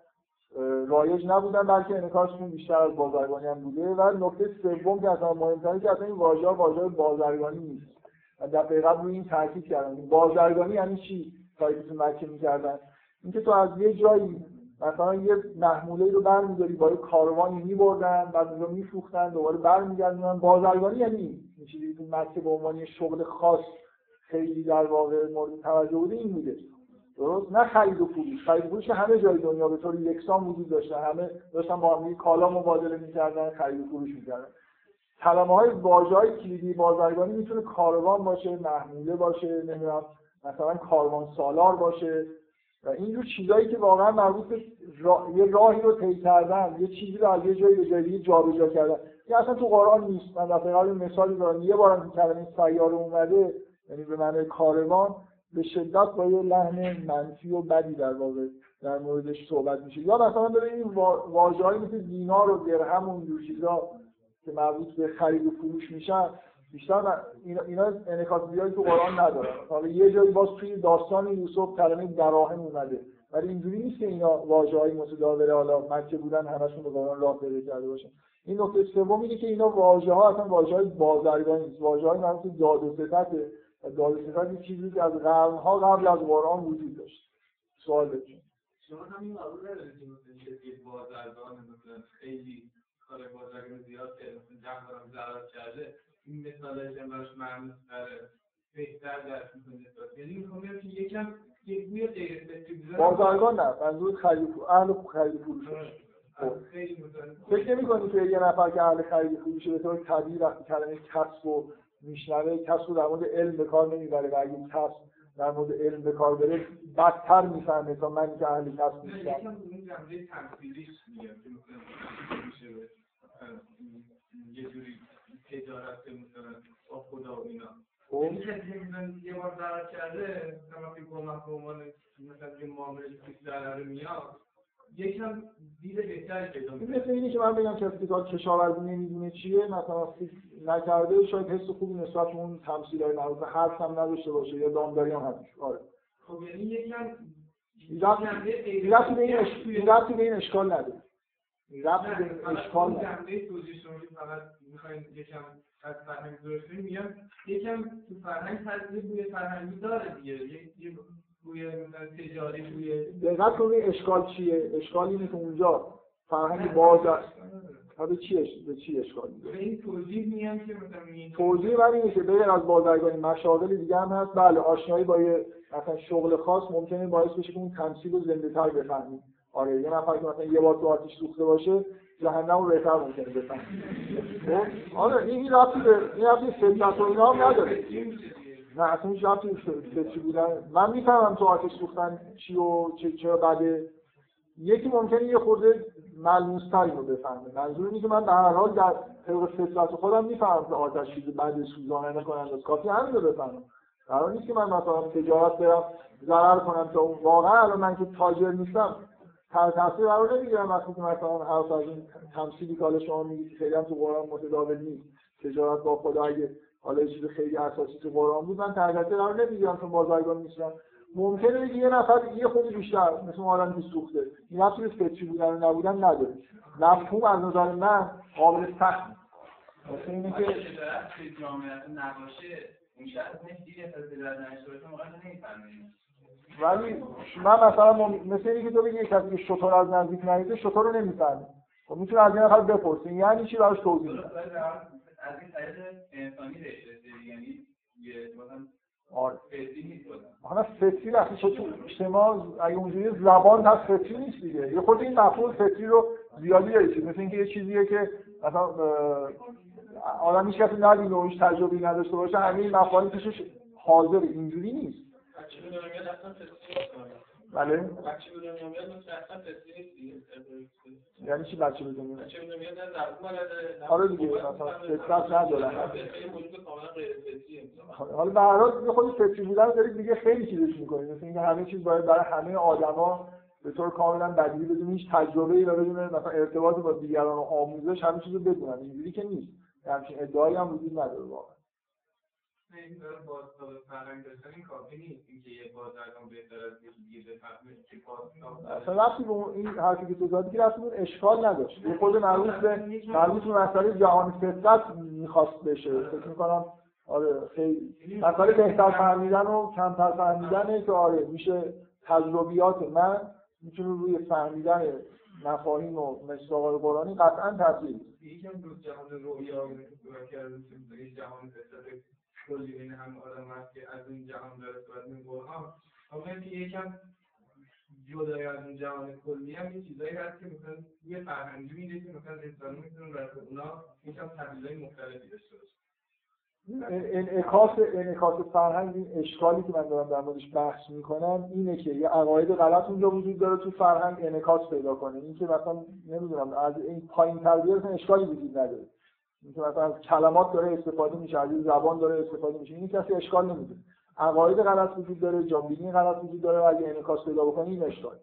رایج نبودن، بلکه انعکاسشون بیشتر از بازرگانی هم بوده. و نکته سوم که اصلا مهم‌تره که اصلا این واژه واژه بازرگانی نیست. دقیقاً روی این تاکید کردن. بازرگانی یعنی چی؟ سایتتون مکه می‌کردن. اینکه تو از یه جایی مثلا یه محموله رو برمی‌داری، با یه کاروانی می‌بردن، بعد اونو می‌فروختن، دوباره برمی‌گردوندن. بازرگانی یعنی این چیزی که مکه به عنوان شغل خاص خیلی در واقع مورد توجه بوده این بوده. درست؟ نه خرید و فروش. خرید و فروش همه جای دنیا به طور یکسان وجود داشته، همه داشتن با هم کالا مبادله می‌کردن، خرید و فروش می‌کردن. کلمه‌های واژه‌های کلیدی بازرگانی می‌تونه کاروان باشه، محموله باشه، نمی‌دونم مثلا کاروان سالار باشه. و اینجور چیزایی که واقعا مربوط به را... یه راهی رو طی کردن، یه چیزی رو از یه جایی به جایی جابجا کردن، این اصلا تو قرآن نیست. من دقیقاً مثالی دارم. یه بار این کلمه سیاره اومده، یعنی به معنی کاروان، به شدت با یه لحن منفی و بدی در واقع در موردش صحبت میشه. یا مثلا ببین این واژه‌هایی مثل دینار و درهم و اینجور چیزا که مربوط به خرید و فروش میشن، بیشتر اینا انعکاس زیادی تو قرآن ندارن. حالا یه جایی باز توی داستان یوسف کلمه دراهم اومده، ولی اینجوری نیست که اینا واژه‌های متداوله حالا مکه بودن همشون به قرآن راه پیدا کرده باشن. این نکته سوم اینه که اینا واژه‌ها اصلا واژه‌های بازرگانی نیست، واژه‌های مربوط به داد و ستده. داد و ستد یه چیزی که از قرن‌ها قبل از قرآن وجود داشت. سوال بچین شما همین موضوع رو دیدید، بازرگان مثلا خیلی کار بازرگانی زیاد کرده، جنگ برام زرد کرده، این مثالی که براش معمول داره بهتر درس می‌کنه. یعنی می‌خوام بگم که یکم یک گوی غیر ترتیبی بازرگان نه، منظور خرید و اهل خرید و فروش. خیلی متأسفانه فکر نمی‌کنید که یه نفر که اهل خرید و فروش به طور طبیعی وقتی کلمه کسب رو میشنوه، کسب رو در مورد علم به کار نمی‌بره، و اگه کسب در مورد علم به کار بره بدتر می‌فهمه تا من که اهل کسب نیستم. یکم این جمله تمثیلیش میگم که مثلا یه جوری تجارت مثلا با خدا و اینا. این که مثلا یه بار ضرر کرده، مثلا که گمرک به عنوان مثلا یه معامله که ضرر میاد، یکم دید بهتر پیدا میشه. مثل اینی که من بگم کسی که کشاورزی نمیدونه چیه، مثلا فکر نکرده، شاید حس خوبی نسبت به اون تمثیلای معروف حرف هم نداشته باشه، یا دامداری هم هست. آره. خب یعنی یکم ربطی به این اشکال نداره. رابطه این اشکال جنبه توضیحشون فقط می‌خواید یکم از فرهنگ درستی میگم، یکم تو فرهنگ تاثیر روی فرهنگی داره دیگه، یک روی تجاری روی دقت کنید اشکال چیه. اشکال اینه که اونجا فرهنگ باز است. حالا چیه به چی اشکال میده؟ این توضیح میگم که مثلا توضیح ولی اینه که بغیر از بازرگانی مشاغل دیگه هم هست. بله، آشنایی با یه مثلا شغل خاص ممکنه باعث بشه که اون تمثیل رو زنده‌تر بفهمید. آره، یه نفر که مثلا یه بار تو آتیش سوخته باشه جهنم رو بهتر ممکنه بفهمه. آره، این رابطه این رابطه سنت و اینا هم نداره. نه اصلا هیچ رابطه‌ای به چی بودن. من میفهمم تو آتیش سوختن چی و چه چه بده. یکی ممکنه یه خورده ملموس‌تر رو بفهمه. منظور اینه که من به هر حال در طبق فطرت خودم میفهمم که آتش چیز بده، سوزاننده کننده، کافی همین رو بفهمم. قرار نیست که من مثلا تجارت برم ضرر کنم تا اون واقعا الان من که تاجر نیستم. تا تاثیر قرار نمیگیرن وقتی که مثلا هر از این تمثیلی که حالا شما میگید خیلی هم تو قرآن متداول نیست. تجارت با خدا اگه حالا چیز خیلی اساسی تو قرآن بود، من تا تاثیر قرار نمیگیرم چون بازرگان نیستم. ممکنه یه نفر یه خودی بیشتر مثل آدم که سوخته، این اصلا فطری بودن و نبودن نداره. مفهوم از نظر من قابل تحقیق نیست. مثلا اینکه تجارت جامعه نباشه، اون شخص نمی‌دونه تجارت نشه، واقعا نمی‌فهمه. ولی من مثلا مثل اینکه تو بگی کسی که شطور از نزدیک ندیده شطور رو نمی‌فهمه، خب میتونه از این خاطر بپرسین یعنی چی، براش توضیح بده. از این طریق انسانی رشته، یعنی مثلا آره فطری نیست. حالا فطری وقتی تو اجتماع اگه اونجوری زبان هست فطری نیست دیگه. یه خود این مفهوم فطری رو زیادی دارید، مثل اینکه یه چیزیه که مثلا آدم هیچ کسی ندیده، اونش تجربه نداشته باشه، همین مفاهیم توش حاضر. اینجوری نیست. بچه بودم یاد اصلا فستی نیست. بله؟ بچه بودم یاد اصلا فستی نیست. یعنی چی بچه بودم یاد؟ بچه بودم یاد از درکو بلده. آره دیگه، فستت ندارن. خیلی بودم کاملا غیر فستیه. حالا به هر حال خود فستی بودن دارید دیگه خیلی چیزش میکنید. مثل اینکه همه چیز باید برای همه آدما به طور کاملا بدیهی بدون هیچ تجربه‌ای و بدون مثلا ارتباط با دیگران و آموزش همه چیزو بدونن. اینجوری که نیست. همچین ادعایی هم وجود نداره واقعا. این داره بازتاب فرهنگ داشتن کافی نیست اینکه یه بازرگان بهتر از یکی دیگه بفهمه چه کار. اصلا رفتی به این حرفی که تو زدی که اصلا اشکال نداشت. یه خود مربوط به مربوط به مسئله جهان فطرت می‌خواست بشه. فکر می‌کنم آره خیلی مسئله بهتر فهمیدن و کمتر فهمیدنه که آره میشه تجربیات من میتونه روی فهمیدن مفاهیم و مصداق‌های قرآنی قطعاً تاثیر یکم دو جهان رؤیا کردن که جهان فطرت کلی این هم آدم هست که از این جهان داره صورت می‌گیره ها اما که یکم جدای از این جهان کلی هم یه چیزایی هست که مثلا یه فرهنگی میده که مثلا انسان میتونه برای اونا یکم تحلیل‌های مختلفی داشته باشه. انعکاس انعکاس فرهنگ این اشکالی که من دارم در موردش بحث میکنم اینه که یه عقاید غلط اونجا وجود داره تو فرهنگ انعکاس پیدا کنه. این که مثلا نمیدونم از این پایین تربیت اصلا اشکالی وجود نداره. این که مثلا از کلمات داره استفاده میشه، از زبان داره استفاده میشه، این کسی اشکال نمیده. عقاید غلط وجود داره، جامبینی غلط وجود داره و اگه انعکاس پیدا بکنه این اشکاله.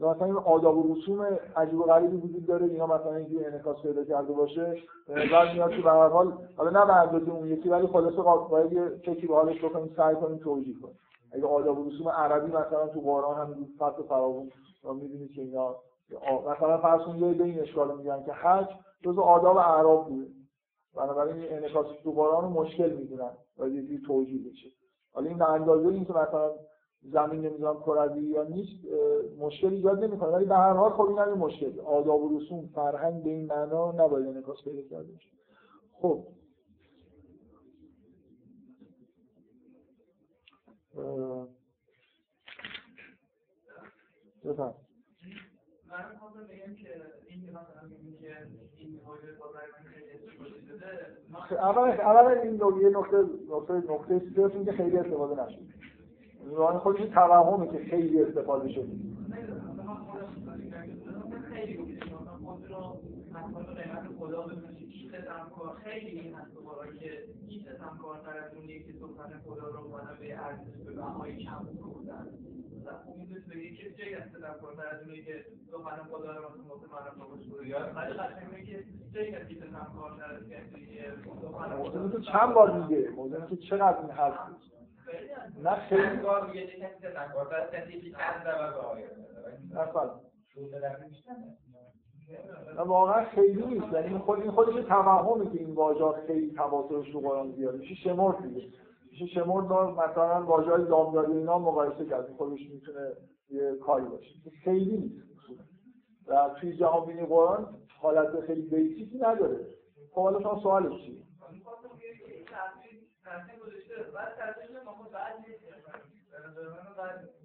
مثلا این آداب و رسوم عجیب و غریبی وجود داره اینا مثلا اینجوری انعکاس پیدا کرده باشه به نظر میاد که به هر حال حالا نه به اندازه اون یکی ولی خلاصه باید یه چکی باهاش بکنیم سعی کنیم توجیه کنیم. اگه آداب و رسوم عربی مثلا تو قرآن هم فصل فراوون ما می‌بینیم که اینا مثلا فرض کنیم به این اشکال میگن که حج جزء آداب اعراب بوده بنابراین این انعکاس تو قرآن مشکل می‌دونن باید یه توجیه بشه. حالا این به اندازه اینکه مثلا زمین نمی‌ذارم کروی یا نیست مشکل ایجاد نمی‌کنه ولی به هر حال خب این هم یه مشکله. آداب و رسوم فرهنگ به این معنا نباید انعکاس پیدا کرده باشه. خب بفهم من خواستم بگم که این مثلا میگه این حوزه بازرگانی خیلی استفاده شده اول اول این یه نکته نکته نکته صرف اینکه خیلی استفاده نشده روان خودش توهمه که خیلی استفاده شده. موضوع تو چند بار میگه موضوع تو چقدر این حرف نه خیلی کار میگه کسی که نکرد از کسی که از دو باید نکرد شده در نمیشتنه واقعا خیلی نیست. یعنی خود این خودش توهمه که این واژه خیلی تواصلش تو قرآن زیاده میشه شمرد دیگه میشه شمرد مثلا واژه‌های دامداری اینا مقایسه کرد خودش میتونه یه کاری باشه خیلی نیست و توی جهان بینی قرآن حالت خیلی بیسیکی نداره. حالا شما سوالش چیه؟ تنظیم گذاشته بعد تنظیم ما خود بعد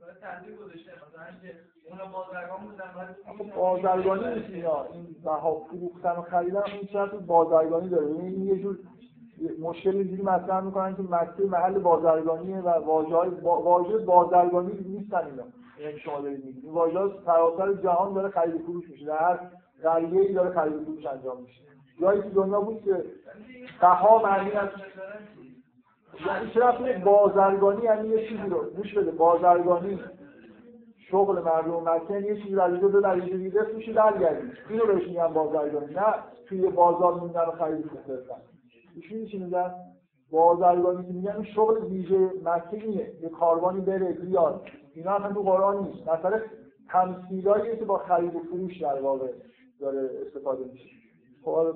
بعد تنظیم گذاشته مثلا که اونا بازرگان بودن بعد بازرگانی نیست اینا این بها فروختن و خریدن این چرت بازرگانی داره. این یه جور مشکل اینجوری مطرح میکنن که مسئله محل بازرگانیه و واژه‌های واژه بازرگانی نیستن اینا. یعنی شما دارید میگید این واژه سراسر جهان داره خرید و فروش میشه در هر قریه‌ای داره خرید و فروش انجام میشه. جایی تو دنیا بود که بها معنی از یعنی شرافت بازرگانی یعنی یه چیزی رو گوش بده بازرگانی شغل مردم مکه یه چیزی رو از دو در اینجوری دست میشه درگردی اینو بهش میگن بازرگانی. نه توی بازار موندن و خرید کردن چیزی چی میگن بازرگانی که میگن شغل ویژه مکه اینه یه کاروانی بره بیاد اینا اصلا تو قرآن نیست. مثلا تمثیلایی که با خرید و فروش در واقع داره استفاده میشه. خب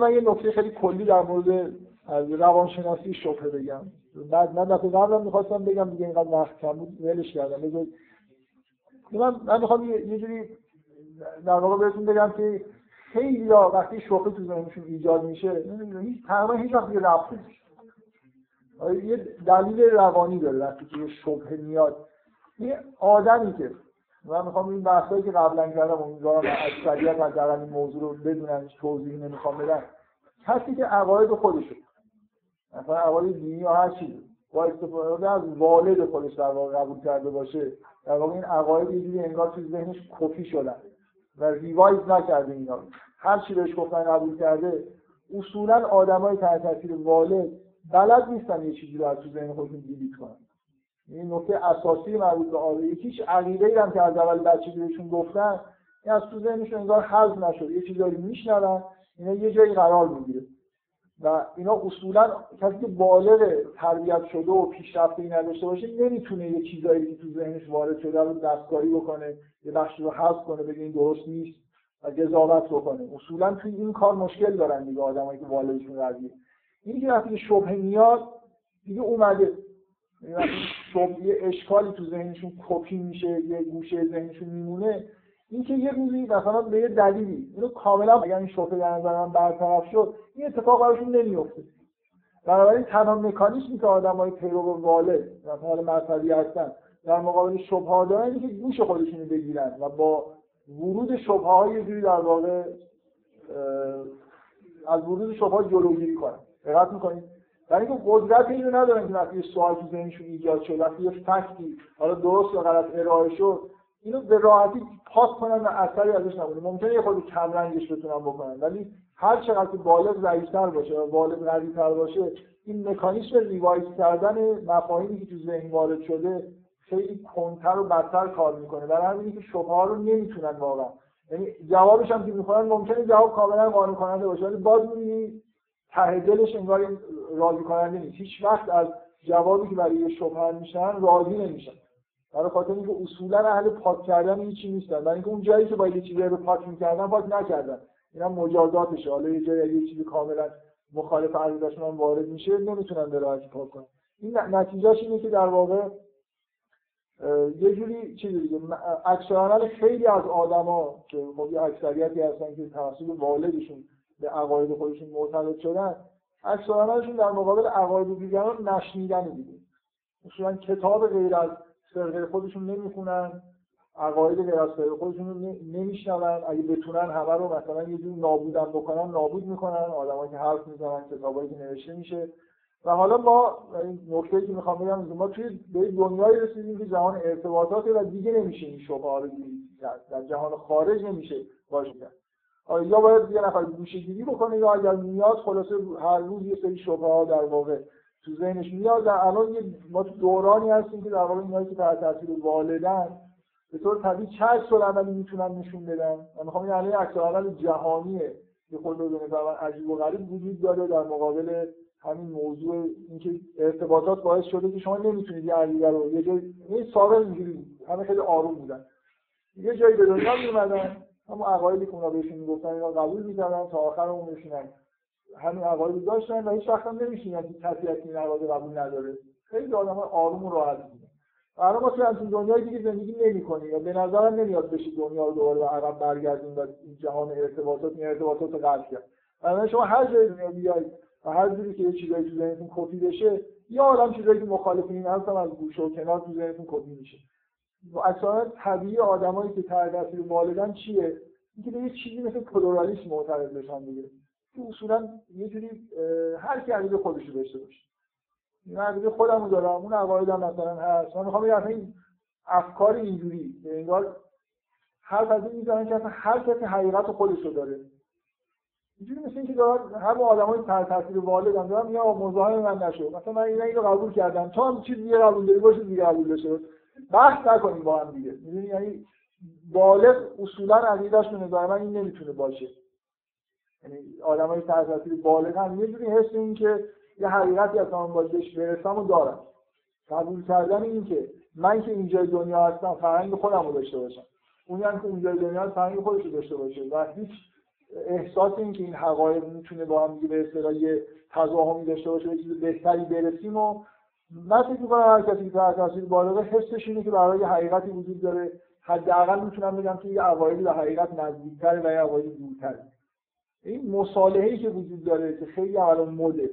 من یه نکته خیلی کلی در مورد از روانشناسی شبهه بگم بعد من دفعه قبلم می‌خواستم بگم دیگه اینقدر وقت کم بود ولش کردم. بذار من من می‌خوام یه جوری در واقع بهتون بگم که خیلی وقتی شبهه تو ذهنشون ایجاد میشه نمی‌دونم هیچ تقریبا هیچ وقت ربطی نداره. یه دلیل روانی داره وقتی که شبهه میاد. یه آدمی که من می‌خوام این بحثایی که قبلا کردم امیدوارم اکثریت از این موضوع رو بدونن توضیح نمی‌خوام بدم. کسی که عقاید خودشه مثلا عوامل دینی یا هر چیزی با استفاده از والد خودش در واقع قبول کرده باشه در واقع این عقاید یه جوری انگار تو ذهنش کپی شدن و ریوایز نکرده اینا هر چی بهش گفتن قبول کرده. اصولا آدمای تحت تاثیر والد بلد نیستن یه چیزی رو از تو ذهن خودشون دیلیت کنن این نکته اساسی مربوط به آب. یکیش عقیده‌ای هم که از اول بچگی بهشون گفتن، این از تو ذهنشون انگار حذف نشد، یه چیزایی میشنن، اینا یه جایی قرار میگیره. و اینا اصولا کسی که بالغ تربیت شده و پیشرفتی نداشته باشه نمیتونه یه چیزایی که تو ذهنش وارد شده رو دستکاری بکنه، یه بخشی رو حذف کنه، بگه این درست نیست و قضاوت بکنه. اصولا توی این کار مشکل دارن دیگه آدمایی که بالغشون رسیده. این که وقتی شبهه میاد دیگه اومده، یعنی شبهه اشکالی تو ذهنشون کپی میشه، یه گوشه ذهنشون میمونه. این که یه روزی مثلا به یه دلیلی اینو کاملا اگر این شبهه در نظر من برطرف شد، این اتفاق براشون نمیفته. بنابراین تنها مکانیزمی که آدمای پیرو والد مثلا مذهبی هستن در مقابل شبهه دارن اینه که گوش خودشون رو بگیرن و با ورود شبهه ها یه جوری در واقع از ورود شبهه جلوگیری کنن. دقت می‌کنید؟ یعنی که قدرت اینو ندارن که وقتی سوال تو ذهنشون ایجاد شد، وقتی یه فکتی حالا درست یا غلط ارائه شد، اینو به راحتی پاس کنن و اثری ازش نمونه. ممکنه یه خودی کم رنگش بتونن بکنن، ولی هر چقدر که بالغ ضعیف‌تر باشه و بالغ قوی‌تر باشه، این مکانیزم ریوایز کردن مفاهیمی که تو ذهن وارد شده خیلی کنتر و بدتر کار میکنه. برای همین که شبهه رو نمیتونن واقعا، یعنی جوابش هم که میخوان ممکنه جواب کاملا قانع کننده باشه، ولی باز میبینی ته دلش انگار راضی کننده نیست. هیچ وقت از جوابی که برای شبهه میشن راضی نمیشن، برای خاطر اینکه اصولا اهل پاک کردن هیچی نیستن، برای اینکه اون جایی که باید یه چیزی رو پاک میکردن پاک نکردن. اینا مجازاتشه. حالا یه جایی یه چیزی کاملا مخالف عقیده‌شون وارد میشه، نمیتونن به راحتی پاک کنن. این نتیجهش اینه که در واقع یه جوری چیزی دیگه اکثرا خیلی از آدما که خب یه اکثریتی هستن که توسط والدشون به عقاید خودشون معتقد شدن، اکثراشون در مقابل عقاید دیگران نشنیدن دیگه. اصولا کتاب غیر از فرقه خودشون نمیخونن، عقاید غیر از فرقه خودشون رو نمیشنون. اگه بتونن همه رو مثلا یه جوری نابودن بکنن، نابود میکنن. آدمایی که حرف میزنن، کتابایی که نوشته میشه. و حالا ما این نکته‌ای که میخوام بگم، ما توی دنیایی رسیدیم که جهان ارتباطاته و دیگه نمیشه این شبهه رو در جهان خارج نمیشه باشه. یا باید یه نفر گوشه‌گیری بکنه، یا اگر نیاز خلاصه هر روز یه سری شبهه‌ها در واقع تو ذهنش میاد. الان ما تو دورانی هستیم که در واقع اینایی که تحت تاثیر والدن به طور طبیعی چه سلامتی میتونن نشون بدن. من میخوام این علیه اکثرالعمل جهانیه که خود بدونه برام عجیب و غریب وجود داره در مقابل همین موضوع اینکه ارتباطات باعث شده که شما نمیتونید یه عقیده رو یه جایی این سابق اینجوری همه خیلی آروم بودن، یه جایی به دنیا میومدن، اما عقایدی که اونا بهشون میگفتن اینا قبول می‌کردن تا آخر عمرشون میشینن همین عقاید داشتن و هیچ وقت هم نمیشینن که تفسیری نواده قبول نداره. خیلی آدم‌ها آروم و راحت بودن. حالا ما تو دنیای دیگه زندگی نمی‌کنیم یا به نظرم نمیاد بشه دنیا رو دوباره به عقب برگردیم و جهان ارتباطات ارتباطات قطع کرد. مثلا شما هر جای دنیا بیاید و هر جوری که یه چیزایی تو ذهنتون کپی بشه، یا آدم چیزایی که مخالف این هستن از گوشه و کنار تو ذهنتون کپی میشه. و اصلا طبیعی آدمایی که تحت تاثیر والدن چیه؟ اینکه یه چیزی مثل پلورالیسم معتقد بشن دیگه. تو اصولا یه جوری هر کی عقیده خودش رو داشته باشه. من عقیده خودمو دارم، اون عقایدم مثلا هست. من میخوام یعنی این افکار اینجوری انگار هر کسی میذارن که هر کسی حقیقت خودش رو داره. اینجوری مثل اینکه دارن همه آدمای تحت تاثیر والدن دارن یا مزاحم من نشو، مثلا من اینا اینو قبول کردم، تو هم چیزی قبول داری باشه دیگه قبول بشه، بحث نکنیم با هم دیگه. میدونی یعنی بالغ اصولا عقیده‌اش به نظر من این نمیتونه باشه. یعنی آدمای تحت تاثیر بالغ هم یه جوری حس این که یه حقیقتی از اون بازش برسم و دارم، قبول کردن این که من که اینجای دنیا هستم فرهنگ خودمو داشته باشم، اونم که اونجای دنیا فرهنگ خودش رو داشته باشه و هیچ احساس این که این حقایق میتونه با هم دیگه به اصطلاح یه تضاهمی داشته باشه به چیز بهتری برسیم. و من فکر می‌کنم هر کسی که تحت تاثیر بالغه حسش اینه که برای حقیقتی وجود داره، حداقل میتونم بگم که یه عقایدی به حقیقت نزدیک‌تره و یه عقایدی دورتره. این مصالحه‌ای که وجود داره که خیلی الان مده،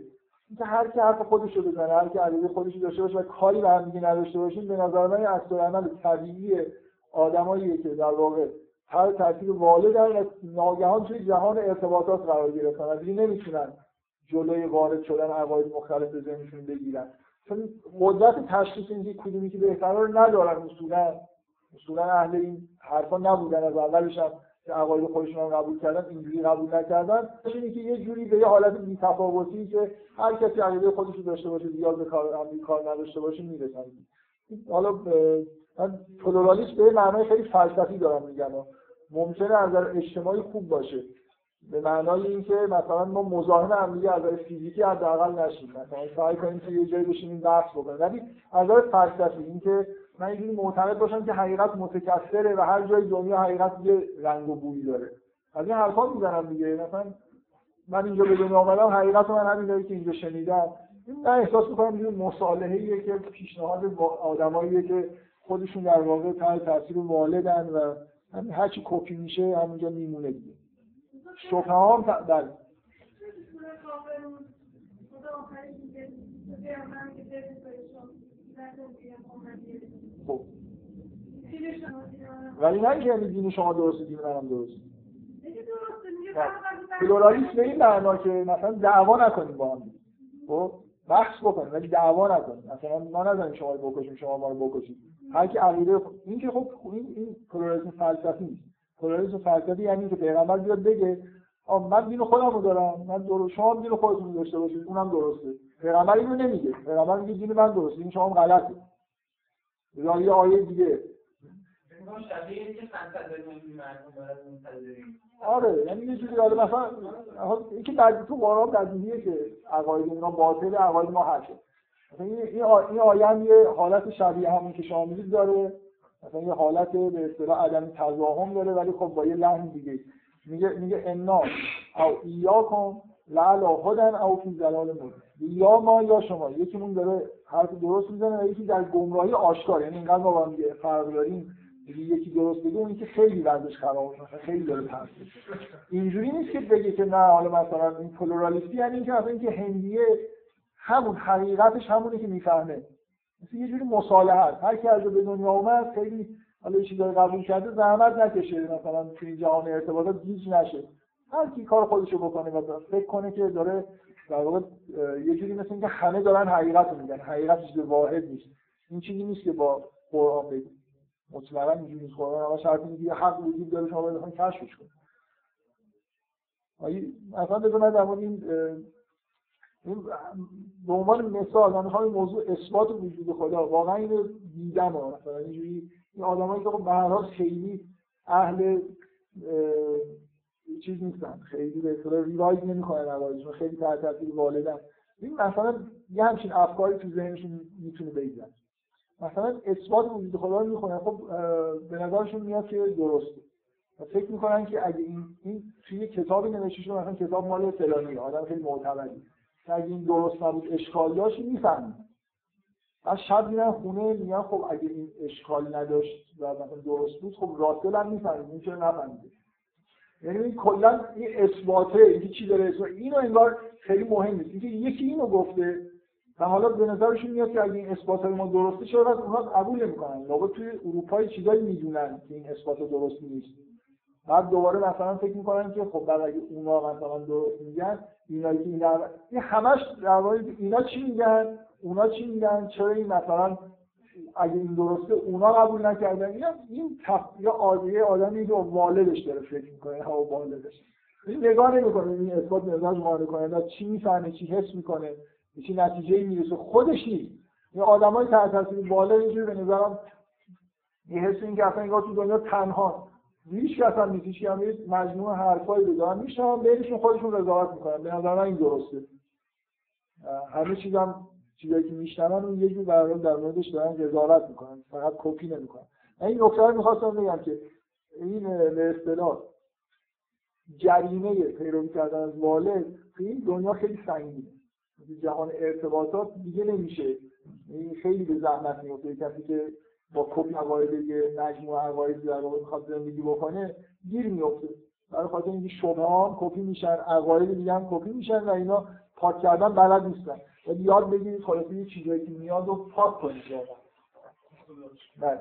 اینکه هر کی حرف خودش رو بزنه، هر کی عقیده خودش رو داشته باشه و کاری به هم دیگه نداشته باشیم، به نظر من اصلاً طبیعی آدماییه که در واقع هر تاثیر والد در ناگهان توی جهان ارتباطات قرار گرفتن و دیگه نمیتونن جلوی وارد شدن عقاید مختلف به ذهنشون بگیرن، چون قدرت تشخیص اینکه کدومی که بهتره رو ندارن. اصولا اصولا اهل این حرفا نبودن، از اولش هم که عقاید خودشون رو قبول کردن اینجوری قبول نکردن، اینکه یه جوری به یه حالت بی‌تفاوتی که هر کسی عقیده خودش رو داشته باشه، زیاد به کار کار نداشته باشه میرسن. حالا پلورالیسم به معنای خیلی فلسفی دارم میگم، ممکنه از نظر اجتماعی خوب باشه به معنای اینکه مثلا ما مزاحم هم دیگه از نظر فیزیکی حداقل نشیم، مثلا سعی کنیم که یه جایی بشینیم بحث بکنیم، ولی از نظر فلسفی اینکه من اینجوری معتقد باشم که حقیقت متکثره و هر جای دنیا حقیقت یه رنگ و بویی داره. از این حرفا میزنم دیگه، مثلا من اینجا به دنیا اومدم حقیقت من همینه که اینجا شنیدم. این من احساس می‌کنم یه مصالحه‌ایه که پیشنهاد آدماییه که خودشون در واقع تحت تاثیر والدن و همین هر چی کپی میشه همونجا میمونه دیگه. شوفام بله خب ولی نه که دین شما درسته دین منم درسته، پلورالیسم به این معنا که مثلا دعوا نکنیم با هم، خب بحث بکنیم ولی دعوا نکنیم، مثلا ما نذاریم شما رو بکشیم شما ما رو بکشید، هر کی عقیده این که خب این این پلورالیسم فلسفی نیست. پلورالیسم فلسفی یعنی که پیغمبر بیاد بگه آ من دین خودم رو دارم، من درست شما دین خودتون داشته باشید اونم درسته. پیغمبر اینو نمیگه، پیغمبر میگه دین من درسته این شما غلطه. یا یه آیه دیگه میگم شبیه اینکه منتظر میمونیم مردم برای منتظرین. آره یعنی یه جوری حالا مثلا اینکه بعضی تو قرآن قضیه که عقاید اینا باطل عقاید ما هست. مثلا این آیه هم یه حالت شبیه همون که شما میگید داره، مثلا یه حالت به اصطلاح عدم تضاهم داره ولی خب با یه لحن دیگه میگه میگه انا او ایاکم لا هدن او فی ضلال مبین، یا ما یا شما، یکیمون داره حرف درست میزنه و یکی در گمراهی آشکار، یعنی اینقدر ما با هم فرق داریم یکی درست بگه اون که خیلی وضعش خراب شده خیلی داره ترس. اینجوری نیست که بگه که نه حالا مثلا این پلورالیستی یعنی اینکه مثلا اینکه هندیه همون حقیقتش همونه که میفهمه، مثل یه جوری مصالحه است، هر کی از دنیا اومد خیلی حالا یه چیزی قبول کرده زحمت نکشه مثلا تو این جهان ارتباطات گیج نشه، هر کی کار خودشو بکنه و فکر کنه که داره در واقع یه جوری مثل اینکه همه دارن حقیقتو میگن، حقیقت چیز واحد نیست، این چیزی نیست که با قرآن بگید مطلقاً اینجوری نیست. قرآن شرط میگه یه حق وجود داره شما باید بخواید کشفش کنید. آخه مثلا بذارید در مورد این به عنوان مثال من میخوام این موضوع اثبات وجود خدا واقعا اینو دیدم، مثلا اینجوری این آدمایی که به هر حال خیلی اهل چیز نیستن، خیلی به اصطلاح ریوایز نمیکنن روایشون، خیلی تحت تاثیر والدن، این مثلا یه همچین افکاری تو ذهنشون میتونه بگیرن، مثلا اثبات وجود خدا رو میخونن خب به نظرشون میاد که درسته و فکر میکنن که اگه این این توی کتابی نوشته شده مثلا کتاب مال فلانی آدم خیلی معتبری اگه این درست نبود اشکالیاش میفهمن، بعد شب میرن خونه میگن خب اگه این اشکال نداشت و مثلا درست بود خب راتل هم میفهمید این چرا نفهمید. یعنی این کلا این اثباته اینکه چی داره اثبات اینو انگار خیلی مهم نیست، اینکه یکی اینو گفته و حالا به نظرشون میاد که اگه این اثبات ما درسته چرا بعد اونها قبول نمیکنن، لابد توی اروپا چیزایی میدونن که این اثبات درست نیست، بعد دوباره مثلا فکر میکنن که خب بعد اگه اونها مثلا درست میگن اینا که اینا این همش در واقع اینا چی میگن اونا چی میگن چرا این مثلا اگه این درسته اونا قبول نکردن، یا این تفکر عادیه آدمی که والدش داره فکر میکنه ها والدش این نگاه نمیکنه این اثبات نظرش قانع کننده چی میفهمه چی حس میکنه چی نتیجه‌ای میرسه خودش نیست، این آدمای تحت تاثیر بالا اینجوری به نظرم یه حس این که اصلا انگار تو دنیا تنها هیچ کس هم نیست، یعنی مجموعه حرفایی رو دارن میشن بینشون خودشون رضایت میکنن، به نظر من این درسته، همه چیزام چیزایی که میشنون اون یه جور برام در موردش دارن رضایت میکنن فقط کپی نمیکنن. این نکته رو می‌خواستم بگم که این به اصطلاح جریمه پیروی کردن از والد تو این دنیا خیلی سنگینه، جهان ارتباطات دیگه نمیشه، این خیلی به زحمت میفته، کسی که با کپی عقاید یه مجموعه عقاید در واقع میخواد زندگی بکنه گیر میفته، برای خاطر اینکه شما هم کپی میشن عقاید دیگه هم کپی میشن و اینا پاک کردن بلد نیستن و یاد بگیرید خلاصه یه چیزایی که میاد رو پاک کنید. بله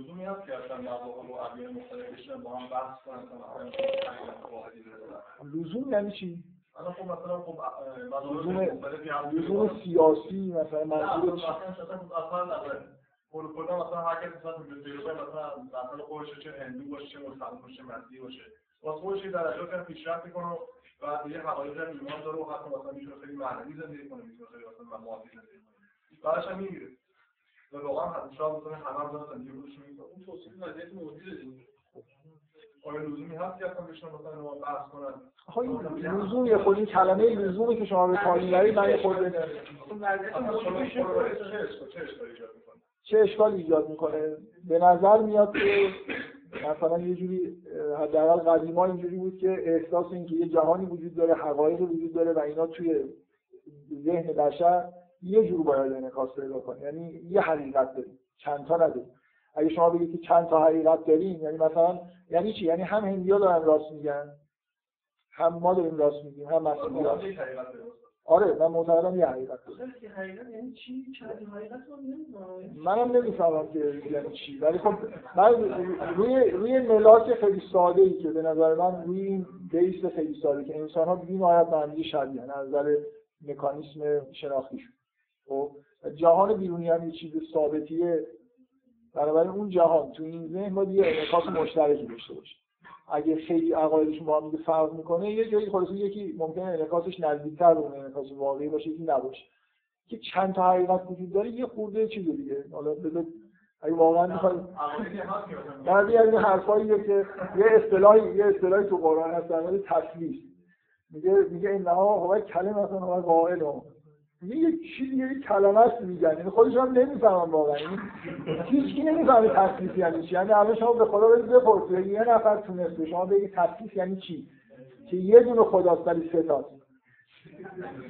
لزومی هست که اصلا مواقع رو عقیده مختلفشن با هم بحث کنن؟ لزوم یعنی چی؟ انا خب مثلا خب مدارس سیاسی مثلا منظور چی؟ خب کلا مثلا هر کسی مثلا بیرون مثلا مثلا خودش چه هندو باشه چه مسلمان باشه مسیحی باشه واسه خودش در اصل پیشرفت میکنه و دیگه حقایق ایمان داره و حتی مثلا میشه خیلی معنوی زندگی کنه، میشه خیلی مثلا معادی زندگی کنه، بعدش هم میمیره. و واقعا ان شاء الله بزنه همه رو داشتن دیروزش میگم اون توصیف وضعیت موجوده دیگه. آیا لزومی هست که اصلا بشن مثلا ما بحث کنن؟ آخه لزومی خود این کلمه لزومی که شما به کاری برید من خود چه اشکالی ایجاد میکنه؟ به نظر میاد که مثلا یه جوری حداقل قدیما اینجوری بود که احساس اینکه یه جهانی وجود داره، حقایق وجود داره و اینا توی ذهن بشر یه جور باید انعکاس پیدا کنه، یعنی یه حقیقت داریم، چند تا نداریم. اگه شما بگید که چند تا حقیقت داریم یعنی مثلا یعنی چی؟ یعنی هم هندیا دارن راست میگن، هم ما داریم راست میگیم، هم مسیحی‌ها. آره من معتقدم یه حقیقت هست. حقیقت یعنی چی؟ چند حقیقت رو نمی‌دونم. منم نمی‌فهمم که یعنی چی، ولی خب من روی روی ملاک خیلی ساده‌ای که به نظر من روی این بیس خیلی ساده که انسان‌ها بی‌نهایت بندی شدن از نظر مکانیسم شناختیشون. خب جهان بیرونی هم یه چیز ثابتیه، بنابراین اون جهان تو این ذهن باید یه انعکاس مشترکی داشته باشه. اگه خیلی عقایدشون با هم دیگه فرق میکنه یه جایی خلاصه یکی ممکنه انعکاسش نزدیک‌تر اون انعکاس واقعی باشه، یکی نباشه. که چند تا حقیقت وجود داره یه خورده چیز دیگه. حالا بذار اگه واقعا می‌خواید عقایدی هست که در بیاد حرفاییه که یه اصطلاحی یه اصطلاحی تو قرآن هست در مورد تسلیث، میگه میگه اینها هو کلمه مثلا هو قائل یه چیزی یه کلمه است میگن، یعنی خودش هم نمیفهمم واقعا هیچ کی نمیفهمه تفسیر یعنی چی. یعنی الان شما به خدا برید بپرسید یه نفر تونسته شما بگید تفسیر یعنی چی که یه دونه خداست ولی سه تاست،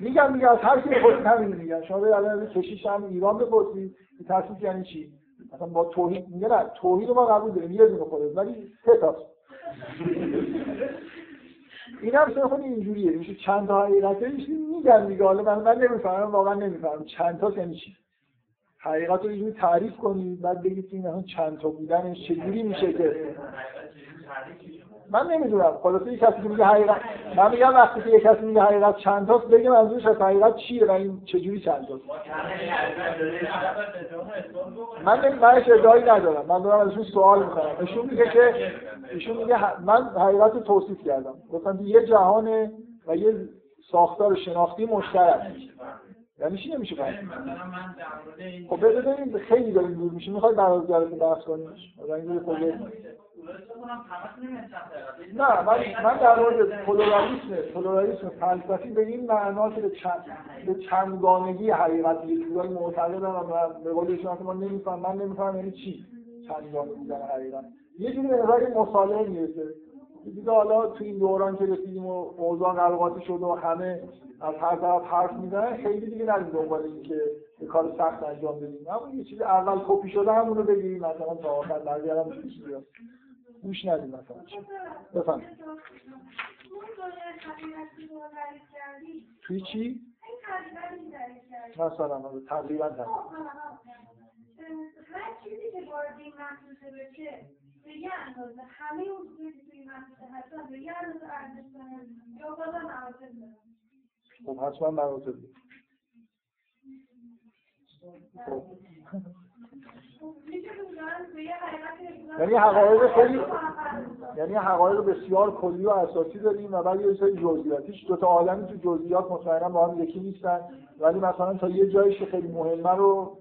میگن میگن از هر کی خودت همین میگن. شما برید الان کشیش هم ایران بپرسید تفسیر یعنی چی، مثلا با توحید میگه نه توحید ما قبول داریم یه دونه خداست ولی سه تاست. اینا مثلا خود اینجوریه میشه چند تا حقیقته میگن دیگه. حالا من من نمیفهمم واقعا نمیفهمم چند تا یعنی چی. حقیقت رو اینجوری تعریف کنید بعد بگید که مثلا چند تا بودنش چجوری میشه که من نمیدونم. خلاصه یه کسی میگه حقیقت، من میگم وقتی که یه کسی میگه حقیقت چند تاست بگه منظورش از حقیقت چیه و این چجوری چند تاست. من منش ادعایی ندارم، من دارم ازشون سوال میکنم. ایشون میگه که ایشون میگه من حقیقت رو توصیف کردم، گفتم یه جهانه و یه ساختار شناختی مشترک. یعنی چی نمیشه فهمید؟ خب بذارید خیلی داریم دور میشه. میخواید باز دراتون بحث کنیم؟ مثلا اینجوری خودت نه، ولی من در مورد پلورالیسم پلورالیسم فلسفی به این معنا که به چندگانگی حقیقت یک جورایی معتقدم و به قول شما که ما نمیفهم من نمیفهم یعنی چی چندگانگی بودن حقیقت. یه جوری به نظر مصالحه میرسه دیگه. حالا تو این دوران که رسیدیم و اوضاع قلقاتی شد و همه از هر طرف حرف میزنن، خیلی دیگه نریم دنبال این که یه کار سخت انجام بدیم. همون یه چیز اول کپی شده همون رو بگیم مثلا تا آخر درگیرم گوش ندیم مثلا بفهم توی چی؟ مثلا تقریبا تقریبا هر چیزی که وارد این مخصوصه بشه به یه اندازه همه اون چیزی توی این مخصوصه هستن به یه اندازه ارزش دارن یا بازا مراتب دارن. خب حتما مراتب دارن. یعنی حقایق خیلی یعنی حقایق بسیار کلی و اساسی داریم و بعد یه سری جزئیاتیش. دو تا آدمی تو جزئیات مطمئنا با هم یکی نیستن، ولی مثلا تا یه جایش خیلی مهمه رو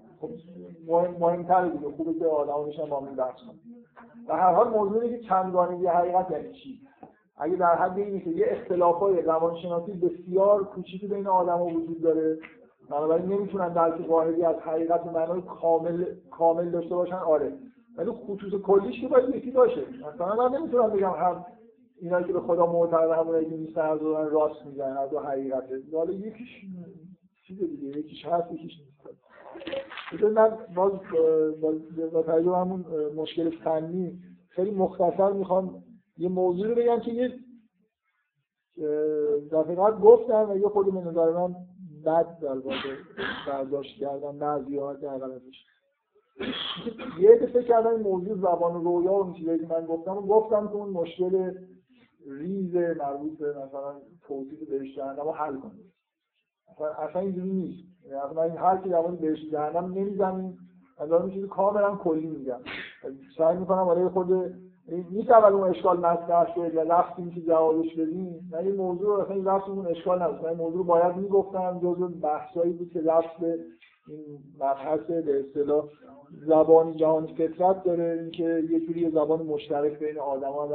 مهم مهم‌تره دیگه. خوبه که آدم‌ها بشن با هم بحث کنن. در هر حال موضوعی که چندگانگی حقیقت یعنی چی، اگه در حد اینه که یه اختلافات روانشناسی بسیار کوچیکی بین آدم‌ها وجود داره، بنابراین نمیتونن درک واحدی از حقیقت به معنای کامل کامل داشته باشن. آره ولی خطوط کلیش که باید یکی باشه. مثلا من نمیتونم بگم هم اینایی که به خدا معتقد همونایی که نیستن هر دو راست میگن، هر دو حقیقته. حالا یکیش چیز دیگه، یکیش هست یکیش نیست. مثلا من باز با تجربه همون مشکل فنی خیلی مختصر میخوام یه موضوع رو بگم که یه دفعات گفتم و یه خود به نظر من بد در واقع برداشت کردم بعضی‌ها در غلطش. یه دفعه کردم این موضوع زبان رویا و اون چیزایی که من گفتم و گفتم که اون مشکل ریز مربوط به مثلا توصیف بهشت جهنم رو حل کنید. اصلا اینجوری نیست. یعنی من هر کی در مورد بهشت جهنم نمیزنم، از اون چیزی کاملا کلی میگم. سعی می‌کنم برای خود نیست اول اون اشکال مطرح شد یا رفتیم که جوابش بدیم. من این موضوع رو اصلا رفتمون اشکال نداشت. من این موضوع رو باید میگفتم. جزو بحثایی بود که رفت به این مبحث به اصطلاح زبان جهان فطرت داره، اینکه یه جوری زبان مشترک بین آدما و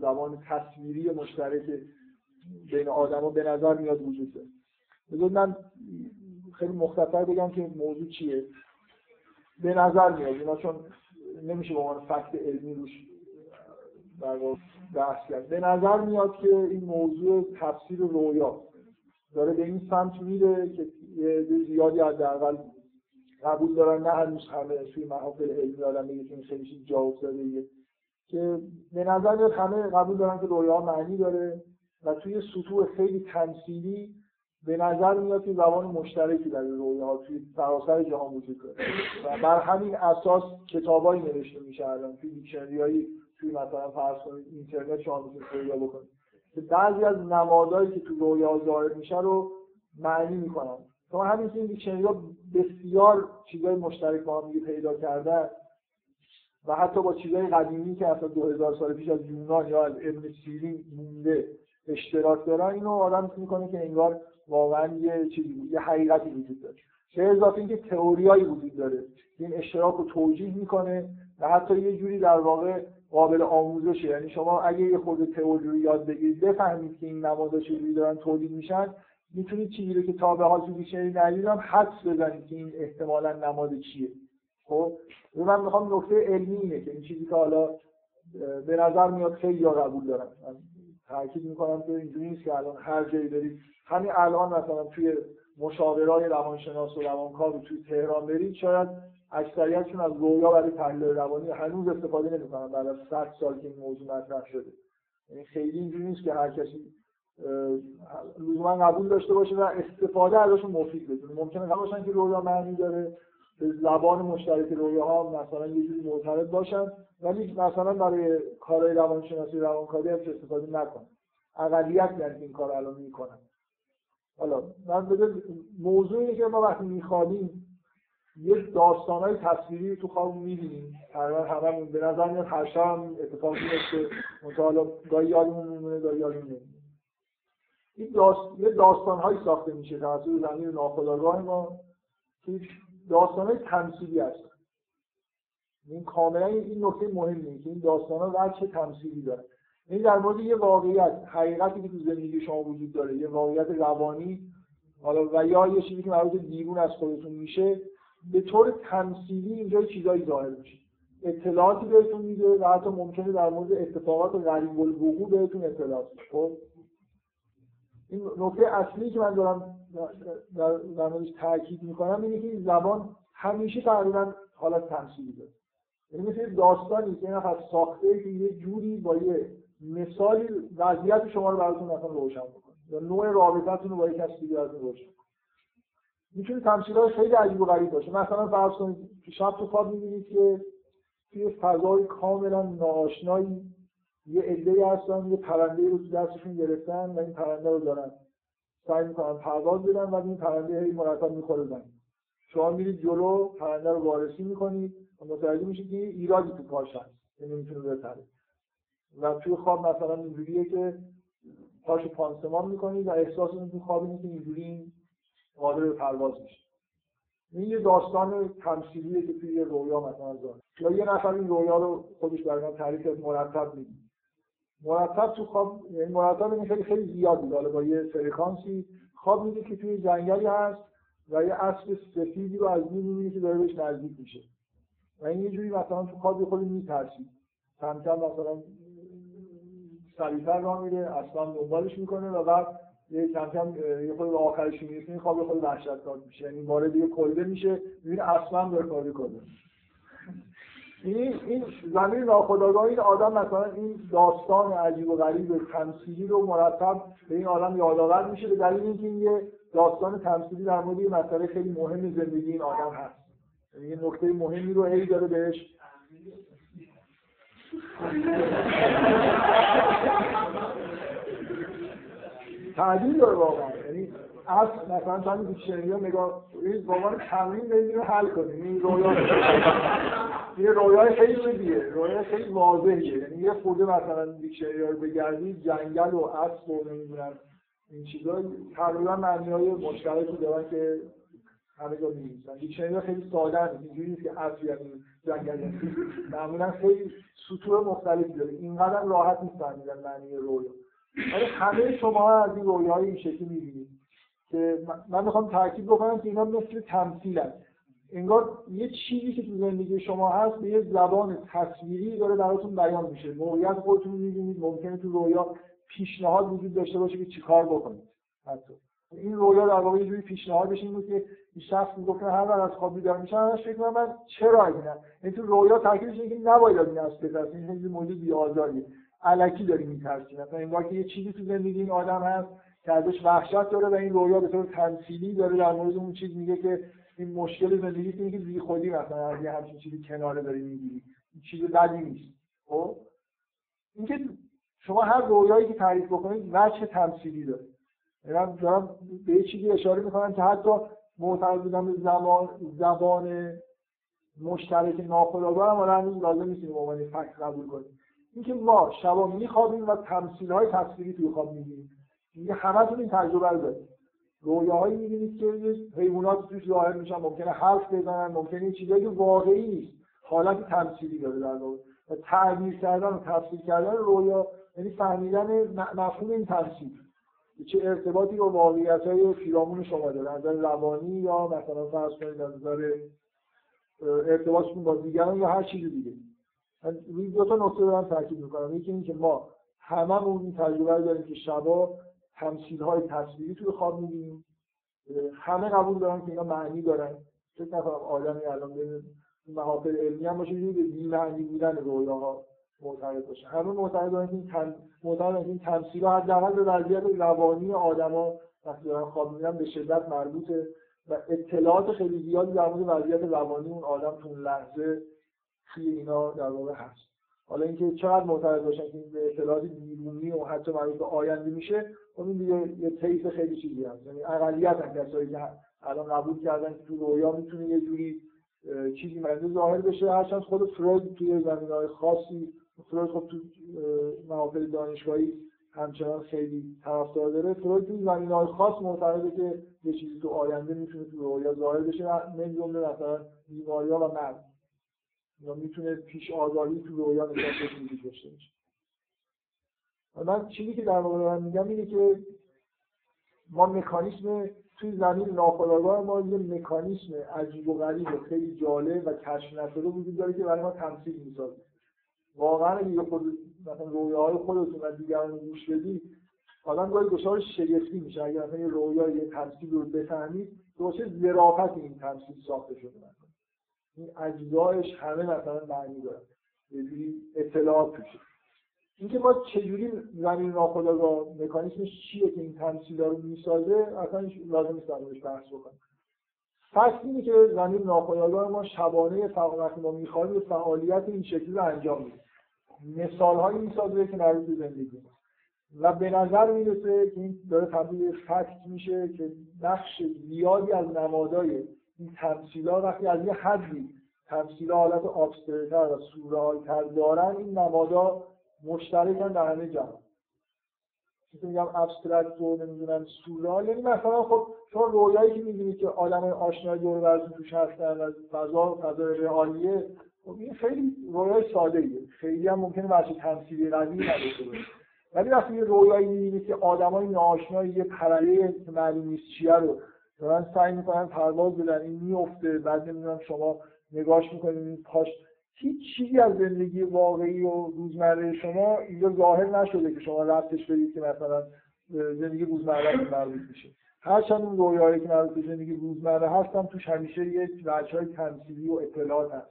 زبان تصویری مشترک بین آدما به نظر میاد وجود داره. بذار من خیلی مختصر بگم که موضوع چیه. به نظر میاد اینا چون نمیشه به عنوان فکت علمی روش در واقع بحث کرد، به نظر میاد که این موضوع تفسیر رویا داره به این سمت میره که زیادی از اول قبول دارن، نه هنوز همه توی محافل علمی آدم بگه این خیلیشی جا افتاده، که به نظر میاد همه قبول دارن که رویا معنی داره و توی سطوح خیلی تمثیلی به نظر میاد که زبان مشترکی در رویاها توی سراسر جهان وجود داره و بر همین اساس کتابایی نوشته میشه الان توی دیکشنری‌های توی مثلا فرض کنید اینترنت شما میتونید پیدا بکنید که بعضی از نمادایی که توی رویا ظاهر میشه رو معنی میکنن. شما همین که این دیکشنری‌ها بسیار چیزای مشترک با هم دیگه پیدا کرده و حتی با چیزای قدیمی که اصلا دو هزار سال پیش از یونان یا از ابن سیرین مونده اشتراک داره، اینو آدم میکنه که انگار واقعا یه چیزی یه حقیقتی وجود داره. چه اضافه اینکه تئوریایی وجود داره این اشتراک رو توجیه میکنه و حتی یه جوری در واقع قابل آموزشه، یعنی شما اگه یه خورده تئوری رو یاد بگیرید بفهمید که این نمادها چجوری دارن تولید میشن، میتونید چیزی رو که تا به حال تو دیکشنری ندیدم حدس بزنید که این احتمالاً نماد چیه. خب من میخوام نکته علمی اینه که این چیزی که حالا به نظر میاد خیلی قبول دارم، تاکید میکنم که اینجوری نیست که الان هر جایی برید، همین الان مثلا توی مشاورهای روانشناس و روانکاو توی تهران برید شاید اکثریتشون از رویا برای تحلیل روانی هنوز استفاده نمیکنن بعد از صد سال که این موضوع مطرح شده. یعنی خیلی اینجوری نیست که هر کسی لزوما قبول داشته باشه و استفاده ازشون مفید بدونه. ممکنه باشن که رویا معنی داره، زبان مشترک رویاها مثلا یه جوری مرتبط باشن، ولی مثلا برای کارهای روانشناسی روانکاوی هم استفاده نکنن. اقلیت یعنی این کار الان میکنن. حالا من بذارید موضوعی که ما وقتی میخوانیم یه داستانهای تصویری تو خوابمون میبینیم، تقریبا هممون به نظر میاد هر شب اتفاق میفته، مثلا گاهی یادمون میمونه گاهی یادمون نمیاد. این داست... یه داستانهایی ساخته میشه توسط ضمیر ناخودآگاه ما که داستانهای تمثیلی هستن. این کاملا این نکته مهمه که این داستانها وجه تمثیلی داره. این در مورد یه واقعیت، حقیقتی که تو زندگی شما وجود داره، یه واقعیت روانی حالا و یا یه چیزی که مربوط بیرون از خودتون میشه، به طور تمثیلی اینجا چیزایی ظاهر میشه. اطلاعاتی بهتون میده و حتی ممکنه در مورد اتفاقات غریب الوقوع بهتون اطلاعات بده. خب این نکته اصلی که من دارم در موردش تاکید میکنم اینه که زبان همیشه تقریبا حالت تمثیلی داره. یعنی مثل داستانی که اینا خاص ساخته که یه جوری با یه مثالی وضعیت شما رو براتون مثلا روشن بکنه یا نوع رابطه‌تون رو با یک کسی دیگه روشن بکنه. میتونه تمثیل‌های خیلی عجیب و غریب باشه. مثلا فرض کنید تو شب تو خواب می‌بینید که توی فضای کاملا ناآشنایی یه عده‌ای هستن یه پرنده‌ای رو تو دستشون گرفتن و این پرنده رو دارن سعی می‌کنن پرواز بدن و این پرنده هی مرتب می‌خوره زمین. شما میرید جلو پرنده رو وارسی می‌کنید و متوجه می‌شید که ایرادی تو پاش هست، نمی‌تونه بپره. و توی خواب مثلا اینجوریه که پاشو پانسمان میکنید و احساس اون تو خواب اینه که اینجوری قادر به پرواز میشه. این یه داستان تمثیلیه که توی رویا مثلا ظاهره. یا یه نفر این رویا رو خودش برای من تعریف کرد مرتب میگه. مرتب تو خواب یعنی مرتب این خیلی خیلی زیاد بود، حالا با یه فرکانسی خواب میده که توی جنگلی هست و یه اسب سفیدی رو از دور میبینه که داره بهش نزدیک میشه. و این یه جوری مثلا تو خواب خیلی میترسید. مثلا مثلا سریع‌تر راه میره، اصلا دنبالش میکنه و بعد یه کم کم یه خود به آخرش میرسه، این خواب خود وحشتناک میشه، یعنی وارد یه کلبه میشه، میبینه اصلا به کاری کنه. این این زمین ناخودآگاه این آدم مثلا این داستان عجیب و غریب تمثیلی رو مرتب به این آدم یادآور میشه به دلیل اینکه این یه داستان تمثیلی در مورد یه مسئله خیلی مهم زندگی این آدم هست. یعنی یه نکته مهمی رو هی داره بهش تعدیل داره واقعا. یعنی اصل مثلا تا این دیکشنری ها نگاه این واقعا تمرین بدید رو حل کنید. این رویا یه رویای خیلی بدیه، رویای خیلی واضحیه. یعنی یه خورده مثلا دیکشنری ها رو بگردید جنگل و اصل و نمیدونم این چیزا تقریبا معنی‌های مشترکی دارن که همه جا می‌بینید. این شنیده خیلی ساده است، اینجوری نیست که حرفی یعنی جنگلی معمولا خیلی سطوح مختلفی داره، اینقدر راحت می‌فهمیدن معنی رویا. ولی همه شما از این رویاهای این شکلی می‌بینید که من می‌خوام تاکید بکنم که اینا مثل تمثیلن، انگار یه چیزی که تو زندگی شما هست به یه زبان تصویری داره براتون بیان میشه. موقعیت خودتون می‌بینید، ممکنه تو رویا پیشنهاد وجود داشته باشه که چیکار بکنید. حتی این رویا در واقع یه جوری پیشنهاد بشه، این بود که این شخص میگفت هر وقت از خواب بیدار میشم همش فکر می‌کنم من چرا اینم. این تو رویا تاکیدش اینه که نباید این از بترسید، این چیزی موجود بی‌آزاری الکی داری می‌ترسید. مثلا انگار که یه چیزی تو زندگی این آدم هست که ازش وحشت داره و این رویا به طور تمثیلی داره در مورد اون چیز میگه که این مشکل زندگی تو اینکه بی خودی مثلا از یه همچین چیزی کناره داری می‌گیری. این چیز بدی نیست. خب اینکه شما هر رویایی که تعریف بکنید وجه تمثیلی داره. من دارم به یه چیزی اشاره می‌کنم که حتی معترض بودم به زبان زبان مشترک ناخودآگاه هم الان هنوز لازم نیست به عنوان فکت قبول کنیم. اینکه ما شبا می‌خوابیم و تمثیل‌های تصویری توی خواب می‌بینیم. دیگه همه‌تون این تجربه رو دارید. رویاهایی می‌بینید که حیوانات توش ظاهر میشن، ممکنه حرف بزنن، ممکنه چیزایی که واقعی نیست، حالت تمثیلی داره در واقع. و تعبیر کردن و تفسیر کردن رویا یعنی فهمیدن مفهوم این تفسیر چه ارتباطی با واقعیت‌های پیرامون شما داره، از نظر روانی یا مثلا فرض کنید از نظر ارتباطتون با دیگران یا هر چیز دیگه. من این دو تا نکته رو هم تاکید می‌کنم. یکی اینکه ما هممون این تجربه رو داریم که شبا تمثیل‌های تصویری توی خواب می‌بینیم. همه قبول دارن که اینا معنی دارن. چه نفر آدمی الان به محافل علمی هم باشه یه بی‌معنی بودن رویاها معتقد باشه. همه معتقدن که این تن... معتقدن که این تمثیل‌ها حداقل به وضعیت روانی آدم‌ها وقتی دارن خواب می‌بینن به شدت مربوطه و اطلاعات خیلی زیادی در مورد وضعیت روانی اون آدم تو اون لحظه توی اینا در واقع هست. حالا اینکه چقدر معتقد باشن که این به اطلاعات بیرونی و حتی مربوط به آینده میشه، اون دیگه یه طیف خیلی چیزی هست. یعنی اقلیت از کسایی که الان قبول کردن که تو رویا میتونه یه جوری چیزی معنی ظاهر بشه، هرچند خود فروید توی زمینه‌های خاصی، فروید خب تو محافل دانشگاهی همچنان خیلی طرفدار داره، فروید توی زمینه‌های خاص معتقده که یه چیزی تو آینده میتونه تو رویا ظاهر بشه، من جمله مثلا بیماری‌ها و مرگ یا میتونه پیش آگاهی تو رویا نشان بدی داشته باشه. من چیزی که در واقع دارم میگم اینه که ما مکانیسم توی زمین ناخودآگاه ما یه مکانیسم عجیب و غریب خیلی جالب و کشف نشده وجود داره که برای ما تمثیل می‌سازه. واقعا دیگه خود مثلا رویاهای خودتون و دیگران رو گوش بدید، آدم گاهی دچار شگفتی میشه. اگر مثلا یه رویا یه تمثیل رو بفهمید، دچار ظرافت این تمثیل ساخته شده. مثلا این اجزایش همه مثلا معنی داره. یه جوری اطلاعات توشه. اینکه ما چجوری زمین ناخودآگاه مکانیسمش چیه که این تمثیل‌ها رو می‌سازه، اصلا لازم نیست درش بحث بکنیم. فقط اینه که زمین ناخودآگاه ما شبانه فقط ما می‌خوایم فعالیت این شکلی رو انجام بدیم. مثال‌هایی می‌سازه که در روز زندگی و به نظر می‌رسه که این داره تبدیل به فکت میشه که بخش زیادی از نمادهای این تمثیل‌ها وقتی از یه حدی تمثیل‌ها حالت ابسترت‌تر و سورئال‌تر دارن، این نمادها مشترکن در همه جهان. چیزی میگم ابسترکت و نمیدونم سورئال، یعنی مثلا خب شما رویایی که میبینید که آدمای آشنای دور و برتون توش هستن و فضا فضای رئالیه، خب این خیلی رویای ساده‌ایه، خیلی هم ممکنه واسه تمثیلی قوی نداشته باشه. ولی وقتی یه رویایی میبینید که آدمای ناآشنای یه پرنده که معلوم نیست چیه رو دارن سعی می‌کنن پرواز بدن، این میفته، بعد نمیدونم شما نگاهش می‌کنید پاش، هیچ چیزی از زندگی واقعی و روزمره شما اینجا ظاهر نشده که شما ربطش بدید که مثلا زندگی روزمره مربوط میشه. هرچند اون رویایی که مربوط به زندگی روزمره هستم توش همیشه یه وجهای تمثیلی و اطلاعات هست.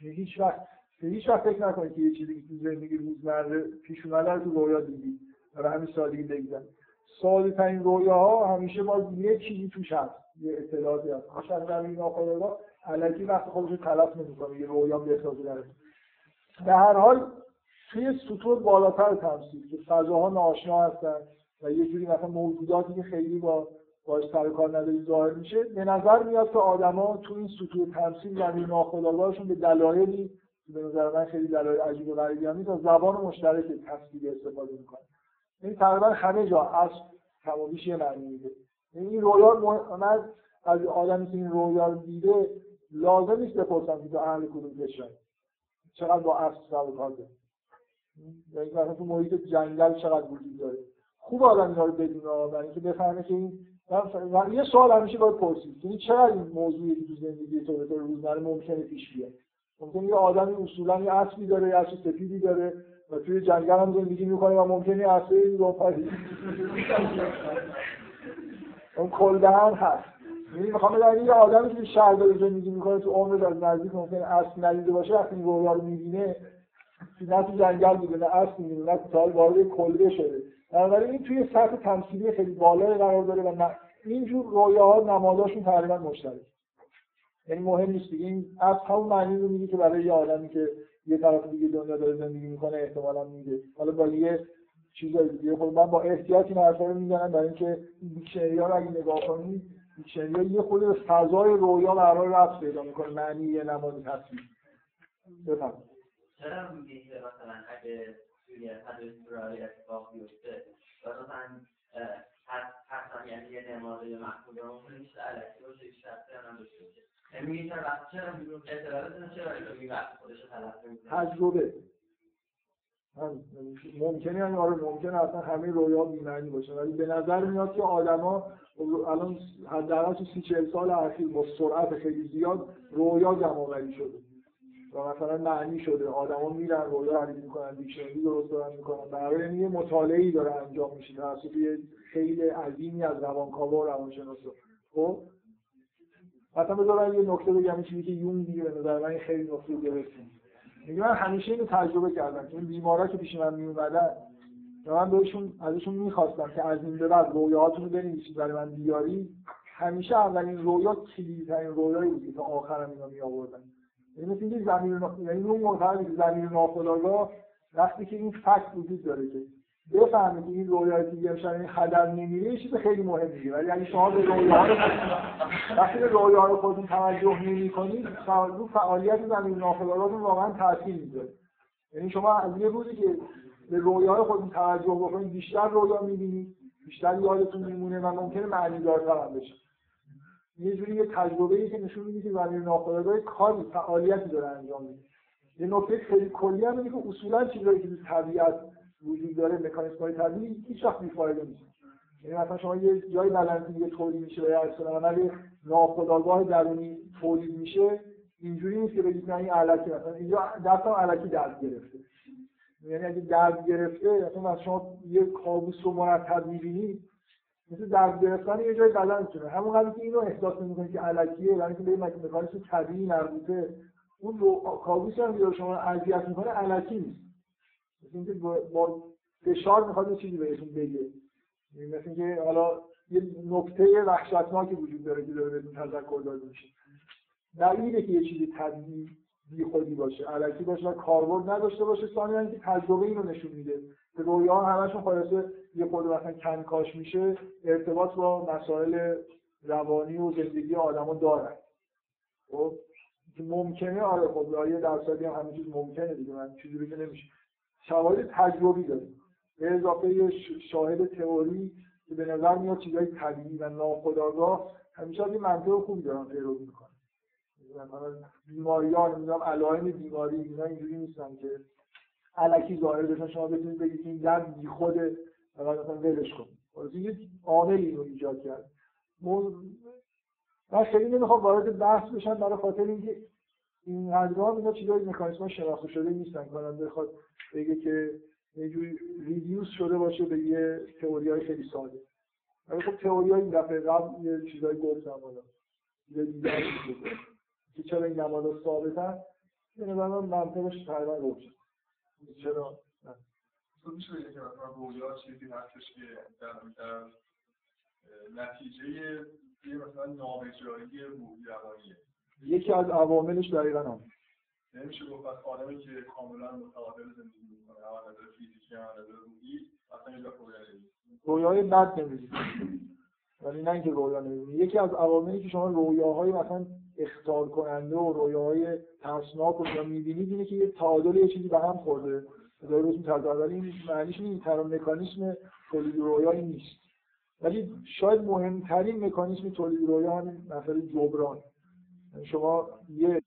هیچ وقت هیچ وقت فکر نکنید که یه چیزی که تو زندگی روزمره پیش اومده رو تو رویا دیدید و همین سادگی دیدن. ساده ترین رویاها همیشه باز یه چیزی توش هست، یه اطلاعاتی هست. هرچند در این ناخودآگاه الکی وقت خودش رو تلف نمی‌کنه، یه رویا به احساس درست. به هر حال توی سطوح بالاتر تمثیل که فضاها ناآشنا هستن و یه جوری مثلا موجوداتی که خیلی با باش سر کار نداری ظاهر میشه، به نظر میاد که آدما تو این سطوح تمثیل و ناخودآگاهشون به دلایلی به نظر من خیلی دلایل عجیب و غریبی هست از زبان مشترک تفسیری استفاده می‌کنن. این تقریبا همه جا از تمامیش یه معنی میده. این رویا من از آدمی که این رویا رو دیده لازم نیست بپرسم که تو اهل کدوم کشور، چقدر با عصر سر کار داره، یعنی مثلا تو محیط جنگل چقدر وجود داره. خوب آدم اینا رو بدونه، برای اینکه بفهمه که این من یه سوال همیشه باید پرسید که این چقدر این موضوعی تو زندگی تو به طور روزمره ممکنه پیش بیاد. ممکنه یه آدمی اصولاً یه اصلی داره، یه اصل سفیدی داره و توی جنگل هم زندگی می‌کنه و ممکنه اصلی رو پاری اون کلدهن هست. یعنی می‌خوام بگم یه آدمی که شهر داره زندگی می‌کنه تو عمرش از نزدیک ممکنه اصل ندیده باشه، وقتی این رویا رو می‌بینه نه تو جنگل بوده نه اصل می‌بینه نه تو وارد کلبه شده. بنابراین این توی سطح تمثیلی خیلی بالایی قرار داره و اینجور رویاها نماداشون تقریبا مشترک، یعنی مهم نیست دیگه. این اصلا اون معنی رو میگه که برای یه آدمی که یه طرف دیگه دنیا داره زندگی میکنه احتمالاً میده. حالا با یه چیزای دیگه خود من با احتیاط این حرفا رو میزنم برای اینکه دیکشنری‌ها رو اگه نگاه کنید، دیکشنری‌ها یه خود به فضای رویا قرار رفت پیدا میکنه، معنی یه نماد تصویری. بفهم چرا میگه که مثلا اگه توی حدیث اتفاق بیفته مثلا حسن یعنی یه نمازه محبوب رو میشه الکتر رو شکشت هم داشته میشه، یعنی میگه چرا وقت چرا میگه اعتراض چرا این وقت خودش رو تلفت میگه تجربه ممکنه. یعنی آره ممکنه اصلا همه رویا بیمعنی باشه، ولی به نظر میاد که آدم ها الان حداقل تو سی چهل سال اخیر با سرعت خیلی زیاد رویا جمع‌آوری شده و مثلا معنی شده، آدما میرن رویا رو تعریف میکنن، دیکشنری درست دارن میکنن، برای یه مطالعه‌ای داره انجام میشه توسط یه خیلی عظیمی از روانکاوا و روانشناسا. خب مثلا بذارید یه نکته بگم، چیزی که یونگ میگه به نظر من خیلی نکته درستی میگه. من همیشه اینو تجربه کردم که بیمارا که پیش من میومدن من بهشون ازشون میخواستم که از این به بعد رویاهاتونو بنویسید برای من بیاری، همیشه اولین رویا کلیدترین رویایی بود تا آخرم اینا میآوردن. یعنی مثل اینکه زمین نا... یعنی اون مرحله زمین ناخودآگاه وقتی که این فکت وجود داره که بفهمه که این رویای دیگه شما این هدر نمیره چیز خیلی مهمه، ولی اگه شما به رویا رو وقتی به رویا رو خودتون توجه نمی‌کنید رو فعالیت زمین ناخودآگاهتون واقعا تاثیر میذاره. یعنی شما از یه روزی که به رویای خودتون توجه بکنید بیشتر رویا می‌بینید، بیشتر یادتون میمونه و ممکنه معنی‌دارتر بشه. یه جوری یه تجربه‌ای که نشون میده که زمین ناخودآگاه کاری فعالیتی داره انجام میده. یه نکته خیلی کلی هم اینه که اصولاً چیزایی که تو طبیعت وجود داره، مکانیزم‌های طبیعی، هیچ وقت بی‌فایده نیست. یعنی مثلا شما یه جای بلندی یه طوری میشه و یا اصلاً ناخودآگاه درونی تولید میشه، اینجوری نیست که بگید نه این علکی مثلا اینجا دستم علکی درد گرفته. یعنی اگه درد گرفته مثلا شما یه کابوس رو مرتب می‌بینید مثل درد گرفتن یه جای بدن شده، همونقدر که اینو احساس می‌کنید که الکیه، یعنی که به مکانیزم طبیعی مربوطه، اون رو کابوس هم که شما اذیت می‌کنه الکی نیست، مثل اینکه با فشار می‌خواد یه چیزی بهتون بگه. یعنی مثل اینکه حالا یه نکته وحشتناکی وجود داره که داره بهتون تذکر داده میشه، دلیله که یه چیزی طبیعی بیخودی باشه، الکی باشه و کاربرد نداشته باشه. ثانیاً اینکه تجربه اینو نشون میده که رویا همشون خلاصه یه خود مثلا کنکاش میشه، ارتباط با مسائل روانی و زندگی آدمو داره. خب ممکنه آره خب یه درصدی هم همین چیز ممکنه دیگه، من چیزی رو که نمیشه. شواهد تجربی داره. به اضافه یه شاهد تئوری که به نظر میاد چیزای طبیعی و ناخودآگاه همیشه این منطق خوبی دارن پیروی میکنن. مثلا بیماری‌ها نمیدونم علائم بیماری اینا اینجوری نیستن که الکی ظاهر بشن شما بتونید بگید این درد بیخوده اگر مثلا ولش کنید. واسه یه عاملی رو ایجاد کرد. من خیلی نمیخوام وارد بحث بشم برای خاطر اینکه این حدرام اینا چیزای مکانیزم‌ها شناخته شده نیستن کنم بخواد بگه که یه جوری ریدیوس شده باشه به یه تئوریای خیلی ساده. ولی خب تئوریای این دفعه قبل یه چیزای گفتم حالا. یه دیدن شده. که چرا این نمادها ثابتن؟ به نظر من منطقش تقریبا روشن. چرا؟ تو میشه بگه که مثلا رویا چیزی هستش که در نتیجه یه مثلا نابجایی روحی روانیه، یکی از عواملش دقیقا هم نمیشه گفت از آدمی که کاملا متعادل زندگی میکنه از نظر فیزیکی از نظر روحی اصلا اینجا رویا نمیشه، رویای بد نمیشه، ولی نه اینکه رویا نمیشه. یکی از عواملی که شما رویاهای مثلا اخطار کننده و رویاهای ترسناک رو میبینید اینه که یه تعادل یه چیزی به هم خورده داره روش می‌تازه، ولی این معنیش این ترم مکانیزم تولید رویایی نیست. ولی شاید مهمترین مکانیزم تولید رویا همین مسئله جبران. شما یه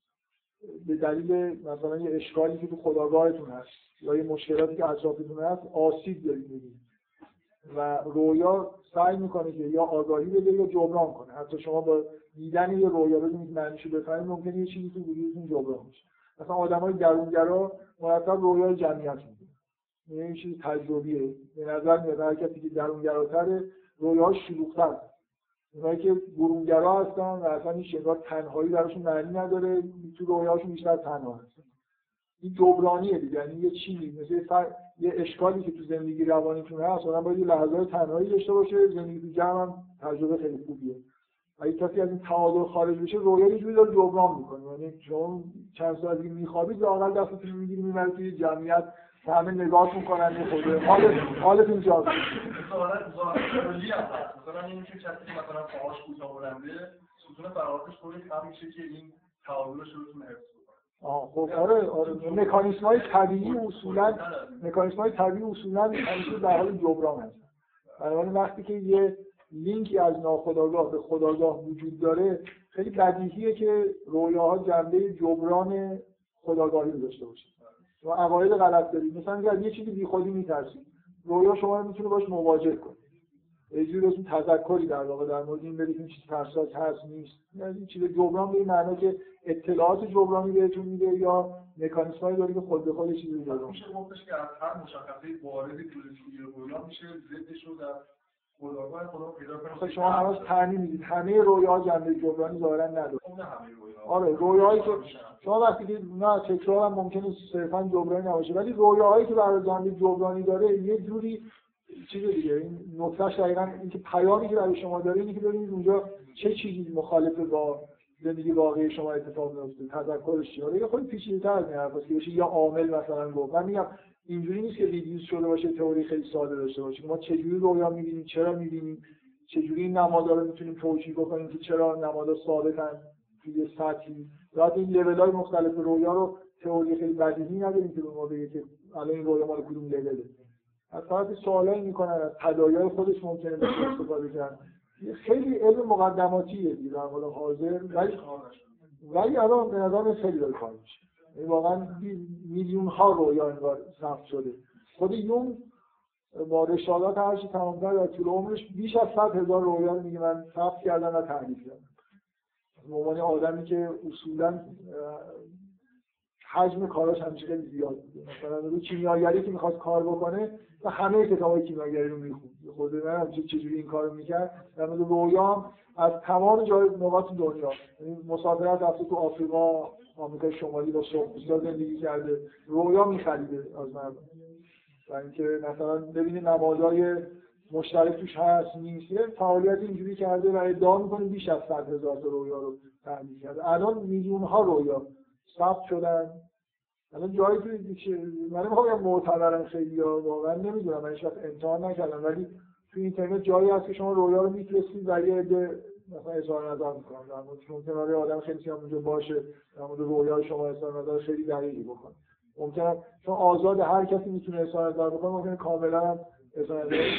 به دلیل مثلا یه اشکالی که تو خودآگاهتون هست یا یه مشکلاتی که اطرافتون هست آسیب دارید می‌بینید و رویا سعی می‌کنه که یا آگاهی بده یا جبران کنه. حتی شما با دیدن یه رویا ببینید معنیشو بفهمید، ممکنه یه چیزی تو وجودتون جبران بشه. مثلا آدمای درونگرا مرتب رویای جمعیت می‌بینن، یه چیز تجربیه. به نظر میاد هر کسی که درونگراتره رویاهاش شلوغ‌تر. اونایی که برونگرا هستن و اصلا این شگار تنهایی براشون معنی نداره، تو رویاهاشون بیشتر تنها هستن. این جبرانیه دیگه، یعنی یه چیزی مثل فر... یه اشکالی که تو زندگی روانیتون هست، اصلا باید یه لحظه تنهایی داشته باشه. زندگی جمع هم تجربه خیلی خوبیه. اگه کسی از این تعادل خارج بشه، رویا یه جوری داره جبران می‌کنه. یعنی شما چند ساعت دیگه می‌خوابید، لااقل دستتون می‌گیری می‌بری توی جمعیت، همه نگاه می‌کنن به خودت، حالت حالت اینجاست. حالت ظاهری هست. مثلا این میشه چطوری مثلا پاهاش کوتاه برنده، ستون فراترش خودش هم میشه که این تعادلش رو تون حفظ کنه. آها خب آره آره مکانیزم‌های طبیعی اصولاً مکانیزم‌های طبیعی اصولاً همیشه در حال جبران هستن. بنابراین وقتی که یه لینکی از ناخودآگاه به خودآگاه وجود داره، خیلی بدیهیه که رویاها جنبه جبران خودآگاهی داشته باشه. شما عقاید غلط دارید، مثلا اگر یه چیزی بیخودی می‌ترسید، رویا شما رو میتونه باش مواجه کنه. یه جوری ازون تذکری در واقع در مورد این بدید این چیز ترسناک هست نیست. یعنی چیز جبران به معنی که اطلاعات جبرانی بهتون میده یا مکانیزمایی داره که خود به خود چیزی ایجاد میشه. گفتش که از هر مشخصه واردی توی رویا میشه ضدش رو در خودآگاه خودمون پیدا کنیم. شما هنوز تعیین میدید همه رویاها جنبه جبرانی ظاهرا نداره. آره رویاهایی که شما وقتی که نه تکرارم ممکنه صرفا جبرانی نباشه، ولی رویاهایی که برای جنبه جبرانی داره یه جوری چیز دیگه. این نکتهش دقیقاً اینکه پیامی که برای شما داره اینه که ببینید اونجا چه چیزی مخالفه با زندگی واقعی شما اتفاق میفته. تذکرش چیه؟ خیلی پیچیده‌تر از این حرفاست که بشه یا عامل مثلا گفت. من میگم اینجوری نیست که ریدیوز شده باشه، تئوری خیلی ساده داشته باشه. ما چجوری رویا می‌بینیم، چرا می‌بینیم، چجوری نمادها رو می‌تونیم توجیه بکنیم که چرا نمادها ثابتن توی سطحی. راحت این لول‌های مختلف رویا رو تئوری خیلی بدیهی نداریم که ما بگیم که الان این رویا مال کدوم لوله. از طرف سوالایی می‌کنن از تداعی‌های خودش ممکنه استفاده کنن. خیلی علم مقدماتیه در حال حاضر، ولی ولی الان به نظر خیلی داره کار میشه. واقعا میلیون ها رویا انگار ثبت شده. خود یون با رسالات هرچی تمام کرد در طول عمرش بیش از صد هزار رویا میگه من ثبت کردم و تعریف کردم. معنی آدمی که اصولا حجم کاراش همیشه خیلی زیاد بوده. مثلا رو کیمیاگری که میخواست کار بکنه و همه کتابای کیمیاگری رو میخوند. خود من هم چجوری این کارو میکرد. در مورد رویا هم از تمام جای نقاط دنیا، یعنی مسافرت رفته تو آفریقا، آمریکای شمالی با صحبت‌ها زندگی کرده، رویا می‌خریده از مردم. یعنی که مثلا ببینه نمادهای مشترک توش هست نیست. یه فعالیت اینجوری کرده و ادعا می‌کنه بیش از صد هزار تا رویا رو تعریف کرده. الان میلیون‌ها رویا ثبت شدن. الان جایی که من می‌خوام معتبرن خیلی واقعا نمی‌دونم، من هیچ وقت امتحان نکردم، ولی تو اینترنت جایی هست که شما رویا رو می‌فرستید و یه مثلا اظهار نظر می‌کنم در موردش. ممکنه یه آدم خیلی سیام اونجا باشه در مورد رویای شما اظهار نظر خیلی دقیقی بکنه. ممکنه چون آزاد هر کسی میتونه اظهار نظر بکنه، ممکنه کاملا اظهار نظر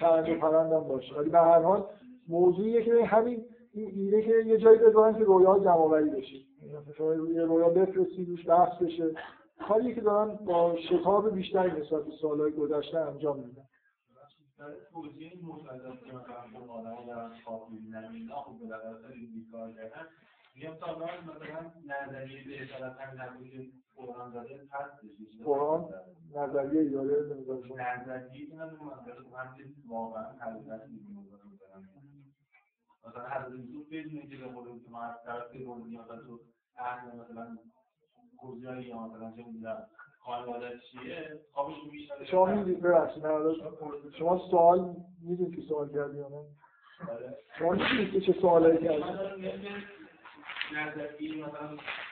چند و پرندم باشه، ولی به هر حال موضوعیه که همین این ایده که یه جایی بذارن که رویا جمع‌آوری بشه، مثلا شما یه رویا بفرستید روش بحث بشه، کاری که دارن با شتاب بیشتری نسبت به سال‌های گذشته انجام میدن. در توضیح این مطلب که من آدم دارم خواب می‌بینم این آخو به درسته این بیکار کردن میگم تا دارم مثلا نظریه به اطلاعات هم نبوشه قرآن داره پس بشید قرآن نظریه ایداره نظریه این هم واقعا حضرت می‌بینم مثلا حضرت می‌بینم بدونه که به خودم که من درسته رو نیازد رو احنا مثلا گذاری یا مثلا چه می‌دونم خانواده چیه؟ خوابش میشه. شما میدید ببخشید نداشت. شما سوال میدید که سوال کردی یا نه؟ شما میدید که چه سوالایی کردی؟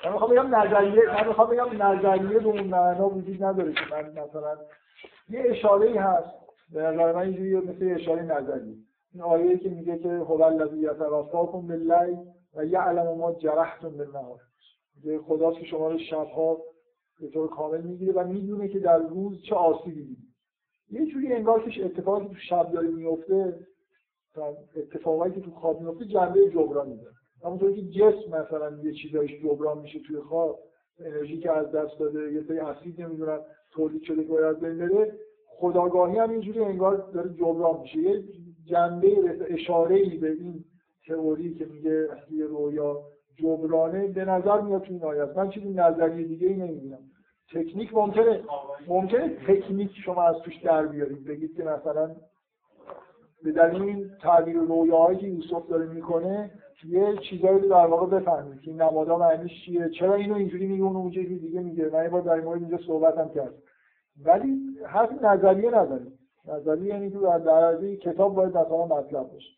من میخوام بگم نظریه من میخوام بگم نظریه به اون معنا وجود نداره که من مثلا یه اشاره‌ای هست به نظر من اینجوری مثل اشاره نظریه. این آیه‌ای که میگه که هو الذی یتوفاکم باللیل و یعلم ما جرحتم بالنهار. یه خداست که شما رو شب‌ها به طور کامل میگیره و میدونه که در روز چه آسیبی دیدید. یه جوری انگار که اتفاقی تو شب داره میفته اتفاقایی که تو خواب میفته جنبه جبرانی داره. همونطور که جسم مثلا یه چیزایش جبران میشه توی خواب، انرژی که از دست داده، یه سری اسید نمیدونن تولید شده باید بندره، خودآگاهی هم اینجوری انگار داره جبران میشه. یه جنبه اشاره‌ای به این تئوری که میگه اصلی رویا جبرانه به نظر میاد تو این آیات. من چیزی نظریه دیگه ای نمیبینم. تکنیک ممکنه ممکنه تکنیک شما از توش در بیارید، بگید که مثلا به دلیل این تعبیر رویاهایی که یوسف داره میکنه یه چیزایی رو در واقع بفهمید که نمادا معنیش چیه، چرا اینو اینجوری میگه اون اونجوری دیگه میگه. من یه بار در این مورد اینجا صحبتم کردم، ولی حرف نظریه نداره. نظریه یعنی تو در درازی کتاب باید مثلا مطلب باشه،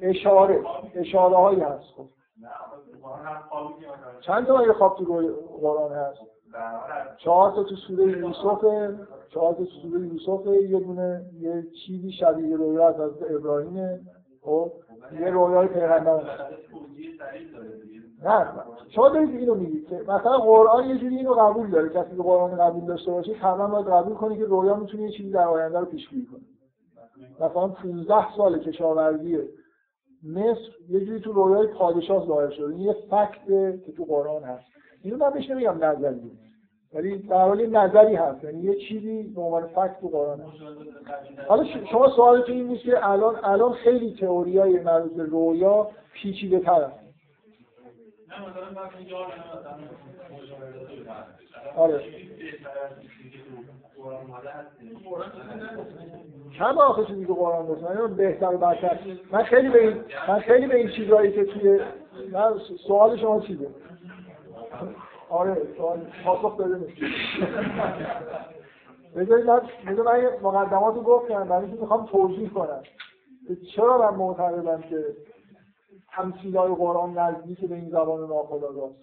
اشاره اشاره هایی هست. خب چند تا آیه خواب تو قرآن هست؟ چهار تا تو سوره یوسف، چهار تا تو سوره یوسف، یه دونه یه چیزی شبیه رویا از ابراهیم، خب یه رویای پیغمبر نه شما دارید اینو میگید که مثلا قرآن یه جوری اینو قبول داره. کسی که قرآن قبول داشته باشه حتما باید قبول کنه که رویا میتونه یه چیزی در آینده رو پیش‌بینی کنه. مثلا پانزده سال کشاورزی مصر یه جوری تو رویای پادشاه ظاهر شده. این یه فکته که تو قرآن هست. اینو من بهش نمیگم نظریه، ولی در حال نظری هست، یعنی یه چیزی به عنوان فکت تو قرآن هست. حالا شما سوالتون این نیست که الان الان خیلی تئوریای مربوط به رویا پیچیده‌تر هست. نه مثلا من یادم مثلا آره چند آخه چیزی که قرآن گفته بهتر و بدتر. من خیلی به این من خیلی به این چیزایی که توی من سوال شما چیه؟ آره سوال پاسخ داده نیست. بذارید من یه مقدمات رو گفتم، من اینکه میخوام توضیح کنم چرا من معتقدم که تمثیل‌های قرآن نزدیک به این زبان ناخودآگاه است.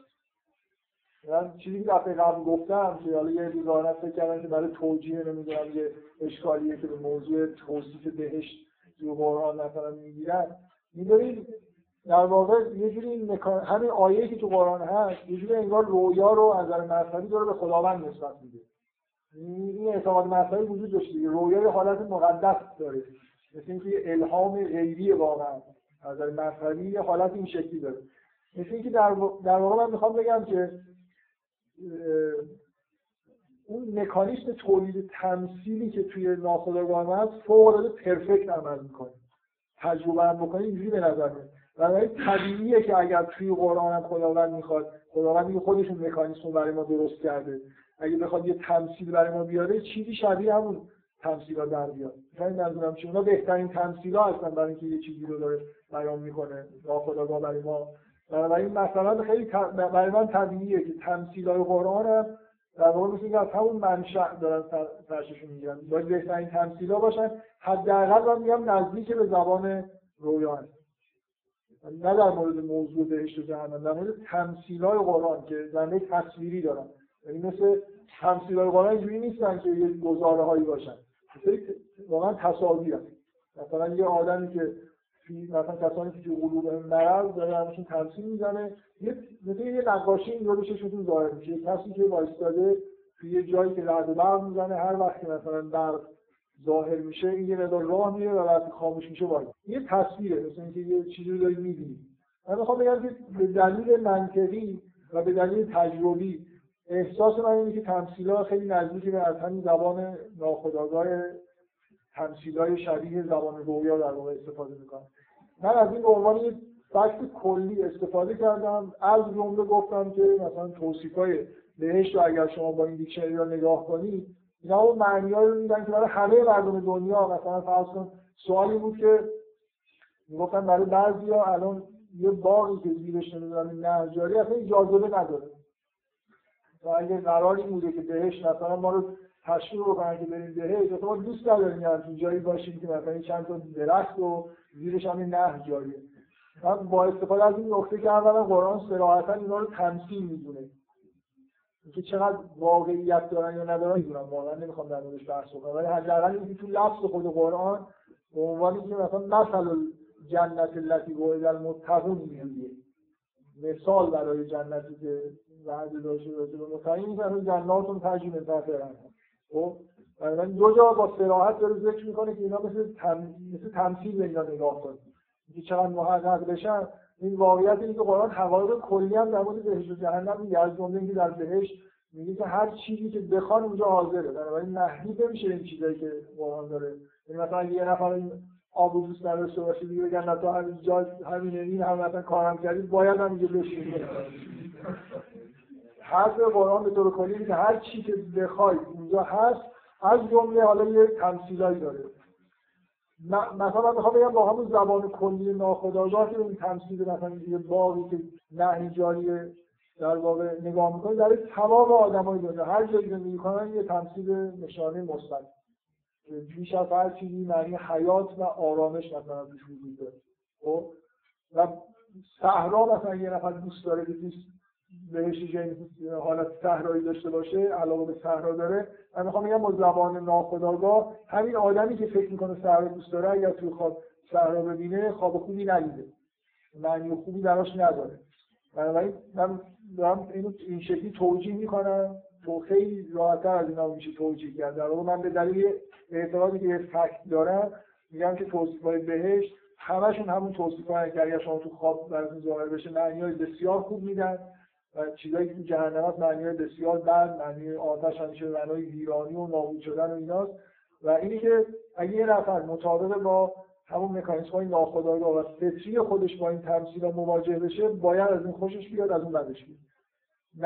من چیزی که دفعه قبل گفتم که حالا یه دیگران فکر کردن که برای توجیه نمیدونم یه اشکالیه که به موضوع توصیف بهشت تو قرآن مثلا میگیرن. می‌دونید در واقع یه جوری مکان... همین آیه‌ای که تو قرآن هست یه جوری انگار رویا رو از نظر مذهبی داره به خداوند نسبت میده. این اعتقاد مذهبی وجود داشته دیگه. رویا یه حالت مقدس داره، مثل اینکه الهام غیبی واقعا از نظر مذهبی یه حالت این شکلی داره. مثل اینکه در در واقع من می‌خوام بگم که اون مکانیزم تولید تمثیلی که توی ناخودآگاه هست فوق‌العاده پرفکت عمل می‌کنه. تجربه هم بکنید اینجوری به نظر میاد. برای طبیعیه که اگر توی قرآن هم خداوند میخواد، خداوند میگه خودش اون مکانیزم رو برای ما درست کرده، اگه بخواد یه تمثیل برای ما بیاره چیزی شبیه همون تمثیلا در بیاد. من منظورم چیه؟ اونا بهترین تمثیلا هستن برای اینکه یه چیزی رو داره بیان میکنه ناخودآگاه برای ما. بنابراین مثلا خیلی برای من طبیعیه که تمثیلای قرآن هم در واقع میشه که از همون منشأ دارن سرچشمه میگیرن، باید بهترین تمثیلا باشن. حداقل من میگم نزدیک به زبان رویا، نه در مورد موضوع بهشت و جهنم، در مورد تمثیل‌های قرآن که زمینه تصویری دارن. یعنی مثل تمثیل‌های قرآن اینجوری نیستن که یه گزاره‌هایی باشن، واقعا تصاویرن. مثلا یه آدمی که مثلا کسانی که توی قلوب مرض داره همشون تمثیل میزنه، یه مثل یه نقاشی این رو چشمتون ظاهر میشه. یه کسی که وایستاده توی یه جایی که رعد و برق میزنه، هر وقت که مثلا برق ظاهر میشه این یه مقدار راه میره و وقتی خاموش میشه وای یه تصویره، مثلا اینکه یه چیزی رو دارید میبینید. من میخوام بگم که به دلیل منطقی و به دلیل تجربی احساس من اینه که تمثیل‌ها خیلی نزدیک به همین زبان ناخودآگاه، تمثیل‌های شبیه زبان رویا در واقع استفاده میکنم. من از این به عنوان یه فکت کلی استفاده کردم. از جمله گفتم که مثلا توصیف‌های بهشت رو اگر شما با این دیکشنری نگاه کنید اینا اون معنی‌هایی رو میدن که برای همه مردم دنیا، مثلا فرض کن سوالی بود که میگفتن برای بعضیا الان یه باغی که زیرش نمی‌دونن نهجاری اصلا جاذبه نداره و اگه قراری بوده که بهش مثلا ما رو تشویق بکنن که بریم بهش، مثلا ما دوست نداریم همچین جایی باشیم که مثلا چند تا درخت و زیرش هم نهجاریه. من با استفاده از این نکته که اولا قرآن صراحتاً اینا رو تمثیل می‌دونه، اینکه چقدر واقعیت دارن یا ندارن میدونم، واقعا نمیخوام در موردش بحث کنم، ولی حداقل اینکه تو لفظ خود قرآن به عنوانی که مثلا مثل جنت التي وعد المتقون میگه، مثال برای جنتی که وعده داده شده به متقین، مثلا جناتون ترجمه تفسیرن. خب مثلا دو جا با صراحت داره ذکر میکنه که اینا مثل تم... مثل تمثیل به اینا نگاه کنید. چند محقق بشن، این واقعیت اینه که قرآن حقایق کلی هم در مورد بهشت و جهنم میگه، از جمله اینکه در بهشت میگه که هر چیزی که بخوان اونجا حاضره. بنابراین محدود نمیشه این چیزایی که قرآن داره. یعنی مثلا یه نفر این آب دوست نداشته باشه دیگه بگن تا همین جا همین این هم مثلا کارم کردید باید هم دیگه بشین. حرف قرآن به طور کلی که هر چیزی که بخواید اونجا هست، از جمله حالا یه تمثیلایی داره. مثلا میخوام بگم با همون زبان کلی ناخودآگاه که این تمثیل مثلا یه باقی که نهی جاریه در واقع نگاه میکنید در تمام آدمای دنیا هر جایی زندگی میکنن یه تمثیل نشانه مثبت بیش از هر چیزی معنی حیات و آرامش مثلا توش وجود داره. خب و صحرا مثلا یه نفر دوست داره که بهش یه حالت صحرایی داشته باشه، علاقه به صحرا داره. من میخوام بگم با زبان ناخودآگاه همین آدمی که فکر میکنه صحرا دوست داره اگر توی خواب صحرا ببینه خواب خوبی ندیده، معنی خوبی براش نداره. بنابراین من دارم اینو این شکلی توجیه میکنم تو خیلی راحت‌تر از اینا میشه توجیه کرد. در واقع من به دلیل اعتقادی که فکت دارم میگم که توصیف‌های بهشت همشون همون توصیف‌های که اگر شما تو خواب براتون ظاهر بشه معنی‌های بسیار خوب میدن و چیزایی که تو جهنم هست معنی‌های بسیار بد، معنی آتش همیشه معنای ویرانی و نابود شدن و ایناست. و اینی که اگه یه نفر مطابق با همون مکانیزم‌های ناخودآگاه و فطری خودش با این تمثیل‌ها مواجه بشه باید از این خوشش بیاد از اون بدش بیاد.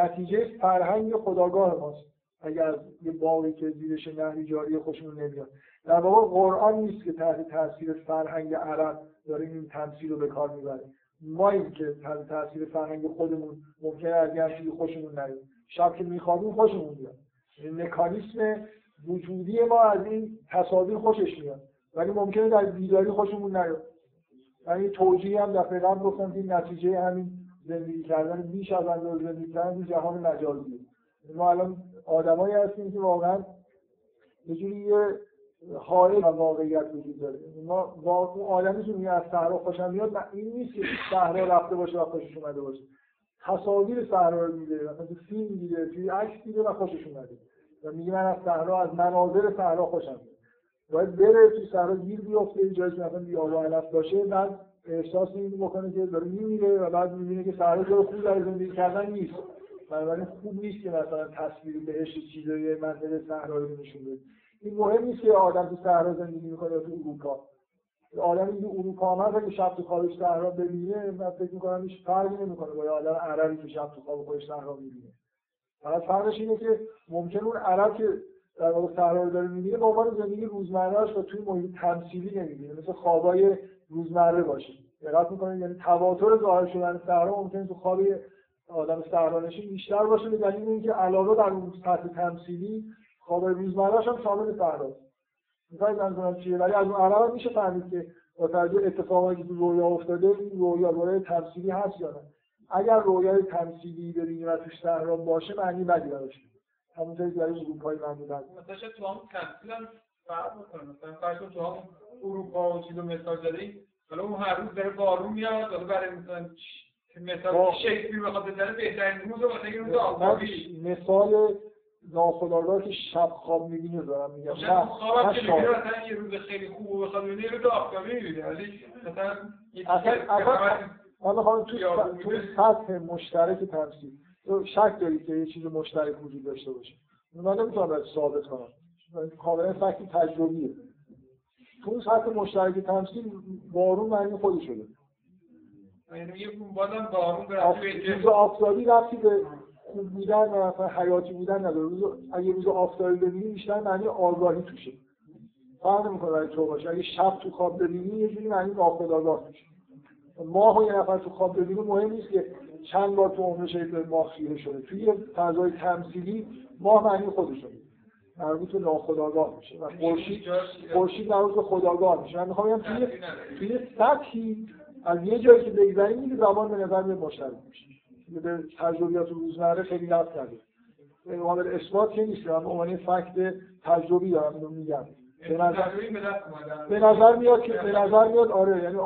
نتیجه فرهنگ خودآگاه ماست اگر یه باقی که زیرش نهری جاری خوشمون نمیاد. در واقع قرآن نیست که تحت تاثیر فرهنگ عرب داره این تمثیل رو به کار میبره، ما این که تحت تاثیر فرهنگ خودمون ممکنه از یه چیزی خوشمون نیاد، شب که میخوابیم خوشمون میاد، مکانیزم وجودی ما از این تصاویر خوشش میاد ولی ممکنه در بیداری خوشمون نیاد. یعنی توجیه هم دقیقاً گفتم این نتیجه همین زندگی کردن بیش از اندازه زندگی کردن تو جهان مجازیه. ما الان آدمایی هستیم که واقعا یه جوری یه حال واقعیت وجود داره. ما واقعا آدمی که میاد از صحرا خوشم میاد این نیست که صحرا رفته باشه و خوشش اومده باشه، تصاویر صحرا رو میده، مثلا تو فیلم میده، توی عکس میده و خوشش اومده و میگه من از صحرا از مناظر صحرا خوشم میاد. باید بره تو صحرا گیر بیفته جایی که مثلا بی‌آلایت باشه، بعد احساس این بکنه که داره میمیره و بعد میبینه که صحرا جای خوب برای زندگی کردن نیست. بنابراین خوب نیست که مثلا تصویر بهش چیزایی منظره صحرایی نشون بده. این مهم نیست که آدم تو صحرا زندگی میکنه یا تو اروپا. آدمی که اروپا هم اگه شب تو خارج صحرا ببینه من فکر میکنم هیچ فرقی نمیکنه با یه آدم عربی که شب تو خواب خودش صحرا میبینه. فقط فرقش اینه که ممکنه اون عرب که در واقع صحرا رو داره میبینه با عنوان زندگی روزمره‌اش و توی محیط تمثیلی نمیبینه، مثل خوابای روزمره باشه. دقت می‌کنید یعنی تواتر ظاهر شدن صحرا ممکنه تو خواب آدم سهرانشی بیشتر باشه به دلیل اینکه علاوه بر اون سطح تمثیلی خواب روزمره‌اش هم شامل صحرا. می‌خواید منظورم چیه؟ ولی از اون علاوه میشه فهمید که با توجه اتفاقایی که تو رویا افتاده این رویا رویای تمثیلی هست یا نه. اگر رویای تمثیلی ببینید و توش صحرا باشه معنی بدی نداره. همونطوری که برای اروپایی معمول هست. مثلا تو هم تمثیل هم فرق می‌کنه. مثلا فرض تو هم اروپا و چیزو مثال زدی، حالا اون هر روز داره بارون میاد، حالا برای مثلا مثلا شکلی بخواد بزنه بهترین روزه واسه این روز آفتابی. مثال ناخودآگاه که شب خواب می‌بینه دارم میگم. شب خوابم که می‌بینه مثلا یه روز خیلی خوب بخواد ببینه روز آفتابی می‌بینه. ولی مثلا حالا خانم تو سطح مشترک تمثیل تو شک دارید که یه چیز مشترک وجود داشته باشه. من نمیتونم برات ثابت کنم. کاملا فکت تجربیه. تو اون سطح مشترک تمثیل بارون معنی خودی شده. یعنی یه بادم بارون برای روز آفتابی رفتی به خوب بودن و مثلا حیاتی بودن نداره. روز اگه روز آفتابی ببینی بیشتر معنی آگاهی توشه. فرق نمی‌کنه برای تو باشه. اگه شب تو خواب ببینی یه جوری معنی ناخودآگاه میشه. ماه یه نفر تو خواب ببینه مهم نیست که چند بار تو عمرش به ماه خیره شده، توی یه فضای تمثیلی ماه معنی خودشه مربوط به ناخودآگاه میشه و خورشید خورشید مربوط به خودآگاه میشه. من میخوام بگم توی توی سطحی از یه جایی که بگذریم میگه زبان به نظر میاد مشترک میشه به تجربیات روزمره خیلی ربط داره. این قابل اثبات نیست، من اون فکت تجربی دارم اینو میگم. به نظر به نظر میاد که به نظر میاد آره، یعنی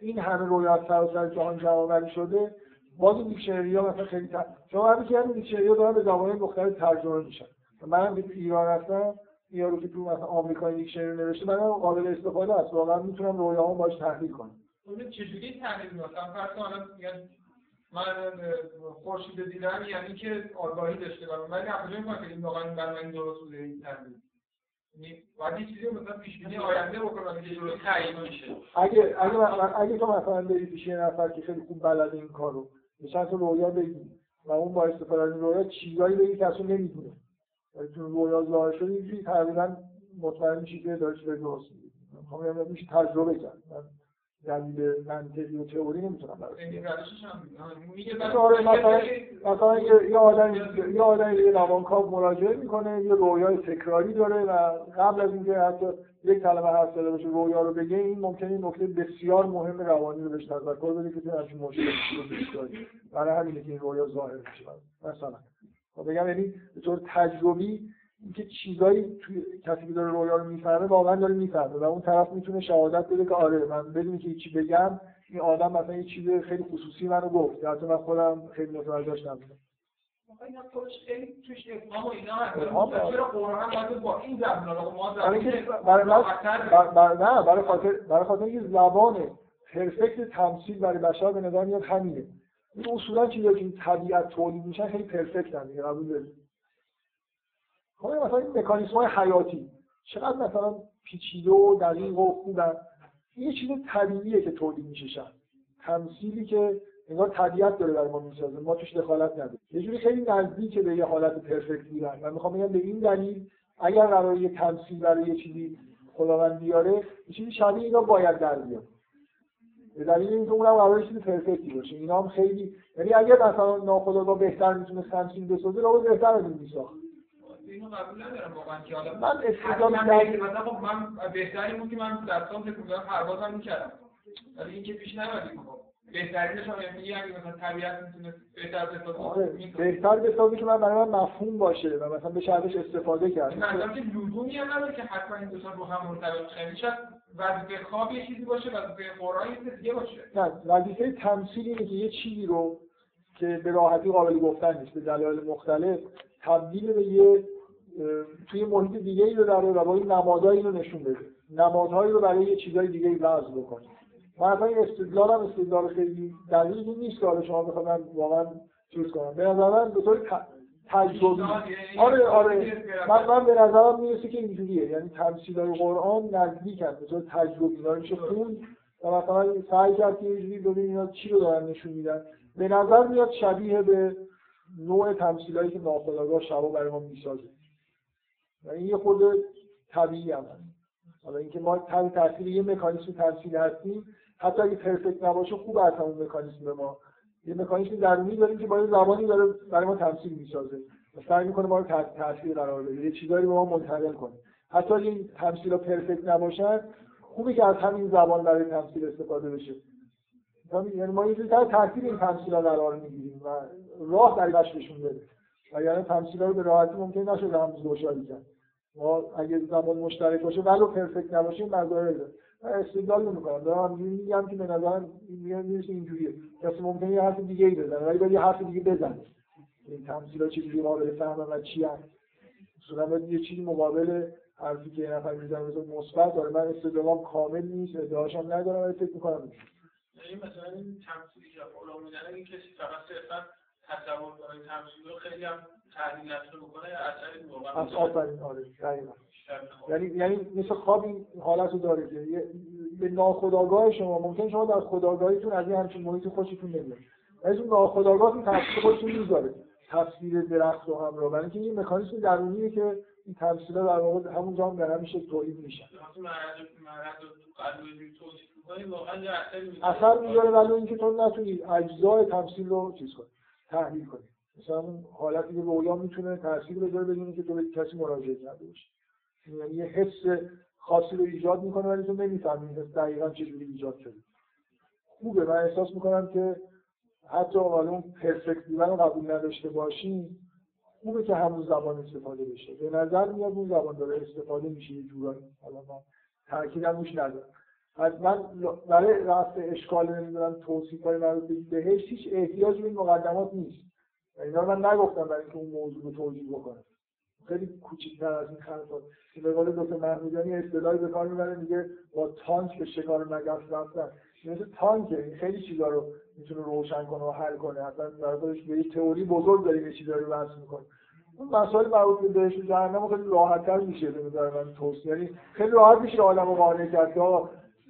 این همه رویا سراسر جهان جمع‌آوری شده باز دیکشنری‌ها مثلا خیلی تا شما همین که همین دیکشنری‌ها دارن به زبان‌های مختلف ترجمه میشن. منم به ایران رفتم اینا رو که تو مثلا آمریکایی دیکشنری نوشته منم قابل استفاده است، واقعا میتونم رویاهام باش تحلیل کنم. اون چجوری تعریف می‌کنم؟ فرض کنم میگن من خورشید دیدم، یعنی که آگاهی داشته باشم، ولی اصلا نمی‌فهمم که واقعا برای من درست بوده این تعریف. یعنی وقتی چیزی مثلا پیش بینی آینده بکنم یه جوری تعیین میشه. اگه اگه اگه تو مثلا بری پیش یه نفر که خیلی خوب بلده این کارو، مثلا تو رویا بگی و اون با استفاده از رویا چیزایی بگی که اصلا نمی‌دونه. ولی تو رویا ظاهر شده اینجوری تقریباً مطمئن میشی که داش به درست میگی. می‌خوام یه مش تجربه کنم. دلیل منطقی و تئوری نمیتونم برای این روشش هم میگه مثلا مثلا یه آدم یه آدم یه روانکاو مراجعه میکنه، یه رویای تکراری داره و قبل از اینکه حتی یک کلمه حرف زده بشه رویا رو بگه، این ممکنه نکته بسیار مهم روانی رو بهش تذکر بده که چه همچین مشکلی وجود داره، برای همینه که این رویا ظاهر میشه. مثلا خب بگم یعنی به طور تجربی اینکه چیزایی توی کسی که داره رویا رو میفهمه واقعا داره میفهمه و اون طرف میتونه شهادت بده که آره من بدون که چیزی بگم این آدم مثلا یه چیز خیلی خصوصی منو گفت، حتی من خودم خیلی متوجه داشتم. واقعا توش خیلی توش افهام و اینا هست. چرا قرآن باید با این زبان رو ما برای نه برای خاطر برای خاطر اینکه زبان پرفکت تمثیل برای بشر به نظر میاد همینه. این اصولا چیزایی که طبیعت تولید میشن خیلی پرفکتن دیگه، قبول دارید؟ خب مثلا این مکانیزم‌های حیاتی چقدر مثلا پیچیده و دقیق و خوبه، یه چیز طبیعیه که تولید میشه شد، تمثیلی که انگار طبیعت داره برای ما میسازه، ما توش دخالت نداریم، یه جوری خیلی نزدیکه به یه حالت پرفکت ایران. من میخوام بگم به این دلیل اگر قراره یه تمثیل برای یه چیزی خداوند بیاره، یه چیزی شبیه اینا باید در بیاد، به دلیل اینکه اونم قراره چیز پرفکتی باشه. اینا هم خیلی یعنی اگر مثلا ناخودآگاه با بهتر میتونه تمثیل بسازه، لابد بهتر از این میساخت. اینو قبول ندارم واقعا که حالا من استفاده کردم، مثلا خب من بهترین بود که من در سال فکر پروازم می‌کردم، ولی اینکه پیش نمیاد. خب بهترینش هم میگم مثلا طبیعت میتونه بهتر بسازه، بهتر بسازه که من برای من مفهوم باشه و مثلا بشه ازش استفاده کرد. مثلا که لزومی نداره که حتما این دو تا با هم مرتبط خیلی شد، وظیفه خواب یه چیزی باشه وظیفه قرآن یه چیز دیگه باشه. نه، وظیفه تمثیل اینه که یه چیزی رو که به راحتی قابل گفتن نیست به دلایل مختلف تبدیل به یه توی محیط دیگه ای رو داره و با این نمادهایی رو نشون بده، نمادهایی رو برای یه چیزای دیگه ای وضع بکنه. من اصلا این استدلال هم استدلال خیلی دقیقی نیست که شما بخوام واقعا چیز کنم. به نظرم به طور تجربی آره آره من من به نظرم میرسه که اینجوریه، یعنی تمثیلای قرآن نزدیکن به طور تجربی، داره میشه خون و مثلا سعی کرد که اینجوری ببینید اینا چی رو دارن نشون میدن. به نظر میاد شبیه به نوع تمثیلایی که ناخودآگاه شبا برای ما میسازه و این یه خود طبیعی هم هست. حالا اینکه ما تحت تاثیر یه مکانیزم تمثیلی هستیم، حتی اگه پرفکت نباشه خوب از همون مکانیزم به ما یه مکانیزم درونی داریم که با یه زبانی داره برای ما تمثیل میسازه و سعی میکنه ما رو تحت تاثیر قرار بده، یه چیزایی به ما منتقل کنه. حتی اگه این تمثیلا پرفکت نباشن خوبه که از همین زبان برای تمثیل استفاده بشه. یعنی ما یه جوری تحت تاثیر این تمثیلا قرار میگیریم و راه برای بشمشون بده. یعنی تمثیلا رو به راحتی ممکن نشه رمز گشایی کنه. ما اگه زمان مشترک باشه ولو پرفکت نباشیم مزایای داره. من استدلال نمی‌کنم، دارم میگم که به نظر میاد میشه اینجوریه. کسی ممکنه یه حرف دیگه ای بزنه، ولی باید یه حرف دیگه بزنه. این تمثیلا چجوری ما رو بفهمن و چی هست؟ اصولاً باید یه چیزی مقابل حرفی که یه نفر میزنه مثبت داره. من استدلالم کامل نیست، ادعاشم ندارم، ولی فکر می‌کنم یعنی مثلا این تمثیلی که علوم می‌دونن این کسی فقط صرفاً تصور برای تمثیل رو خیلی هم تحلیل نفسه بکنه اثری واقعا از آفرین آره دقیقاً. یعنی یعنی مثل خواب این حالت رو داره که به ناخودآگاه شما ممکن شما در خودآگاهیتون از این همچین محیطی خوشتون نمیاد، ولی اون ناخودآگاهتون تفسیر خودتون میذاره، تفسیر درخت رو هم رو، برای اینکه این مکانیزم درونیه که این تمثیلا در واقع همونجا هم دارن میشه تولید میشن. مثلا مرض مرض تو قلبی توصیف می‌کنی واقعا یه اثری میذاره، اثر میذاره، ولی اینکه تو نتونی اجزای تمثیل رو چیز کنی تحلیل کنید. مثلا اون حالتی که رویا میتونه تاثیر بذاره بدون که تو به کسی مراجعه کرده باشی، یعنی یه حس خاصی رو ایجاد میکنه ولی تو نمیفهمی حس دقیقاً چجوری ایجاد شده. خوبه، من احساس میکنم که حتی اون پرفکت بودن رو قبول نداشته باشی، خوبه که همون زبان استفاده بشه. به نظر میاد اون زبان داره استفاده میشه یه جورایی، حالا من تاکیدم روش ندارم. از من برای رفع اشکال نمیدونم توصیفای مربوط به بهشت هیچ احتیاجی به مقدمات نیست. اینا رو من نگفتم برای اینکه اون موضوع رو توضیح بکنم. خیلی کوچیک‌تر از این حرفا که به قول دکتر محمودیانی اصطلاحی به کار می‌بره، میگه با تانک به شکار مگس رفتن. مثل تانکه خیلی چیزا رو میتونه روشن کنه و حل کنه، اصلا در خودش به یک تئوری بزرگ داره یه چیزا رو بحث می‌کنه. اون مسائل مربوط به بهشت و جهنم خیلی راحت‌تر میشه به نظر من توصیه، یعنی خیلی راحت میشه آدمو قانع کرد که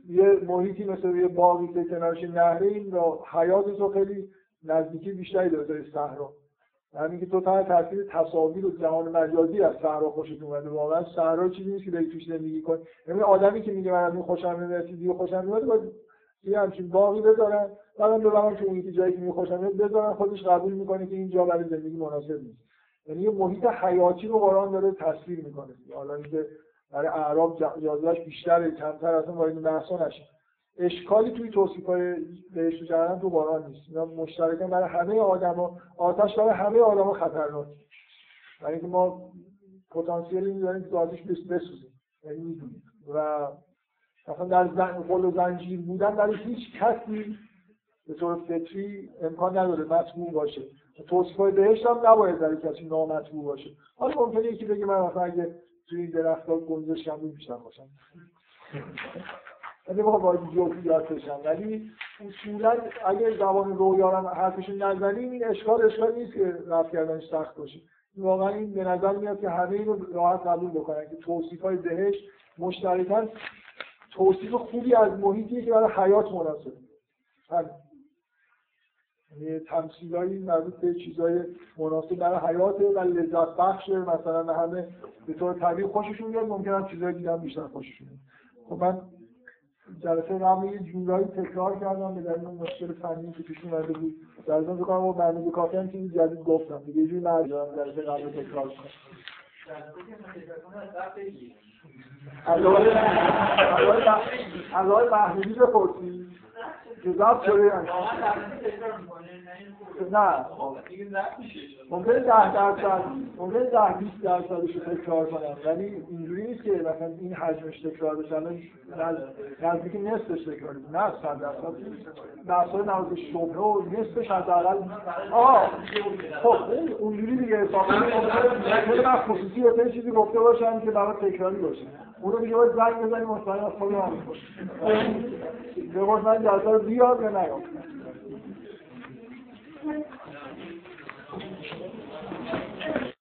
یه محیطی مثل یه باغی که کنارش نهره این رو حیاتش رو خیلی نزدیکی بیشتری داره به صحرا. همین که تو تا تاثیر تصاویر و جهان مجازی از صحرا خوشت اومده، واقعا صحرا چیزی نیست که بری توش زندگی کنی. یعنی آدمی که میگه من از این خوشم نمیاد، چیزی خوشم نمیاد، باید یه همچین باغی بذارن، بعدم ببرن که اون جایی که میخوشم میاد بذارن، خودش قبول میکنه که این جا برای زندگی مناسب نیست. یعنی یه محیط حیاتی رو قرآن داره تصویر میکنه. حالا اینکه برای اعراب اجازهش بیشتره کمتر اصلا وارد بحثش اشکالی توی توصیف‌های بهشت و جهنم تو قرآن نیست. اینا مشترکاً برای همه آدما، آتش برای همه آدما خطرناکه. یعنی اینکه ما پتانسیل این داریم که آتش بسوزیم، یعنی میدونیم و مثلا در زنجیر و زنجیر بودن برای هیچ کسی به طور فطری امکان نداره مطموع باشه. توصیف‌های بهشت هم نباید برای کسی نامطموع باشه. حالا ممکنه یکی بگه من مثلا اگه توی این درخت‌ها گنجشکم هم بیشتر باشم. اگه ما باید جوکیات بشن، ولی اصولا اگه زبان رویارم حرفش نزنیم این اشکال اشکال نیست که رفع کردنش سخت باشه. واقعا این به نظر میاد که همه اینو راحت قبول بکنن که توصیف‌های بهشت مشترکاً توصیف خوبی از محیطیه که برای حیات مناسبه. یه تمثیلایی مربوط به چیزای مناسب برای حیات و لذت بخشه، مثلا همه به طور طبیعی خوششون میاد، ممکنه چیزای دیگه هم بیشتر خوششون بیاد. خب من جلسه رو هم یه جورایی تکرار کردم به دلیل اون مشکل فنی که پیش اومده بود. در ضمن فکر کنم اون برنامه کافی هم چیزی جدید گفتم دیگه، یه جوری مرجام جلسه قبل تکرار کنم. علای محمودی بپرسی که ضبط شده هم نه ممکنه ده درصد ممکنه ده بیست درصدش رو تکرار کنم، ولی اینجوری نیست که مثلا این حجمش تکرار بشه، نزدیک نصفش تکرار بشه، نه صد درصد درصد نوازش شبه و نصفش از اقل. آه خب اونجوری دیگه حساب کنیم من خصوصی به این چیزی گفته باشم که برای تکراری باشه، اون رو میگه باید زنگ بزنیم مستقیم از خود هم میکنیم دارو بیاد یا نیاد.